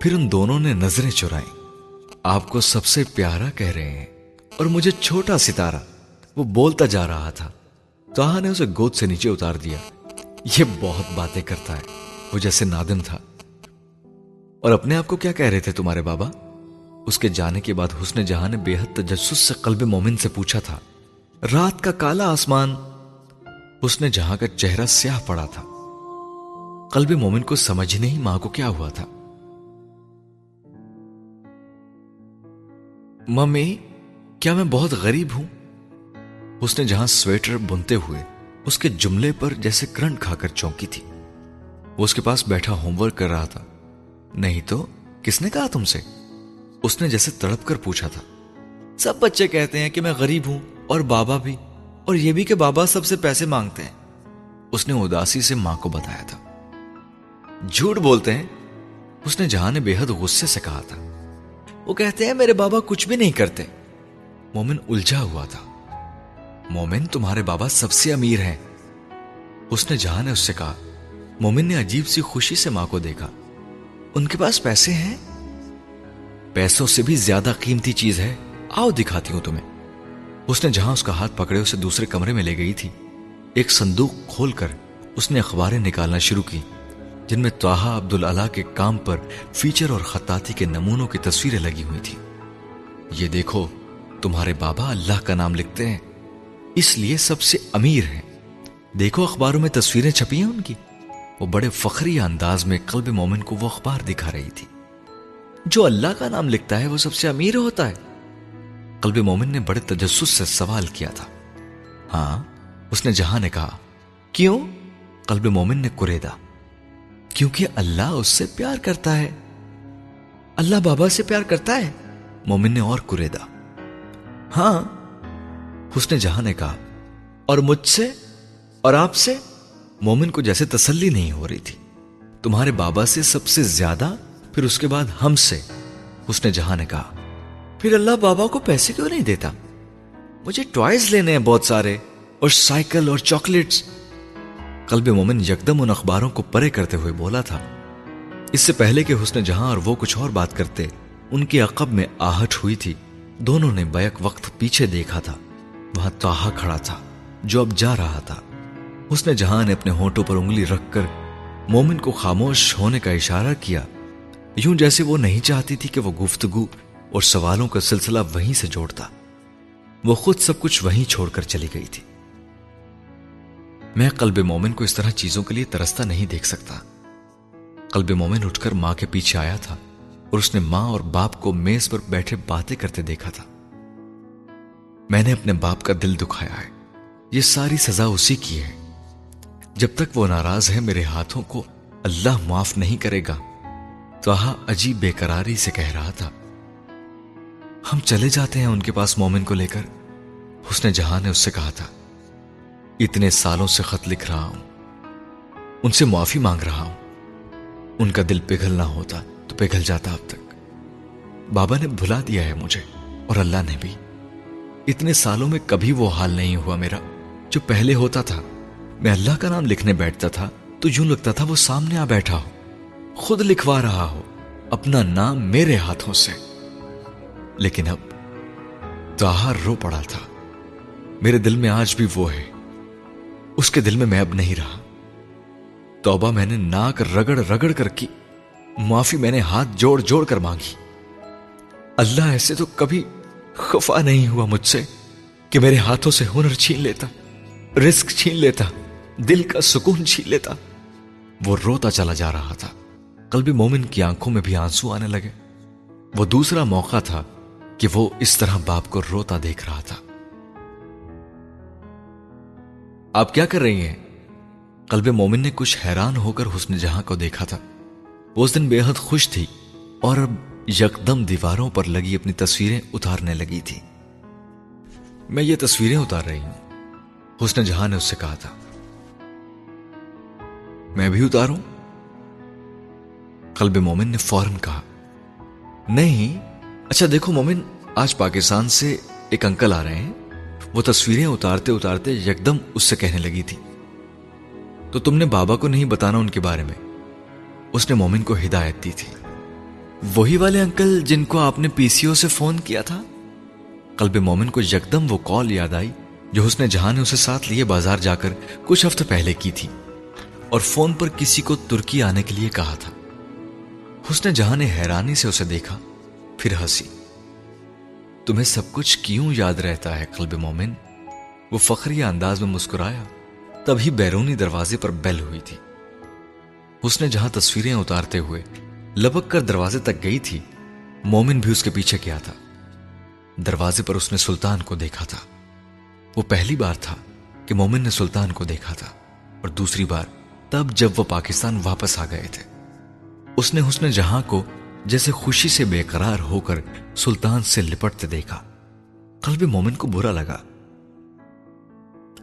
پھر ان دونوں نے نظریں چرائیں۔ آپ کو سب سے پیارا کہہ رہے ہیں اور مجھے چھوٹا ستارہ، وہ بولتا جا رہا تھا۔ طاہا نے اسے گود سے نیچے اتار دیا۔ یہ بہت باتیں کرتا ہے، وہ جیسے نادم تھا۔ اور اپنے آپ کو کیا کہہ رہے تھے تمہارے بابا؟ اس کے جانے کے بعد حسن جہاں نے بے حد تجسس سے قلب مومن سے پوچھا تھا۔ رات کا کالا آسمان، حسن جہاں کا چہرہ سیاہ پڑا تھا۔ قلب مومن کو سمجھ ہی نہیں ماں کو کیا ہوا تھا۔ ممی، کیا میں بہت غریب ہوں؟ اس نے جہاں سویٹر بنتے ہوئے اس کے جملے پر جیسے کرنٹ کھا کر چونکی تھی۔ وہ اس کے پاس بیٹھا ہوم ورک کر رہا تھا۔ نہیں تو کس نے کہا تم سے؟ اس نے جیسے تڑپ کر پوچھا تھا۔ سب بچے کہتے ہیں کہ میں غریب ہوں، اور بابا بھی، اور یہ بھی کہ بابا سب سے پیسے مانگتے ہیں، اس نے اداسی سے ماں کو بتایا تھا۔ جھوٹ بولتے ہیں، اس نے جہاں نے بے حد غصے سے کہا تھا۔ وہ کہتے ہیں میرے بابا کچھ بھی نہیں کرتے، مومن الجھا ہوا تھا۔ مومن، تمہارے بابا سب سے امیر ہیں، اس نے جہاں نے اس سے کہا۔ مومن نے عجیب سی خوشی سے ماں کو دیکھا۔ ان کے پاس پیسے ہیں؟ پیسوں سے بھی زیادہ قیمتی چیز ہے، آؤ دکھاتی ہوں تمہیں۔ اس نے جہاں اس کا ہاتھ پکڑے اسے دوسرے کمرے میں لے گئی تھی۔ ایک صندوق کھول کر اس نے اخباریں نکالنا شروع کی جن میں طاہا عبد العلا کے کام پر فیچر اور خطاطی کے نمونوں کی تصویریں لگی ہوئی تھیں۔ یہ دیکھو، تمہارے بابا اللہ کا نام لکھتے ہیں اس لیے سب سے امیر ہیں، دیکھو اخباروں میں تصویریں چھپی ہیں ان کی۔ وہ بڑے فخری انداز میں قلب مومن کو وہ اخبار دکھا رہی تھی۔ جو اللہ کا نام لکھتا ہے وہ سب سے امیر ہوتا ہے؟ قلب مومن نے بڑے تجسس سے سوال کیا تھا۔ ہاں، اس نے جہاں نے کہا۔ کیوں؟ قلب مومن نے کریدا۔ کیونکہ اللہ اس سے پیار کرتا ہے۔ اللہ بابا سے پیار کرتا ہے؟ مومن نے اور کریدا۔ ہاں، اس نے جہاں نے کہا۔ اور مجھ سے اور آپ سے؟ مومن کو جیسے تسلی نہیں ہو رہی تھی۔ تمہارے بابا سے سب سے زیادہ، پھر اس کے بعد ہم سے، اس نے جہاں نے کہا۔ پھر اللہ بابا کو پیسے کیوں نہیں دیتا؟ مجھے ٹوائز لینے ہیں بہت سارے، اور سائیکل اور چاکلیٹس۔ قلب مومن یکدم ان اخباروں کو پرے کرتے ہوئے بولا تھا۔ اس سے پہلے کہ حسن جہاں اور وہ کچھ اور بات کرتے، ان کے عقب میں آہٹ ہوئی تھی۔ دونوں نے بیک وقت پیچھے دیکھا تھا، وہاں طاہا کھڑا تھا جو اب جا رہا تھا۔ حسن جہاں نے اپنے ہونٹوں پر انگلی رکھ کر مومن کو خاموش ہونے کا اشارہ کیا، یوں جیسے وہ نہیں چاہتی تھی کہ وہ گفتگو اور سوالوں کا سلسلہ وہیں سے جوڑتا۔ وہ خود سب کچھ وہیں چھوڑ کر چلی گئی تھی۔ میں قلب مومن کو اس طرح چیزوں کے لیے ترستا نہیں دیکھ سکتا۔ قلب مومن اٹھ کر ماں کے پیچھے آیا تھا اور اس نے ماں اور باپ کو میز پر بیٹھے باتیں کرتے دیکھا تھا۔ میں نے اپنے باپ کا دل دکھایا ہے، یہ ساری سزا اسی کی ہے۔ جب تک وہ ناراض ہے میرے ہاتھوں کو اللہ معاف نہیں کرے گا، طاہا عجیب بے قراری سے کہہ رہا تھا۔ ہم چلے جاتے ہیں ان کے پاس مومن کو لے کر، حسن جہاں نے اس سے کہا تھا۔ اتنے سالوں سے خط لکھ رہا ہوں، ان سے معافی مانگ رہا ہوں، ان کا دل پگھلنا ہوتا تو پگھل جاتا۔ اب تک بابا نے بھلا دیا ہے مجھے، اور اللہ نے بھی۔ اتنے سالوں میں کبھی وہ حال نہیں ہوا میرا جو پہلے ہوتا تھا۔ میں اللہ کا نام لکھنے بیٹھتا تھا تو یوں لگتا تھا وہ سامنے آ بیٹھا ہو، خود لکھوا رہا ہو اپنا نام میرے ہاتھوں سے۔ لیکن اب طاہا رو پڑا تھا۔ میرے دل میں آج بھی وہ ہے، اس کے دل میں میں اب نہیں رہا۔ توبہ میں نے ناک رگڑ رگڑ کر کی، معافی میں نے ہاتھ جوڑ جوڑ کر مانگی۔ اللہ ایسے تو کبھی خفا نہیں ہوا مجھ سے کہ میرے ہاتھوں سے ہنر چھین لیتا، رزق چھین لیتا، دل کا سکون چھین لیتا۔ وہ روتا چلا جا رہا تھا۔ قلب مومن کی آنکھوں میں بھی آنسو آنے لگے۔ وہ دوسرا موقع تھا کہ وہ اس طرح باپ کو روتا دیکھ رہا تھا۔ آپ کیا کر رہی ہیں؟ قلب مومن نے کچھ حیران ہو کر حسن جہاں کو دیکھا تھا۔ وہ اس دن بے حد خوش تھی اور اب یکدم دیواروں پر لگی اپنی تصویریں اتارنے لگی تھی۔ میں یہ تصویریں اتار رہی ہوں، حسن جہاں نے اس سے کہا تھا۔ میں بھی اتاروں؟ قلب مومن نے فوراً کہا۔ نہیں، اچھا دیکھو مومن، آج پاکستان سے ایک انکل آ رہے ہیں۔ وہ تصویریں اتارتے اتارتے یکدم اس سے کہنے لگی تھی، تو تم نے بابا کو نہیں بتانا ان کے بارے میں، اس نے مومن کو ہدایت دی تھی۔ وہی والے انکل جن کو آپ نے پی سی او سے فون کیا تھا؟ قلب مومن کو یکدم وہ کال یاد آئی جو حسن جہاں نے اسے ساتھ لیے بازار جا کر کچھ ہفتے پہلے کی تھی، اور فون پر کسی کو ترکی آنے کے لیے کہا تھا۔ حسن جہاں نے حیرانی سے اسے دیکھا، پھر ہنسی۔ تمہیں سب کچھ کیوں یاد رہتا ہے قلب مومن؟ وہ فخریہ انداز میں مسکرایا۔ تبھی بیرونی دروازے پر بیل ہوئی تھی۔ حسن جہاں تصویریں اتارتے ہوئے لپک کر دروازے تک گئی تھی۔ مومن بھی اس کے پیچھے گیا تھا۔ دروازے پر اس نے سلطان کو دیکھا تھا۔ وہ پہلی بار تھا کہ مومن نے سلطان کو دیکھا تھا، اور دوسری بار تب جب وہ پاکستان واپس آ گئے تھے۔ اس نے حسن جہاں کو جیسے خوشی سے بے قرار ہو کر سلطان سے لپٹتے دیکھا۔ قلب مومن کو برا لگا۔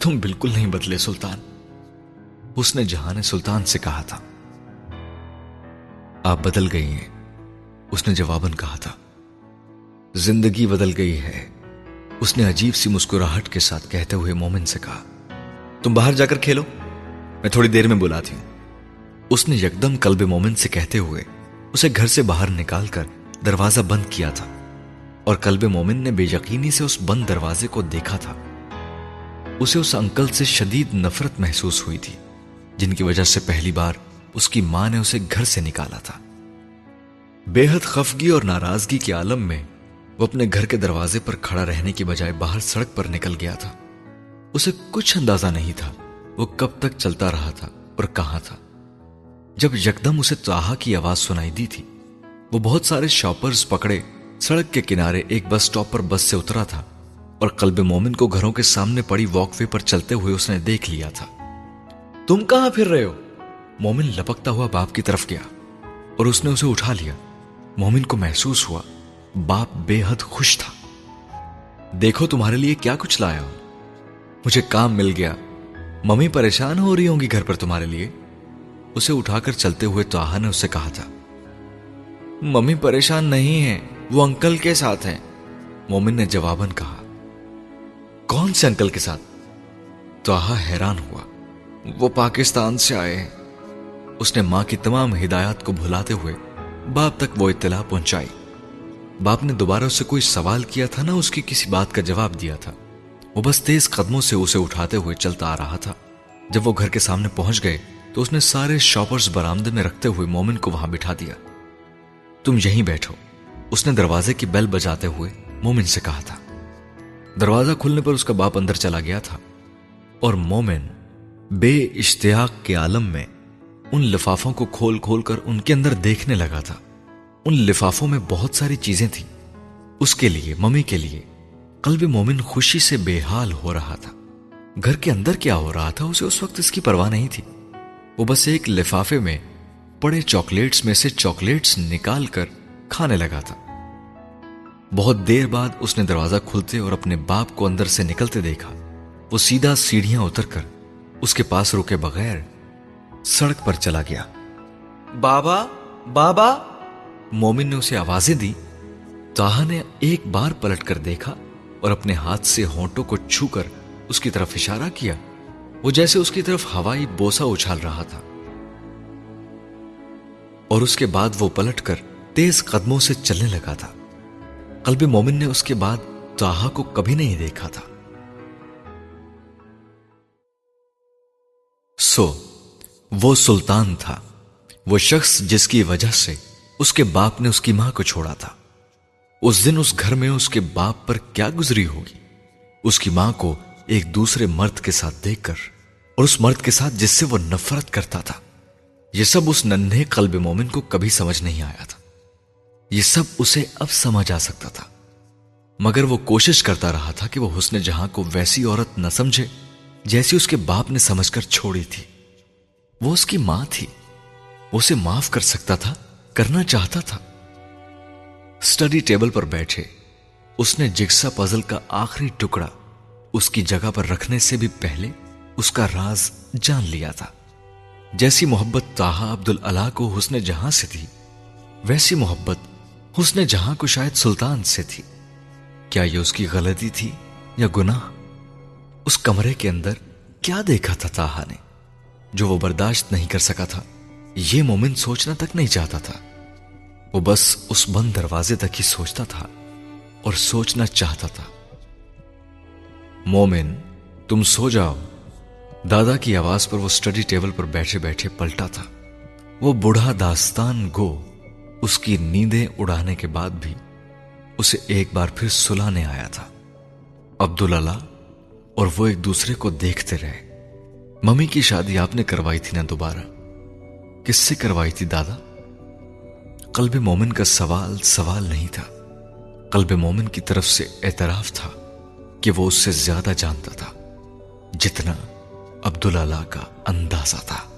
تم بالکل نہیں بدلے سلطان، حسن جہاں نے سلطان سے کہا تھا۔ آپ بدل گئی ہیں، اس نے جواباً کہا تھا۔ زندگی بدل گئی ہے، اس نے عجیب سی مسکراہٹ کے ساتھ کہتے ہوئے مومن سے کہا۔ تم باہر جا کر کھیلو، میں تھوڑی دیر میں بلاتی ہوں، اس نے یکدم قلب مومن سے کہتے ہوئے اسے گھر سے باہر نکال کر دروازہ بند کیا تھا اور قلب مومن نے بے یقینی سے اس بند دروازے کو دیکھا تھا۔ اسے اس انکل سے شدید نفرت محسوس ہوئی تھی جن کی وجہ سے پہلی بار اس کی ماں نے اسے گھر سے نکالا تھا۔ بے حد خفگی اور ناراضگی کے عالم میں وہ اپنے گھر کے دروازے پر کھڑا رہنے کی بجائے باہر سڑک پر نکل گیا تھا۔ اسے کچھ اندازہ نہیں تھا وہ کب تک چلتا رہا تھا اور کہاں تھا۔ جب یکدم اسے طاہا کی آواز سنائی دی تھی، وہ بہت سارے شاپرز پکڑے سڑک کے کنارے ایک بس سٹاپ پر بس سے اترا تھا اور قلب مومن کو گھروں کے سامنے پڑی واک وے پر چلتے ہوئے اس نے دیکھ لیا تھا۔ تم کہاں پھر رہے ہو؟ مومن لپکتا ہوا باپ کی طرف گیا اور اس نے اسے اٹھا لیا۔ مومن کو محسوس ہوا باپ بے حد خوش تھا۔ دیکھو تمہارے لیے کیا کچھ لایا ہوں، مجھے کام مل گیا، ممی پریشان ہو رہی ہوں گی گھر پر تمہارے لیے۔ اسے اٹھا کر چلتے ہوئے طاہا نے اسے کہا تھا۔ ممی پریشان نہیں ہیں، وہ انکل کے ساتھ ہیں، مومن نے جواباً کہا۔ کون سے انکل کے ساتھ؟ طاہا حیران ہوا۔ وہ پاکستان سے آئے ہیں۔ اس نے ماں کی تمام ہدایات کو بھلاتے ہوئے باپ تک وہ اطلاع پہنچائی۔ باپ نے دوبارہ اسے کوئی سوال کیا تھا نہ اس کی کسی بات کا جواب دیا تھا۔ وہ بس تیز قدموں سے اسے اٹھاتے ہوئے چلتا آ رہا تھا۔ جب وہ گھر کے سامنے پہنچ گئے تو اس نے سارے شاپرز برآمدے میں رکھتے ہوئے مومن کو وہاں بٹھا دیا۔ تم یہیں بیٹھو، اس نے دروازے کی بیل بجاتے ہوئے مومن سے کہا تھا۔ دروازہ کھلنے پر اس کا باپ اندر چلا گیا تھا اور مومن بے اشتیاق کے عالم میں ان لفافوں کو کھول کھول کر ان کے اندر دیکھنے لگا تھا۔ ان لفافوں میں بہت ساری چیزیں تھیں، اس کے لیے، ممی کے لیے۔ قلب مومن خوشی سے بے حال ہو رہا تھا۔ گھر کے اندر کیا ہو رہا تھا اسے اس وقت اس کی پرواہ نہیں تھی۔ وہ بس ایک لفافے میں پڑے چاکلیٹس میں سے چاکلیٹس نکال کر کھانے لگا تھا۔ بہت دیر بعد اس نے دروازہ کھلتے اور اپنے باپ کو اندر سے نکلتے دیکھا۔ وہ سیدھا سیڑھیاں اتر کر اس کے پاس رکے بغیر سڑک پر چلا گیا۔ بابا بابا، مومن نے اسے آوازیں دی۔ طاہا نے ایک بار پلٹ کر دیکھا اور اپنے ہاتھ سے ہونٹوں کو چھو کر اس کی طرف اشارہ کیا۔ وہ جیسے اس کی طرف ہوائی بوسہ اچھال رہا تھا۔ اور اس کے بعد وہ پلٹ کر تیز قدموں سے چلنے لگا تھا۔ قلب مومن نے اس کے بعد طاہا کو کبھی نہیں دیکھا تھا۔ سو وہ سلطان تھا، وہ شخص جس کی وجہ سے اس کے باپ نے اس کی ماں کو چھوڑا تھا۔ اس دن اس گھر میں اس کے باپ پر کیا گزری ہوگی، اس کی ماں کو ایک دوسرے مرد کے ساتھ دیکھ کر اور اس مرد کے ساتھ جس سے وہ نفرت کرتا تھا۔ یہ سب اس ننھے قلب مومن کو کبھی سمجھ نہیں آیا تھا، یہ سب اسے اب سمجھ آ سکتا تھا، مگر وہ کوشش کرتا رہا تھا کہ وہ حسن جہاں کو ویسی عورت نہ سمجھے جیسی اس کے باپ نے سمجھ کر چھوڑی تھی۔ وہ اس کی ماں تھی، وہ اسے معاف کر سکتا تھا، کرنا چاہتا تھا۔ اسٹڈی ٹیبل پر بیٹھے اس نے جگسا پزل کا آخری ٹکڑا اس کی جگہ پر رکھنے سے بھی پہلے اس کا راز جان لیا تھا۔ جیسی محبت طاہا عبدالعلا کو حسن جہاں سے تھی، ویسی محبت حسن جہاں کو شاید سلطان سے تھی۔ کیا یہ اس کی غلطی تھی یا گناہ؟ اس کمرے کے اندر کیا دیکھا تھا طاہا نے جو وہ برداشت نہیں کر سکا تھا؟ یہ مومن سوچنا تک نہیں چاہتا تھا، وہ بس اس بند دروازے تک ہی سوچتا تھا اور سوچنا چاہتا تھا۔ مومن تم سو جاؤ، دادا کی آواز پر وہ اسٹڈی ٹیبل پر بیٹھے بیٹھے پلٹا تھا۔ وہ بوڑھا داستان گو اس کی نیندیں اڑانے کے بعد بھی اسے ایک بار پھر سلانے آیا تھا۔ عبداللہ اور وہ ایک دوسرے کو دیکھتے رہے۔ ممی کی شادی آپ نے کروائی تھی نا دوبارہ، کس سے کروائی تھی دادا؟ قلب مومن کا سوال سوال نہیں تھا، قلب مومن کی طرف سے اعتراف تھا کہ وہ اس سے زیادہ جانتا تھا جتنا عبداللہ کا اندازہ تھا۔